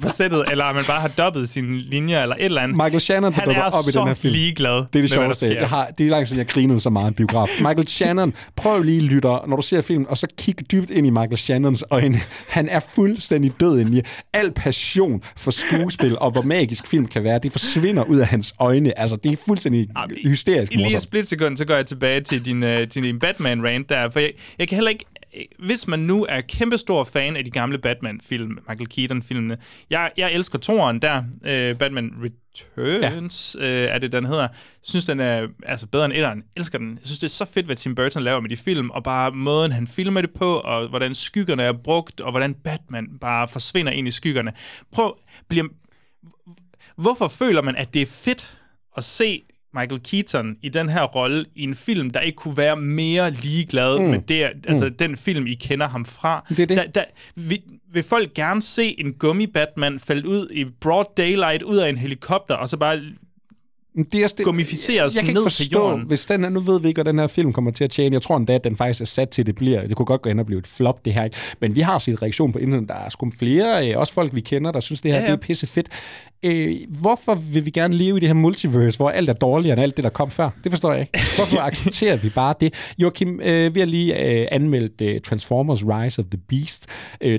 på sættet, eller om han bare har dobbet sine linjer, eller et eller andet. Michael Shannon, der dukker op i den her film. Han er så ligeglad. Det er det sjoveste. Det er langt siden, jeg grinede så meget en biograf. Michael Shannon, prøv lige lytter, når du ser filmen, og så kig dybt ind i Michael Shannons øjne. Han er fuldstændig død ind i al passion for skuespil, og hvor magisk film kan være. Det forsvinder ud af hans øjne. Altså, det er fuldstændig hysterisk morsomt. I lige et splitsekund, så går jeg tilbage til din Batman-rant der, for jeg kan heller ikke... Hvis man nu er kæmpestor fan af de gamle Batman-film, Michael Keaton-filmene, jeg elsker toeren der, Batman Returns, er det, den hedder. Synes, den er altså bedre end etteren. Elsker den. Jeg synes, det er så fedt, hvad Tim Burton laver med de film, og bare måden, han filmer det på, og hvordan skyggerne er brugt, og hvordan Batman bare forsvinder ind i skyggerne. Hvorfor føler man, at det er fedt at se Michael Keaton i den her rolle i en film, der ikke kunne være mere ligeglad med det, altså den film, I kender ham fra? Det er det. Vil folk gerne se en gummi-Batman falde ud i broad daylight ud af en helikopter, og så bare... gummificeres ned forstå, til jorden. Hvis den her, nu ved vi ikke, hvordan den her film kommer til at tjene. Jeg tror endda, at den faktisk er sat til, det bliver. Det kunne godt gå hen og blive et flop, det her. Ikke? Men vi har set reaktion på internet. Der er sgu flere, også folk, vi kender, der synes, det her det er pisse fedt. Hvorfor vil vi gerne leve i det her multiverse, hvor alt er dårligere end alt det, der kom før? Det forstår jeg ikke. Hvorfor accepterer vi bare det? Joachim, vi har lige anmeldt Transformers: Rise of the Beasts.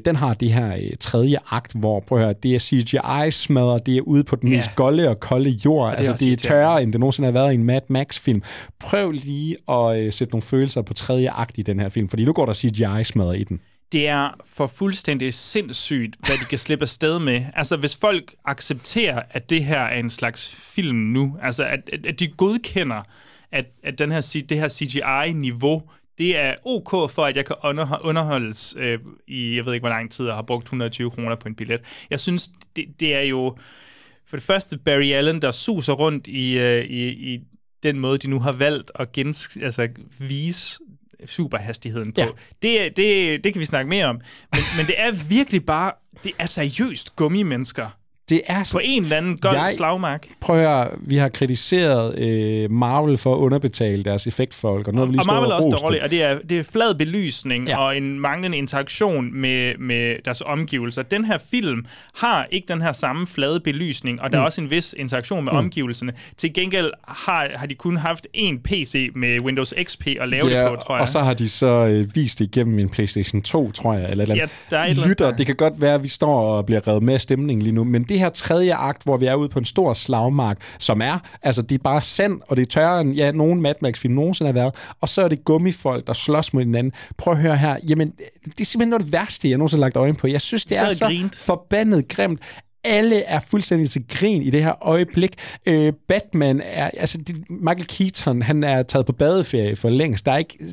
Den har det her tredje akt, hvor prøv at høre, det er CGI-smadret, det er ude på den mest golde og kolde jord. Og det er altså, det er tørre, end det nogensinde har været i en Mad Max-film. Prøv lige at sætte nogle følelser på tredje akt i den her film, fordi nu går der CGI-smadret i den. Det er for fuldstændig sindssygt, hvad de kan slippe afsted med. Altså, hvis folk accepterer, at det her er en slags film nu, altså, at de godkender, at den her, det her CGI-niveau, det er ok for, at jeg kan underholdes i, jeg ved ikke, hvor lang tid, og har brugt 120 kroner på en billet. Jeg synes, det er jo, for det første, Barry Allen, der suser rundt i den måde, de nu har valgt at vise superhastigheden på. Ja. Det kan vi snakke mere om. Men det er virkelig bare, det er seriøst gummimennesker. Det er på en eller anden gold slagmark. Vi har kritiseret Marvel for at underbetale deres effektfolk. Og Marvel er også dårlig, og det er flad belysning og en manglende interaktion med deres omgivelser. Den her film har ikke den her samme flade belysning, og der er også en vis interaktion med omgivelserne. Til gengæld har de kun haft en PC med Windows XP at lave det på, tror jeg. Og så har de vist det igennem en PlayStation 2, tror jeg. Det kan godt være, at vi står og bliver revet med af stemningen lige nu, men det her tredje akt, hvor vi er ude på en stor slagmark, som er, altså det er bare sand, og det er tørre end nogen Mad Max-film nogensinde har været, og så er det gummifolk, der slås mod hinanden. Prøv at høre her, jamen det er simpelthen noget værste, jeg nogensinde har lagt øje på. Jeg synes, det er så forbandet grimt. Alle er fuldstændig til grin i det her øjeblik. Batman er... Altså, Michael Keaton, han er taget på badeferie for længst. Der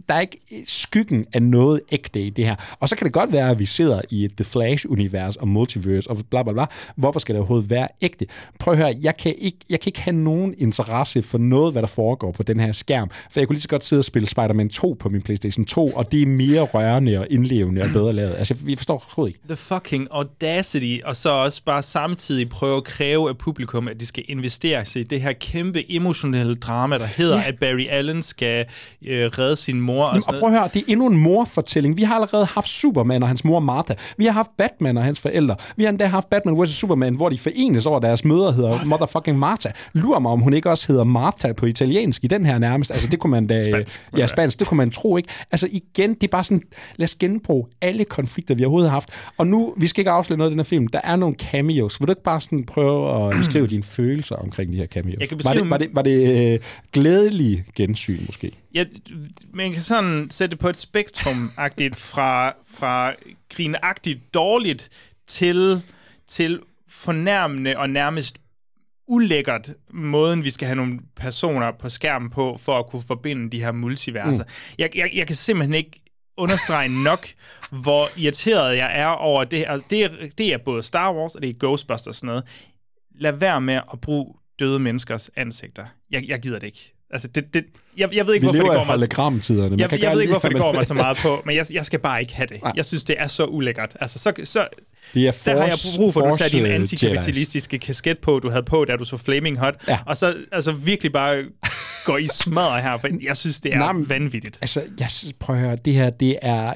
er ikke skyggen af noget ægte i det her. Og så kan det godt være, at vi sidder i et The Flash-univers og multiverse og bla bla bla. Hvorfor skal det overhovedet være ægte? Prøv at høre, jeg kan ikke have nogen interesse for noget, hvad der foregår på den her skærm. For jeg kunne lige så godt sidde og spille Spider-Man 2 på min PlayStation 2, og det er mere rørende og indlevende og bedre lavet. Altså, jeg forstår ikke. The fucking audacity, og så også bare samtidig prøve at kræve af publikum, at de skal investere sig i det her kæmpe emotionelle drama, der hedder, at Barry Allen skal redde sin mor. Og prøv at høre, det er endnu en morfortælling. Vi har allerede haft Superman og hans mor Martha. Vi har haft Batman og hans forældre. Vi har endda haft Batman vs. Superman, hvor de forenes over deres mødre hedder motherfucking Martha. Lurer mig, om hun ikke også hedder Martha på italiensk i den her nærmest. Altså, det kunne man da... spansk. Det kunne man tro, ikke? Altså, igen, det er bare sådan, lad os genbruge alle konflikter, vi overhovedet har haft. Og nu, vi skal ikke afsløre noget af den her film. Der er nogle cameos. Vil du ikke bare sådan prøve at beskrive dine følelser omkring de her cameos? Var det glædelige gensyn, måske? Ja, man kan sådan sætte det på et spektrum-agtigt fra grinagtigt dårligt til fornærmende og nærmest ulækkert måden, vi skal have nogle personer på skærmen på, for at kunne forbinde de her multiverser. Jeg kan simpelthen ikke understrege nok, hvor irriteret jeg er over det her. Det er både Star Wars, og det er Ghostbusters og sådan noget. Lad være med at bruge døde menneskers ansigter. Jeg gider det ikke. Altså, jeg ved ikke, hvorfor det går mig... så meget på, men jeg skal bare ikke have det. Nej. Jeg synes, det er så ulækkert. Altså, der har jeg brug for, at du tager din antikapitalistiske kasket på, du havde på, da du så Flaming Hot, og så virkelig bare... går i smadret her, for jeg synes, det er vanvittigt. Altså, jeg synes, prøv at høre, det her, det er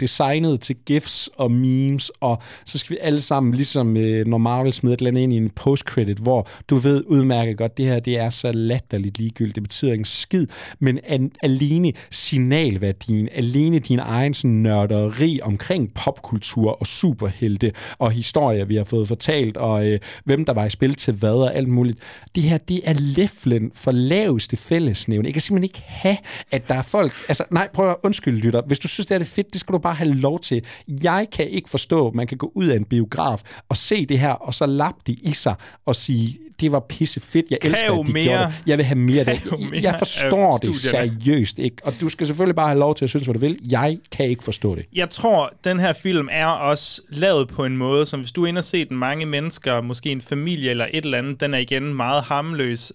designet til gifs og memes, og så skal vi alle sammen, ligesom når Marvel smider et eller andet ind i en post-credit, hvor du ved udmærket godt, det her, det er så latterligt ligegyldigt, det betyder ikke en skid, men alene signalværdien, alene din egen sådan, nørderi omkring popkultur og superhelte og historier, vi har fået fortalt, og hvem der var i spil til hvad og alt muligt. Det her, det er læflen for laveste fællesnævn. Jeg kan simpelthen ikke have, at der er folk... Altså, nej, prøv at undskylde, lytter. Hvis du synes, det er det fedt, det skal du bare have lov til. Jeg kan ikke forstå, at man kan gå ud af en biograf og se det her, og så lappe det i sig og sige, det var pisse fedt, jeg elsker, at de gjorde det. Jeg vil have mere af det. Jeg forstår det seriøst ikke. Og du skal selvfølgelig bare have lov til at synes, hvad du vil. Jeg kan ikke forstå det. Jeg tror, den her film er også lavet på en måde, som hvis du ender og ser den mange mennesker, måske en familie eller et eller andet, den er igen meget harmløs.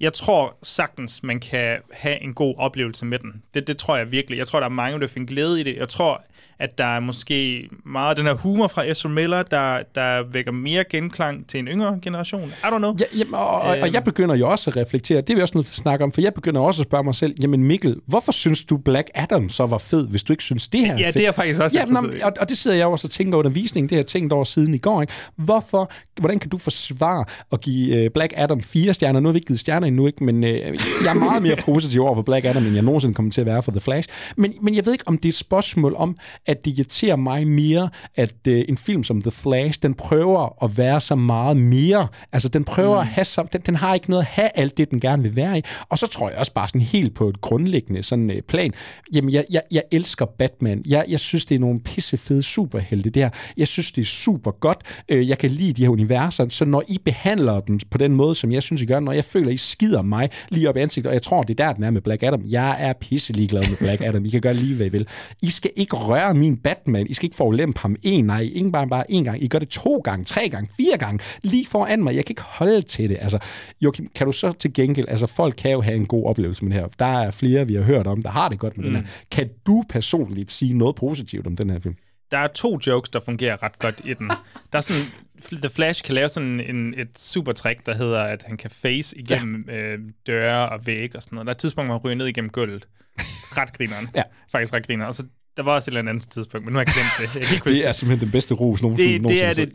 Jeg tror sagtens, man kan have en god oplevelse med den. Det tror jeg virkelig. Jeg tror, der er mange, der finder glæde i det. Jeg tror, at der er måske meget af den her humor fra Ezra Miller, der vækker mere genklang til en yngre generation. I don't know. Ja, jamen, og jeg begynder jo også at reflektere, det er vi også nødt til at snakke om, for jeg begynder også at spørge mig selv, jamen Mikkel, hvorfor synes du Black Adam så var fed, hvis du ikke synes det her? Ja, det er jeg faktisk også. Jamen, og det sidder jeg også og tænker under visningen, det har jeg tænkt over siden i går. Ikke? Hvordan kan du forsvare at give Black Adam 4 stjerner? Nu har vi ikke givet stjerner endnu, ikke? Men jeg er meget mere positiv over for Black Adam, end jeg nogensinde kommer til at være for The Flash. Men jeg ved ikke, om det er et spørgsmål om, at det irriterer mig mere, at en film som The Flash, den prøver at være så meget mere. Altså, den prøver at have sammen. Den har ikke noget at have alt det, den gerne vil være i. Og så tror jeg også bare sådan helt på et grundlæggende sådan plan. Jamen, jeg elsker Batman. Jeg synes, det er nogle pissefede superhelte, det her. Jeg synes, det er super godt. Jeg kan lide de her universer. Så når I behandler dem på den måde, som jeg synes, I gør, når jeg føler, I skider mig lige op i ansigtet, og jeg tror, det er der, den er med Black Adam. Jeg er pisselig glad med Black Adam. I kan gøre lige, hvad I vil. I skal ikke røre min Batman. I skal ikke forulempe ham ikke bare en gang. I gør det 2 gange, 3 gange, 4 gange, lige foran mig. Jeg kan ikke holde til det. Altså, Joachim, kan du så til gengæld, altså folk kan jo have en god oplevelse med det her. Der er flere, vi har hørt om, der har det godt med den her. Kan du personligt sige noget positivt om den her film? Der er 2 jokes, der fungerer ret godt i den. Der er sådan, The Flash kan lave sådan et super trick, der hedder, at han kan face igennem døre og væg og sådan noget. Der er et tidspunkt, hvor han ryger ned igennem gulvet. Ret grineren. Ja. Faktisk ret grineren. Og så der var også et eller andet tidspunkt, men nu har jeg glemt det. Det er simpelthen den bedste rus nogensinde. Det er det.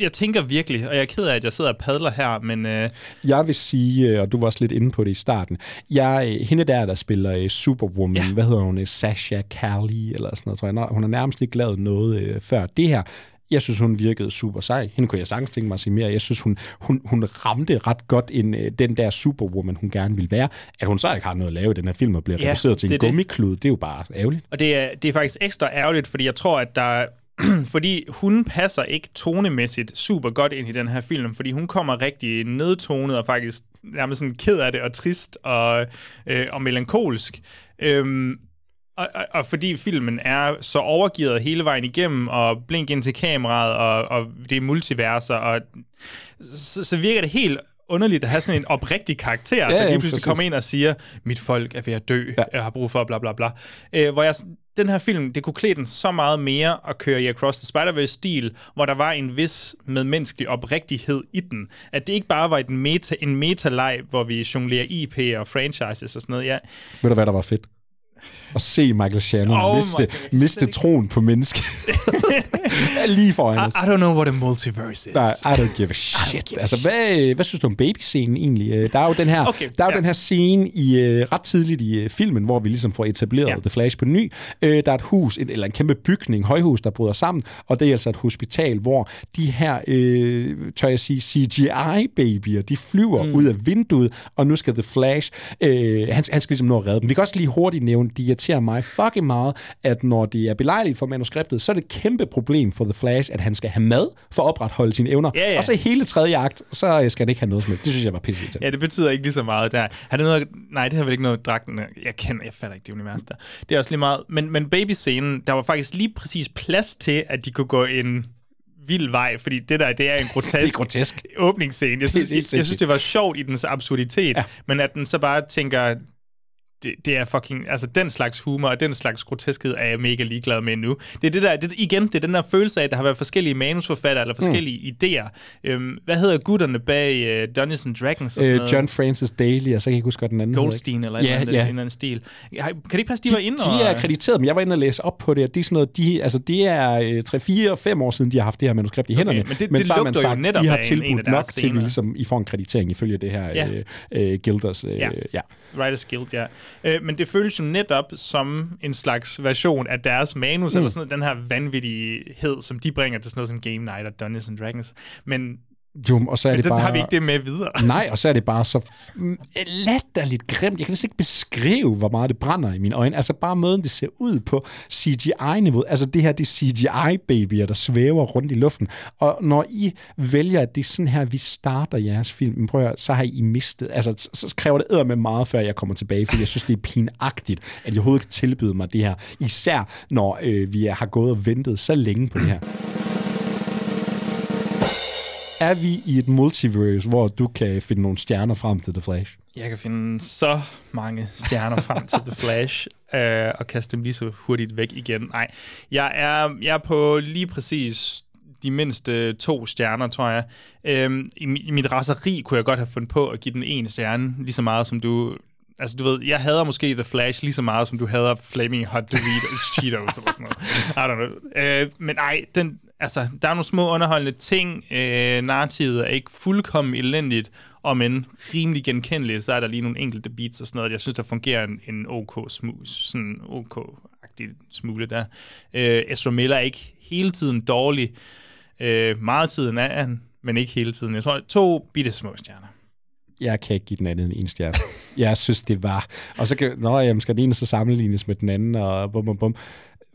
Jeg tænker virkelig, og jeg er ked af, at jeg sidder og padler her, men... Jeg vil sige, og du var også lidt inde på det i starten, hende der spiller Superwoman, ja. Hvad hedder hun? Sasha Cali, eller sådan noget, tror jeg. Hun har nærmest ikke lavet noget før det her. Jeg synes, hun virkede super sej. Hende kunne jeg sagtens tænke mig at sige mere. Jeg synes, hun ramte ret godt den der Superwoman, hun gerne ville være. At hun så ikke har noget at lave i den her film, og bliver reduceret til en gummiklud, det er jo bare ærgerligt. Og det er faktisk ekstra ærgerligt, fordi jeg tror, at der... fordi hun passer ikke tonemæssigt super godt ind i den her film, fordi hun kommer rigtig nedtonet og faktisk nærmest sådan ked af det og trist og melankolsk. Og fordi filmen er så overgivet hele vejen igennem og blink ind til kameraet og det er multiverser, og så virker det helt underligt at have sådan en oprigtig karakter, der lige pludselig kommer ind og siger, mit folk er ved at dø, jeg har brug for bla bla bla. Hvor jeg... Den her film, det kunne klæde den så meget mere at køre i Across the Spider-Verse-stil, hvor der var en vis medmenneskelig oprigtighed i den. At det ikke bare var en meta-leg, hvor vi jonglerer IP og franchises og sådan noget. Ja. Ved du hvad, der var fedt? At se Michael Shannon miste troen på mennesket. Lige foran os. I don't know what a multiverse is. Nej, I don't give a shit. Altså, hvad synes du om babyscenen egentlig? Der er jo den her, den her scene ret tidligt i filmen, hvor vi ligesom får etableret The Flash på ny. Der er et hus, eller en kæmpe bygning, højhus, der bryder sammen, og det er altså et hospital, hvor de her, tør jeg sige, CGI-babyer, de flyver ud af vinduet, og nu skal The Flash, han skal ligesom nå at redde dem. Vi kan også lige hurtigt nævne, de irriterer mig fucking meget, at når det er belejligt for manuskriptet, så er det et kæmpe problem for The Flash, at han skal have mad for at opretholde sine evner. Yeah, yeah. Og så i hele 3. akt, så skal han ikke have noget som helst. Det synes jeg var pissigt. Ja, det betyder ikke lige så meget der. Har det noget? Nej, det har vel ikke noget dragten. Jeg fatter ikke det univers der. Det er også lige meget. Men babyscenen, der var faktisk lige præcis plads til, at de kunne gå en vild vej, fordi det er en grotesk åbningsscene. Jeg synes, det var sjovt i dens absurditet, men at den så bare tænker... Det er fucking... Altså, den slags humor og den slags groteskhed er jeg mega ligeglad med nu. Det er den der følelse af, at der har været forskellige manusforfattere eller forskellige idéer. Hvad hedder gutterne bag Dungeons and Dragons og sådan noget? John Francis Daly, og så kan jeg ikke huske, hvad den anden Goldstein hedder, eller en eller anden stil. Kan det ikke passe, de var inde og... De er krediteret, men jeg var inde og læse op på det, og det er sådan noget... Det er 3, 4 og 5 år siden, de har haft det her manuskript i hænderne. Men det lugter man sagt, jo netop af en af deres scener. De har tilbudt nok til, at vi ligesom, I får en kreditering ifølge det her Guilders... Writers Guild, ja. Men det føles jo netop som en slags version af deres manus, eller sådan noget, den her vanvittighed, som de bringer til sådan noget som Game Night og Dungeons and Dragons. Men... Jo, og så er det bare... har vi ikke det med videre. Nej, og så er det bare så latterligt grimt. Jeg kan næsten ikke beskrive, hvor meget det brænder i mine øjne. Altså bare måden, det ser ud på CGI-niveauet. Altså det her, det er CGI-babyer, der svæver rundt i luften. Og når I vælger, at det er sådan her, vi starter jeres film, prøv at høre, så har I mistet... Altså så kræver det eddermed meget, før jeg kommer tilbage, for jeg synes, det er pinagtigt, at I overhovedet kan tilbyde mig det her. Især når vi har gået og ventet så længe på det her. Er vi i et multiverse, hvor du kan finde nogle stjerner frem til The Flash? Jeg kan finde så mange stjerner frem til The Flash og kaste dem lige så hurtigt væk igen. Nej, jeg er på lige præcis de mindste 2 stjerner, tror jeg. I mit raseri kunne jeg godt have fundet på at give den ene stjerne lige så meget, som du... Altså, du ved, jeg hader måske The Flash lige så meget, som du hader Flamin' Hot Cheetos eller sådan noget. I don't know. Men nej, altså, der er nogle små underholdende ting. Narrativet er ikke fuldkommen elendigt, og men rimelig genkendeligt. Så er der lige nogle enkelte beats og sådan noget. Jeg synes, der fungerer en OK-agtig smule der. Ezra Miller er ikke hele tiden dårlig. Meget tiden er han, men ikke hele tiden. Jeg tror, 2 bitte små stjerner. Jeg kan ikke give den anden en stjerne. Jeg synes, det var... Og så kan... Nå, jamen, skal den ene så sammenlignes med den anden, og bum, bum, bum.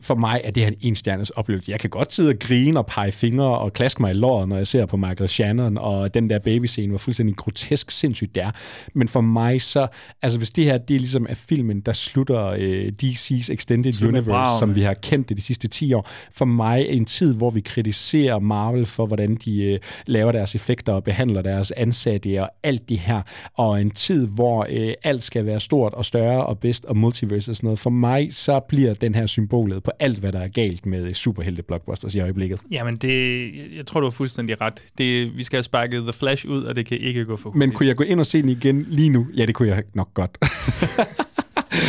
For mig er det her en stjernes oplevelse. Jeg kan godt sidde og grine og pege fingre og klaske mig i låret, når jeg ser på Michael Shannon, og den der babyscene var fuldstændig grotesk sindssygt der. Men for mig så... Altså, hvis det her, det er ligesom af filmen, der slutter DC's Extended Universe, som vi har kendt det de sidste 10 år. For mig en tid, hvor vi kritiserer Marvel for, hvordan de laver deres effekter og behandler deres ansatte og alt det her. Og en tid, hvor alt skal være stort og større og bedst og multiverse og sådan noget. For mig så bliver den her symbolet på alt, hvad der er galt med superhelte-blockbusters i øjeblikket. Jamen, jeg tror, du har fuldstændig ret. Vi skal have sparket The Flash ud, og det kan ikke gå for hurtigt. Men kunne jeg gå ind og se den igen lige nu? Ja, det kunne jeg nok godt.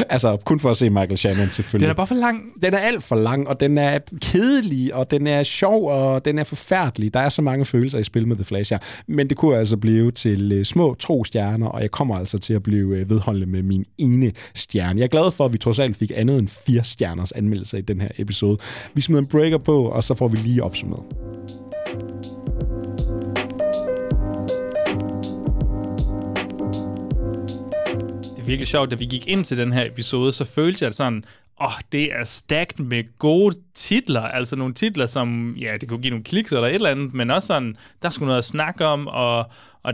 Altså, kun for at se Michael Shannon, selvfølgelig. Den er bare for lang. Den er alt for lang, og den er kedelig, og den er sjov, og den er forfærdelig. Der er så mange følelser i spil med The Flash, ja. Men det kunne altså blive til små 2 stjerner, og jeg kommer altså til at blive vedholdende med min ene stjerne. Jeg er glad for, at vi trods alt fik andet end 4 stjerners anmeldelser i den her episode. Vi smider en breaker på, og så får vi lige opsummeret. Virkelig sjovt, da vi gik ind til den her episode, så følte jeg sådan, det er stacked med gode titler, altså nogle titler, som, ja, det kunne give nogle kliks eller et eller andet, men også sådan, der skulle noget at snakke om, og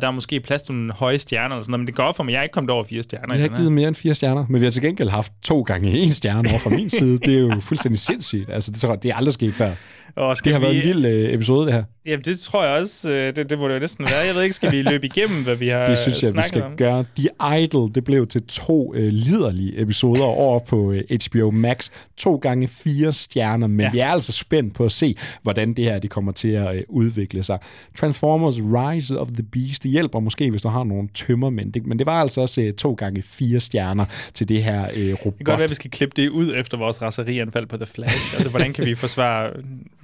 der er måske plads til nogle høje stjerner eller sådan noget, men det går op for mig, jeg er ikke kommet over 4 stjerner. Vi har ikke givet mere end 4 stjerner, men vi har til gengæld haft 2 gange 1 stjerne over fra min side. Det er jo fuldstændig sindssygt, altså det tror jeg, det er aldrig sket før. Det har været en vild episode, det her. Jamen, det tror jeg også. Det må det jo næsten være. Jeg ved ikke, skal vi løbe igennem, hvad vi har snakket om? Det synes jeg, vi skal gøre. The Idol, det blev til 2 liderlige episoder over på HBO Max. 2 gange 4 stjerner, men vi er altså spændt på at se, hvordan det her det kommer til at udvikle sig. Transformers: Rise of the Beasts, det hjælper måske, hvis du har nogle tømmermænd. Men det var altså også 2 gange 4 stjerner til det her robot. Det kan godt være, vi skal klippe det ud efter vores raserianfald på The Flash. Altså, hvordan kan vi forsvare...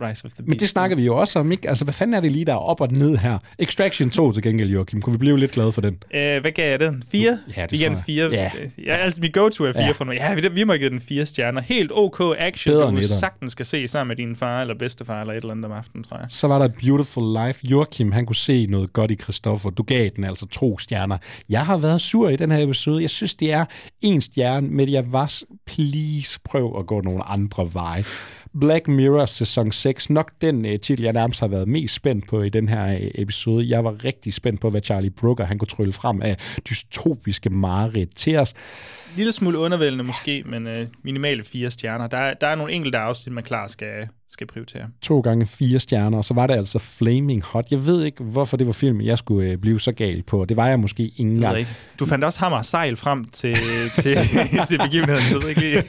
Rise of the Beast. Men det snakker vi jo også om, ikke? Altså, hvad fanden er det lige, der er op og ned her? Extraction 2 til gengæld, Joachim. Kunne vi blive lidt glade for den? Hvad gav jeg den? 4? Ja, det vi gav den 4. Ja. Ja, altså, min go-to er 4 for nu. Ja, vi må have givet den 4 stjerner. Helt OK action, bedre du sagtens skal se sammen med din far eller bedstefar eller et eller andet om aftenen, tror jeg. Så var der A Beautiful Life. Joachim, han kunne se noget godt i Christoffer. Du gav den altså 2 stjerner. Jeg har været sur i den her episode. Jeg synes, det er 1 stjerne. Mehdi Avaz, please prøv at gå nogle andre veje. Black Mirror sæson 6, nok den titel, jeg nærmest har været mest spændt på i den her episode. Jeg var rigtig spændt på, hvad Charlie Brooker han kunne trylle frem af dystopiske mareridt til os. Lille smule undervældende måske, men minimale 4 stjerner. Der er nogle enkelte afsnit, man klart skal prioritere. 2 gange 4 stjerner, og så var det altså Flaming Hot. Jeg ved ikke, hvorfor det var filmen, jeg skulle blive så gal på. Det var jeg måske ikke engang. Du fandt også hammer og sejl frem til begivenheden, så ikke lige.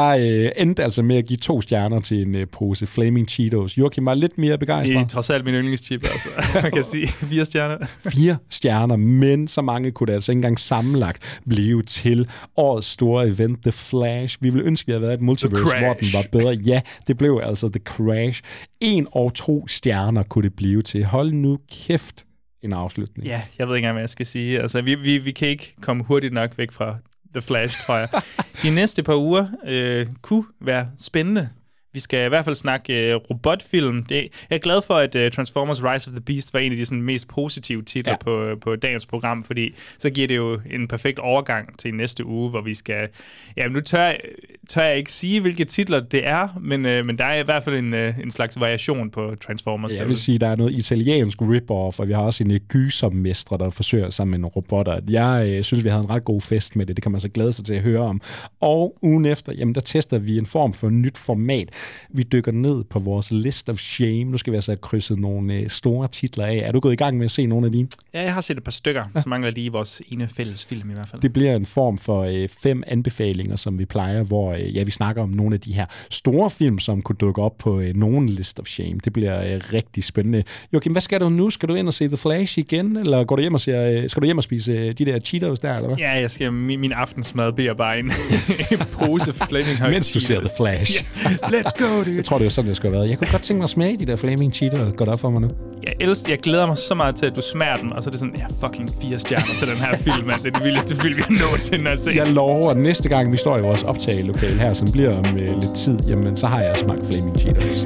Jeg endte altså med at give 2 stjerner til en pose Flaming Cheetos. Joachim var lidt mere begejstret. Det er trods alt min yndlingschip, altså. Man kan sige 4 stjerner. 4 stjerner, men så mange kunne det altså ikke engang sammenlagt blive til årets store event, The Flash. Vi ville ønske, at vi havde været et multiverse, hvor den var bedre. Ja, det blev altså The Crash. 1 og 2 stjerner kunne det blive til. Hold nu kæft en afslutning. Ja, jeg ved ikke engang, hvad jeg skal sige. Altså, vi kan ikke komme hurtigt nok væk fra The Flash, tror jeg. De næste par uger kunne være spændende. Vi skal i hvert fald snakke robotfilm. Jeg er glad for, at Transformers Rise of the Beast var en af de sådan, mest positive titler på dagens program, fordi så giver det jo en perfekt overgang til næste uge, hvor vi skal... Ja, nu tør tør jeg ikke sige, hvilke titler det er, men der er i hvert fald en slags variation på Transformers. Jeg vil sige, der er noget italiensk rip-off, og vi har også en gysermestre, der forsøger sig med en robotter. Jeg synes, vi havde en ret god fest med det. Det kan man så glæde sig til at høre om. Og ugen efter, jamen, der tester vi en form for nyt format. Vi dykker ned på vores list of shame. Nu skal vi altså have krydset nogle store titler af. Er du gået i gang med at se nogle af dem? Ja, jeg har set et par stykker, som mangler lige vores ene fælles film i hvert fald. Det bliver en form for 5 anbefalinger, som vi plejer, hvor vi snakker om nogle af de her store film, som kunne dukke op på nogen list of shame. Det bliver rigtig spændende. Joachim, hvad skal du nu? Skal du ind og se The Flash igen, eller går du hjem og spise de der Cheetos der, eller hvad? Ja, jeg skal min aftensmad bliver bare en pose Flamin' Hot Cheetos. Du ser The Flash. Yeah. Let's go, dude. Jeg tror, det er sådan, det skal have været. Jeg kunne godt tænke mig at smage de der Flamin' Cheetos. Går det op for mig nu? Jeg glæder mig så meget til, at du smager den, og så er det sådan, jeg fucking 4 stjerner til den her film, man. Det er den vildeste film, jeg nogensinde har set. Jeg lover, at næste gang vi står i vores optagelokale her, som bliver om lidt tid, jamen så har jeg smagt Flamin' Cheetos.